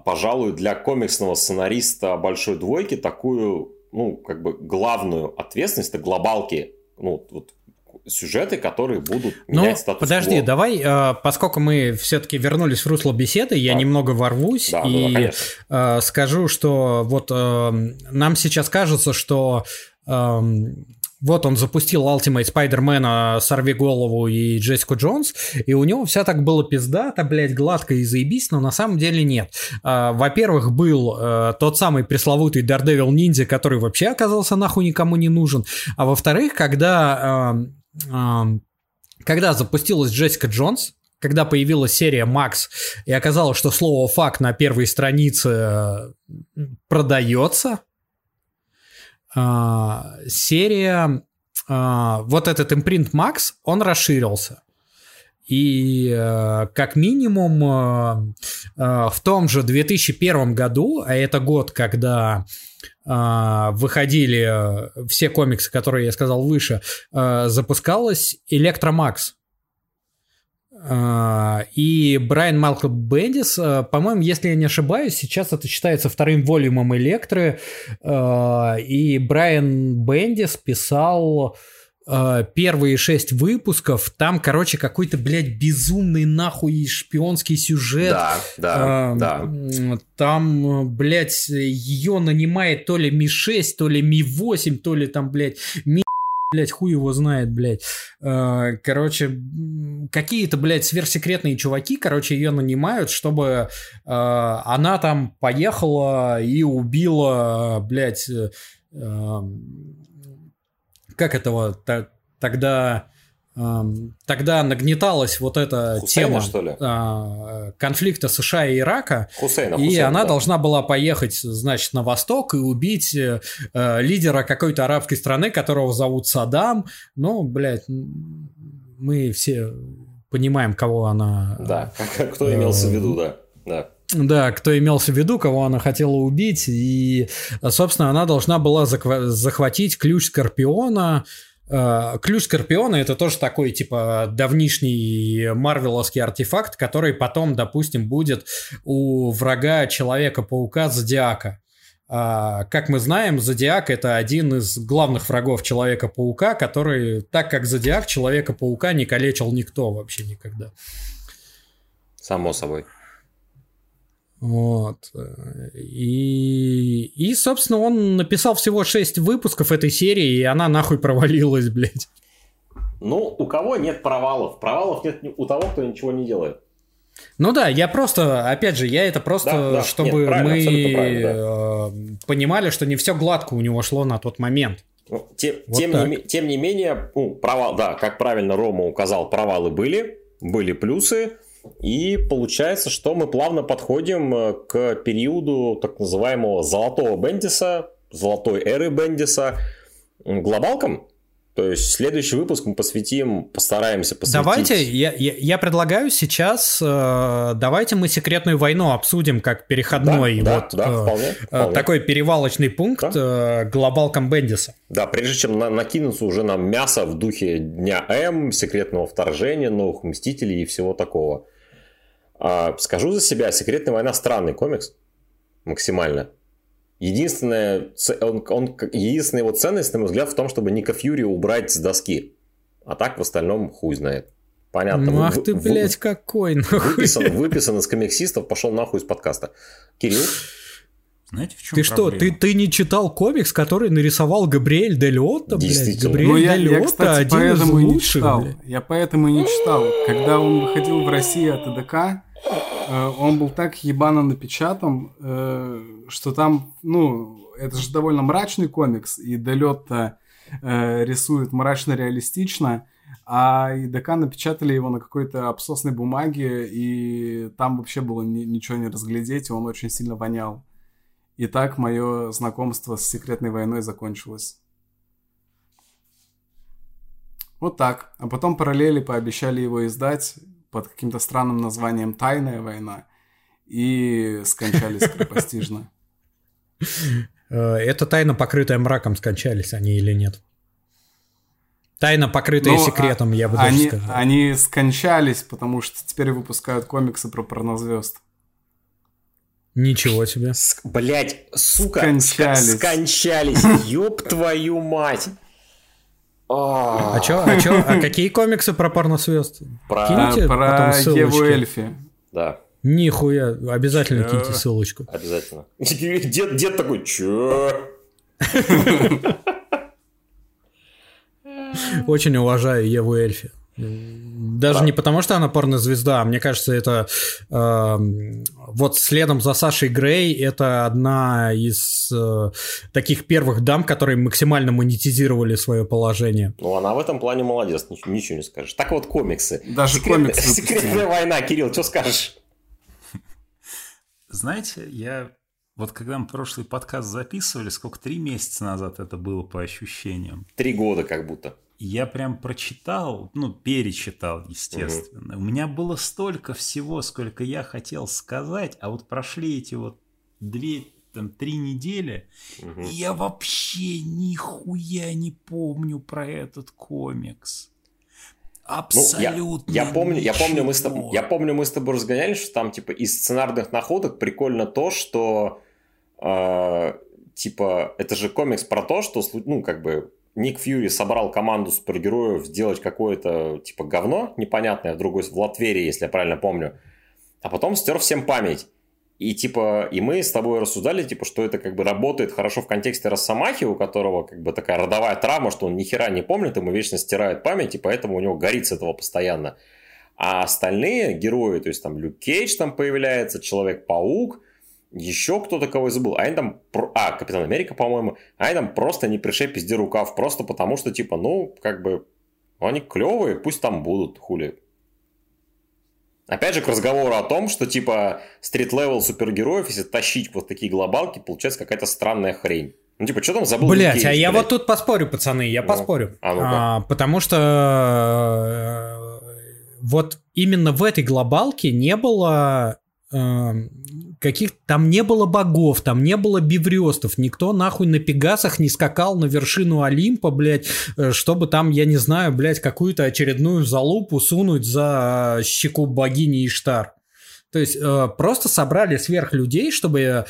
пожалуй, для комиксного сценариста «Большой двойки» такую, ну, как бы главную ответственность, это глобалки, ну, вот сюжеты, которые будут менять статус-кво. Подожди, давай, поскольку мы все-таки вернулись в русло беседы, я немного ворвусь и скажу, что вот нам сейчас кажется, что вот он запустил Ultimate Spider-Man, Сорвиголову и Джессику Джонс, и у него вся так было пиздато, блядь, гладко и заебись, но на самом деле нет. Во-первых, был тот самый пресловутый Daredevil Ниндзя, который вообще оказался нахуй никому не нужен. А во-вторых, когда запустилась Джессика Джонс, когда появилась серия «Макс», и оказалось, что слово «фак» на первой странице продается... серия, вот этот импринт Макс, он расширился. И как минимум в том же 2001 году, а это год, когда выходили все комиксы, которые я сказал выше, запускалась «Электромакс». И Брайан Малкольм Бендис, по-моему, если я не ошибаюсь, сейчас это считается вторым волюмом «Электры», и Брайан Бендис писал первые 6 выпусков, там, короче, какой-то, блядь, безумный нахуй шпионский сюжет. Да. Там, блядь, ее нанимает то ли Ми-6, то ли Ми-8, то ли там, блядь, Ми, хуй его знает, блядь. Короче, какие-то, блядь, сверхсекретные чуваки, короче, ее нанимают, чтобы она там поехала и убила, блядь, как этого тогда нагнеталась вот эта Хусейна, тема конфликта США и Ирака, Хусейна, она должна была поехать, значит, на восток и убить лидера какой-то арабской страны, которого зовут Саддам. Ну, блядь, мы все понимаем, кого она... Да, кто имелся в виду, да. Да, кто имелся в виду, кого она хотела убить, и, собственно, она должна была захватить ключ Скорпиона. Ключ Скорпиона — это тоже такой, типа, давнишний марвеловский артефакт, который потом, допустим, будет у врага Человека-паука Зодиака. Как мы знаем, Зодиак — это один из главных врагов Человека-паука, который, так как Зодиак, Человека-паука не калечил никто вообще никогда. Само собой. Вот. И, собственно, он написал всего 6 выпусков этой серии, и она нахуй провалилась, блядь. Ну, у кого нет провалов? Провалов нет у того, кто ничего не делает. Ну да, я просто, опять же, я это просто, да. Чтобы нет, мы понимали, что не все гладко у него шло на тот момент. Ну, тем не менее, провал, да, как правильно Рома указал, провалы были плюсы. И получается, что мы плавно подходим к периоду так называемого золотого Бендиса, золотой эры Бендиса, глобалкам. То есть следующий выпуск мы постараемся посвятить. Давайте, я предлагаю сейчас, давайте мы «Секретную войну» обсудим как переходной, вполне. Такой перевалочный пункт глобалкам Бендиса. Да, прежде чем накинуться уже на мясо в духе Дня М, «Секретного вторжения», «Новых мстителей» и всего такого. Скажу за себя, «Секретная война» — странный комикс, максимально. Единственная его ценность, на мой взгляд, в том, чтобы Ника Фьюри убрать с доски. А так в остальном хуй знает. Понятно. Ну ах ты, блядь, какой нахуй. Выписан из комиксистов, пошел нахуй из подкаста. Кирилл? Знаете, в чем проблема? Ты не читал комикс, который нарисовал Габриэль Дель Отто, блядь? Действительно. Я, кстати, поэтому и не читал. Когда он выходил в Россию от АДК, он был так ебано напечатан, что там, это же довольно мрачный комикс, и Дель-Отто рисует мрачно-реалистично, а ИДК напечатали его на какой-то абсосной бумаге, и там вообще было ничего не разглядеть, и он очень сильно вонял. И так мое знакомство с «Секретной войной» закончилось. Вот так. А потом параллели пообещали его издать под каким-то странным названием «Тайная война», и скончались скоропостижно. Это тайна, покрытая мраком, скончались они или нет? Тайна, покрытая секретом, я бы даже сказал. Они скончались, потому что теперь выпускают комиксы про порнозвезд. Ничего себе. Блять, сука, скончались. Ёб твою мать. А какие комиксы про порнозвезд? Про Еву Эльфи. Да. Нихуя, обязательно киньте ссылочку. Обязательно. Дед такой, чё? Очень уважаю Еву Эльфи. Даже не потому, что она порнозвезда, а мне кажется, это вот следом за Сашей Грей это одна из таких первых дам, которые максимально монетизировали свое положение. Ну, она в этом плане молодец, ничего не скажешь. Так вот, комиксы. Даже комиксы. Секретная война, Кирилл, что скажешь? Знаете, я вот когда мы прошлый подкаст записывали, сколько, 3 месяца назад это было по ощущениям. 3 года как будто. Я прям прочитал, перечитал, естественно. У меня было столько всего, сколько я хотел сказать, а вот прошли эти 3 недели, и я вообще нихуя не помню про этот комикс. Абсолютно. Я помню, мы с тобой разгонялись, что там из сценарных находок прикольно то, что это же комикс про то, что Ник Фьюри собрал команду супергероев сделать какое-то говно непонятное в Латверии, если я правильно помню, а потом стер всем память. И и мы с тобой рассуждали, что это работает хорошо в контексте Росомахи, у которого такая родовая травма, что он ни хера не помнит, ему вечно стирают память, и поэтому у него горит с этого постоянно. А остальные герои, то есть Люк Кейдж появляется, Человек-паук, еще кто-то, кого я забыл, Капитан Америка, по-моему, они там просто не пришей пизде рукав, просто потому что, они клевые, пусть там будут, хули. Опять же, к разговору о том, что, стрит-левел супергероев, если тащить такие глобалки, получается какая-то странная хрень. Что там забыл? Блять, а я вот тут поспорю, пацаны, поспорю. Потому что вот именно в этой глобалке не было... Там не было богов, там не было биврёстов, никто нахуй на пегасах не скакал на вершину Олимпа, блядь, чтобы там, я не знаю, блядь, какую-то очередную залупу сунуть за щеку богини Иштар. То есть просто собрали сверхлюдей, чтобы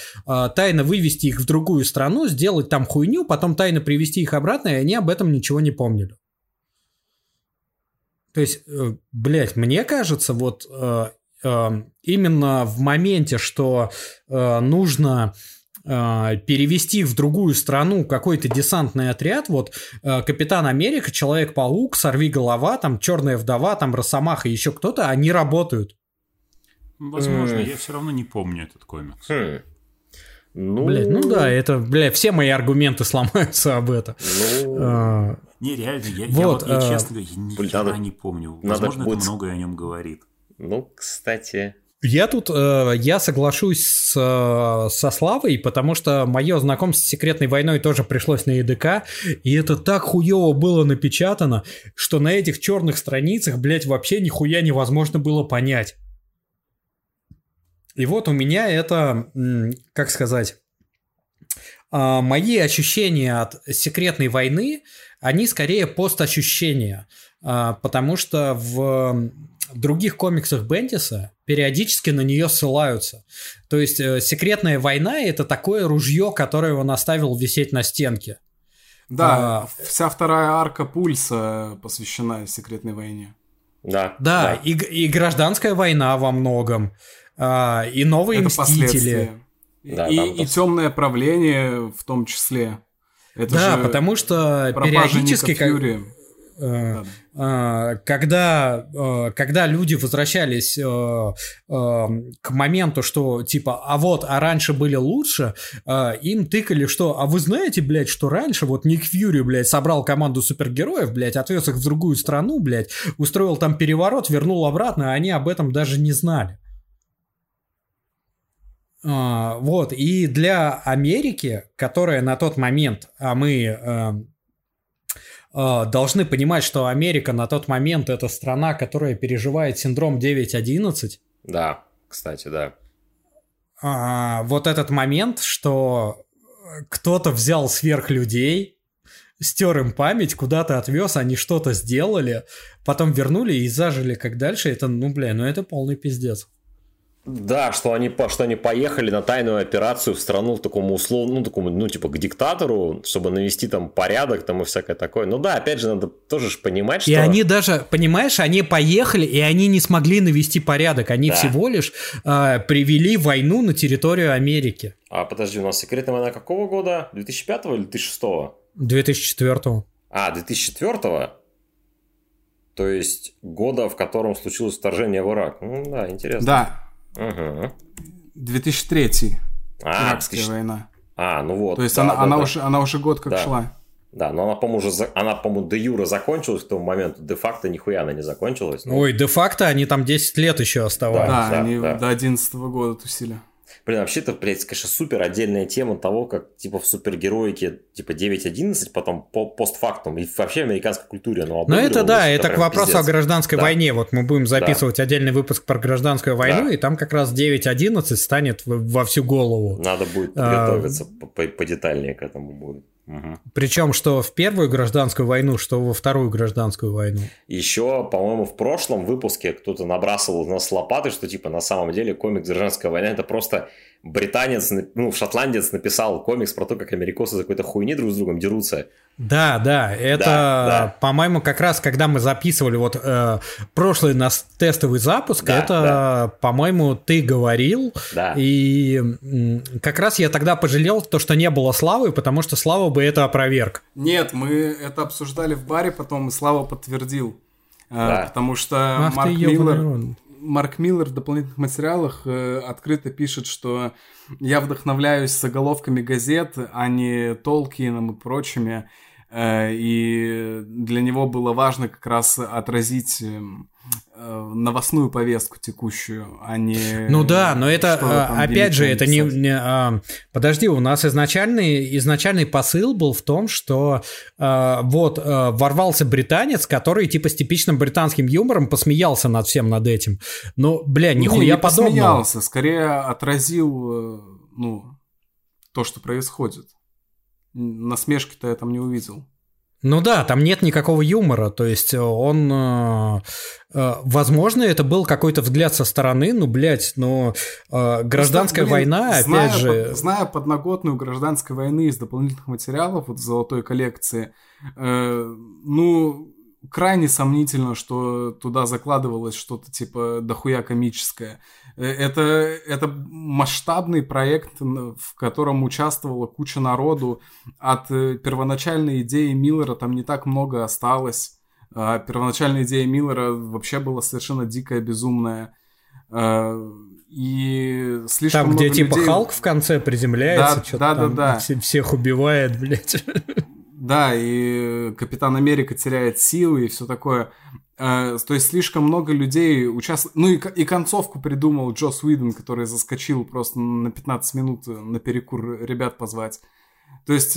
тайно вывести их в другую страну, сделать там хуйню, потом тайно привести их обратно, и они об этом ничего не помнили. То есть, мне кажется, именно в моменте, что нужно перевести в другую страну какой-то десантный отряд, Капитан Америка, Человек-паук, Сорвиголова, Черная вдова, Росомаха и еще кто-то, они работают. Возможно, я все равно не помню этот комикс. Все мои аргументы сломаются об этом. Не, реально, я честно говорю, ничего не помню. Возможно, это многое о нем говорит. Кстати... Я тут соглашусь со Славой, потому что мое знакомство с «Секретной войной» тоже пришлось на ЕДК, и это так хуево было напечатано, что на этих черных страницах, блядь, вообще нихуя невозможно было понять. И у меня это, как сказать... Мои ощущения от «Секретной войны», они скорее постощущения, потому что в... В других комиксах Бендиса периодически на нее ссылаются. То есть «Секретная война» — это такое ружье, которое он оставил висеть на стенке. Да, вся вторая арка «Пульса» посвящена «Секретной войне». Да. И «Гражданская война» во многом, и «Новые это мстители». И «Темное правление» в том числе. Это потому что периодически... Когда люди возвращались к моменту, что раньше были лучше, им тыкали, что, вы знаете, блядь, что раньше Ник Фьюри, блядь, собрал команду супергероев, блядь, отвез их в другую страну, блядь, устроил там переворот, вернул обратно, а они об этом даже не знали. И для Америки, которая на тот момент, должны понимать, что Америка на тот момент это страна, которая переживает синдром 9/11. Да, кстати, да. Этот момент, что кто-то взял сверхлюдей, стер им память, куда-то отвез, они что-то сделали, потом вернули и зажили как дальше. Это, это полный пиздец. Да, что они поехали на тайную операцию в страну такому условному, такому, к диктатору, чтобы навести там порядок там и всякое такое. Ну да, опять же, надо тоже понимать, что... И они даже, понимаешь, они поехали, и они не смогли навести порядок. Они всего лишь привели войну на территорию Америки. А подожди, у нас секретная война какого года? 2005 или 2006? 2004. А, 2004-го? То есть года, в котором случилось вторжение в Ирак. Ну да, интересно. Да. Угу. 2003 Иракская война. А, ну вот. То есть она уже год как шла. Да, но она, по-моему, де юре закончилась к тому моменту. Де-факто нихуя она не закончилась. Но... Ой, де-факто они там 10 лет еще оставались. Да, они до 2011 года тусили. Блин, вообще-то, блядь, конечно, супер отдельная тема того, как, в супергероике, 9.11, потом постфактум, и вообще в американской культуре. Ну, это да, это к вопросу пиздец. О гражданской войне. Вот мы будем записывать отдельный выпуск про гражданскую войну, и там как раз 9.11 станет во всю голову. Надо будет подготовиться подетальнее к этому будет. Угу. Причем, что в первую гражданскую войну, что во вторую гражданскую войну. Еще, по-моему, в прошлом выпуске кто-то набрасывал на нас лопаты, что на самом деле комикс «Гражданская война» — это просто британец, шотландец написал комикс про то, как америкосы за какой-то хуйни друг с другом дерутся. Да, это, по-моему, как раз, когда мы записывали прошлый наш тестовый запуск, по-моему, ты говорил, и как раз я тогда пожалел, что не было Славы, потому что Слава бы это опроверг. Нет, мы это обсуждали в баре потом, и Слава подтвердил, потому что Марк Миллер в дополнительных материалах открыто пишет, что я вдохновляюсь заголовками газет, а не Толкином и прочими. И для него было важно как раз отразить новостную повестку текущую, а не... Ну да, но это, опять же, это не... Подожди, у нас изначальный посыл был в том, что ворвался британец, который с типичным британским юмором посмеялся над всем над этим. Ну, бля, нихуя подобного. Не посмеялся, скорее отразил, то, что происходит. Насмешки-то я там не увидел. Ну да, там нет никакого юмора, то есть он... Возможно, это был какой-то взгляд со стороны, гражданская война, опять же... Зная подноготную гражданской войны из дополнительных материалов, золотой коллекции, крайне сомнительно, что туда закладывалось что-то дохуя комическое. Это масштабный проект, в котором участвовала куча народу. От первоначальной идеи Миллера там не так много осталось. Первоначальная идея Миллера вообще была совершенно дикая, безумная. И слишком там, где людей... Халк в конце приземляется, всех убивает, блядь. Да, и Капитан Америка теряет силы и все такое. То есть слишком много людей участвует. Ну и концовку придумал Джосс Уидон, который заскочил просто на 15 минут наперекур ребят позвать. То есть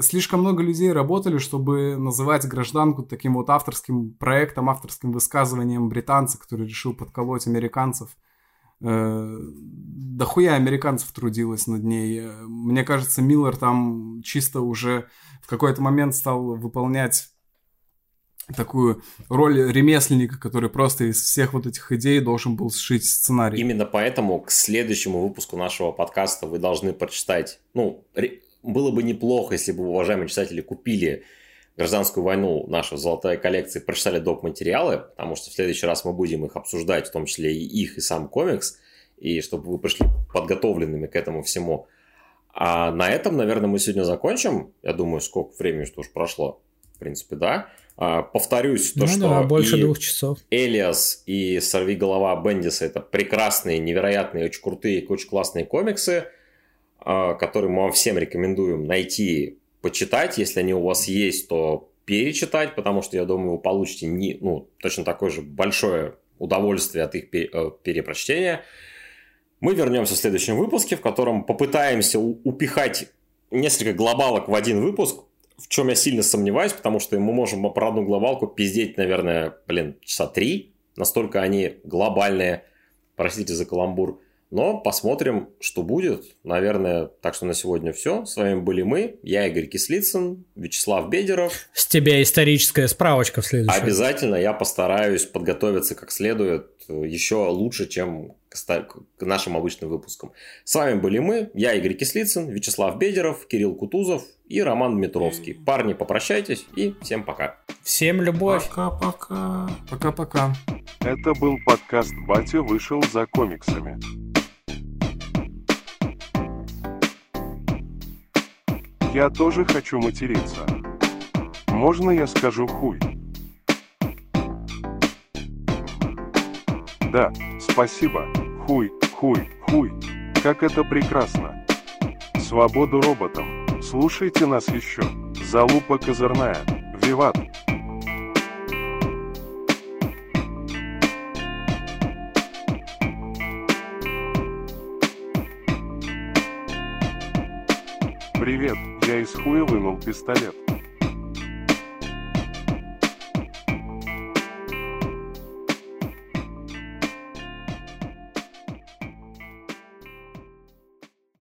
слишком много людей работали, чтобы называть гражданку таким авторским проектом, авторским высказыванием британца, который решил подколоть американцев. Дохуя американцев трудилось над ней. Мне кажется, Миллер там чисто уже в какой-то момент стал выполнять такую роль ремесленника, который просто из всех этих идей должен был сшить сценарий. Именно поэтому к следующему выпуску нашего подкаста вы должны прочитать. Было бы неплохо, если бы, уважаемые читатели, купили «Гражданскую войну», нашу золотая коллекция, прочитали доп-материалы, потому что в следующий раз мы будем их обсуждать, в том числе и их, и сам комикс, и чтобы вы пришли подготовленными к этому всему. А на этом, наверное, мы сегодня закончим. Я думаю, сколько времени что уж прошло. В принципе, да. Повторюсь, что больше 2 часов. Элиас и «Сорвиголова» Бендиса — это прекрасные, невероятные, очень крутые, очень классные комиксы, которые мы вам всем рекомендуем найти, почитать. Если они у вас есть, то перечитать, потому что, я думаю, вы получите точно такое же большое удовольствие от их перепрочтения. Мы вернемся в следующем выпуске, в котором попытаемся упихать несколько глобалок в один выпуск, в чем я сильно сомневаюсь, потому что мы можем про одну глобалку пиздеть, наверное, часа 3. Настолько они глобальные. Простите за каламбур. Но посмотрим, что будет. Наверное, так что на сегодня все. С вами были мы. Я Игорь Кислицын, Вячеслав Бедеров. С тебя историческая справочка в следующем. Обязательно я постараюсь подготовиться как следует, еще лучше, чем к нашим обычным выпускам. С вами были мы, я Игорь Кислицын, Вячеслав Бедеров, Кирилл Кутузов и Роман Дмитровский. Парни, попрощайтесь и всем пока. Всем любовь. Пока-пока. Пока-пока. Это был подкаст «Батя вышел за комиксами». Я тоже хочу материться. Можно я скажу хуй? Да, спасибо. Хуй, хуй, хуй. Как это прекрасно. Свободу роботам. Слушайте нас еще. Залупа козырная. Виват. Привет, я из хуя вынул пистолет.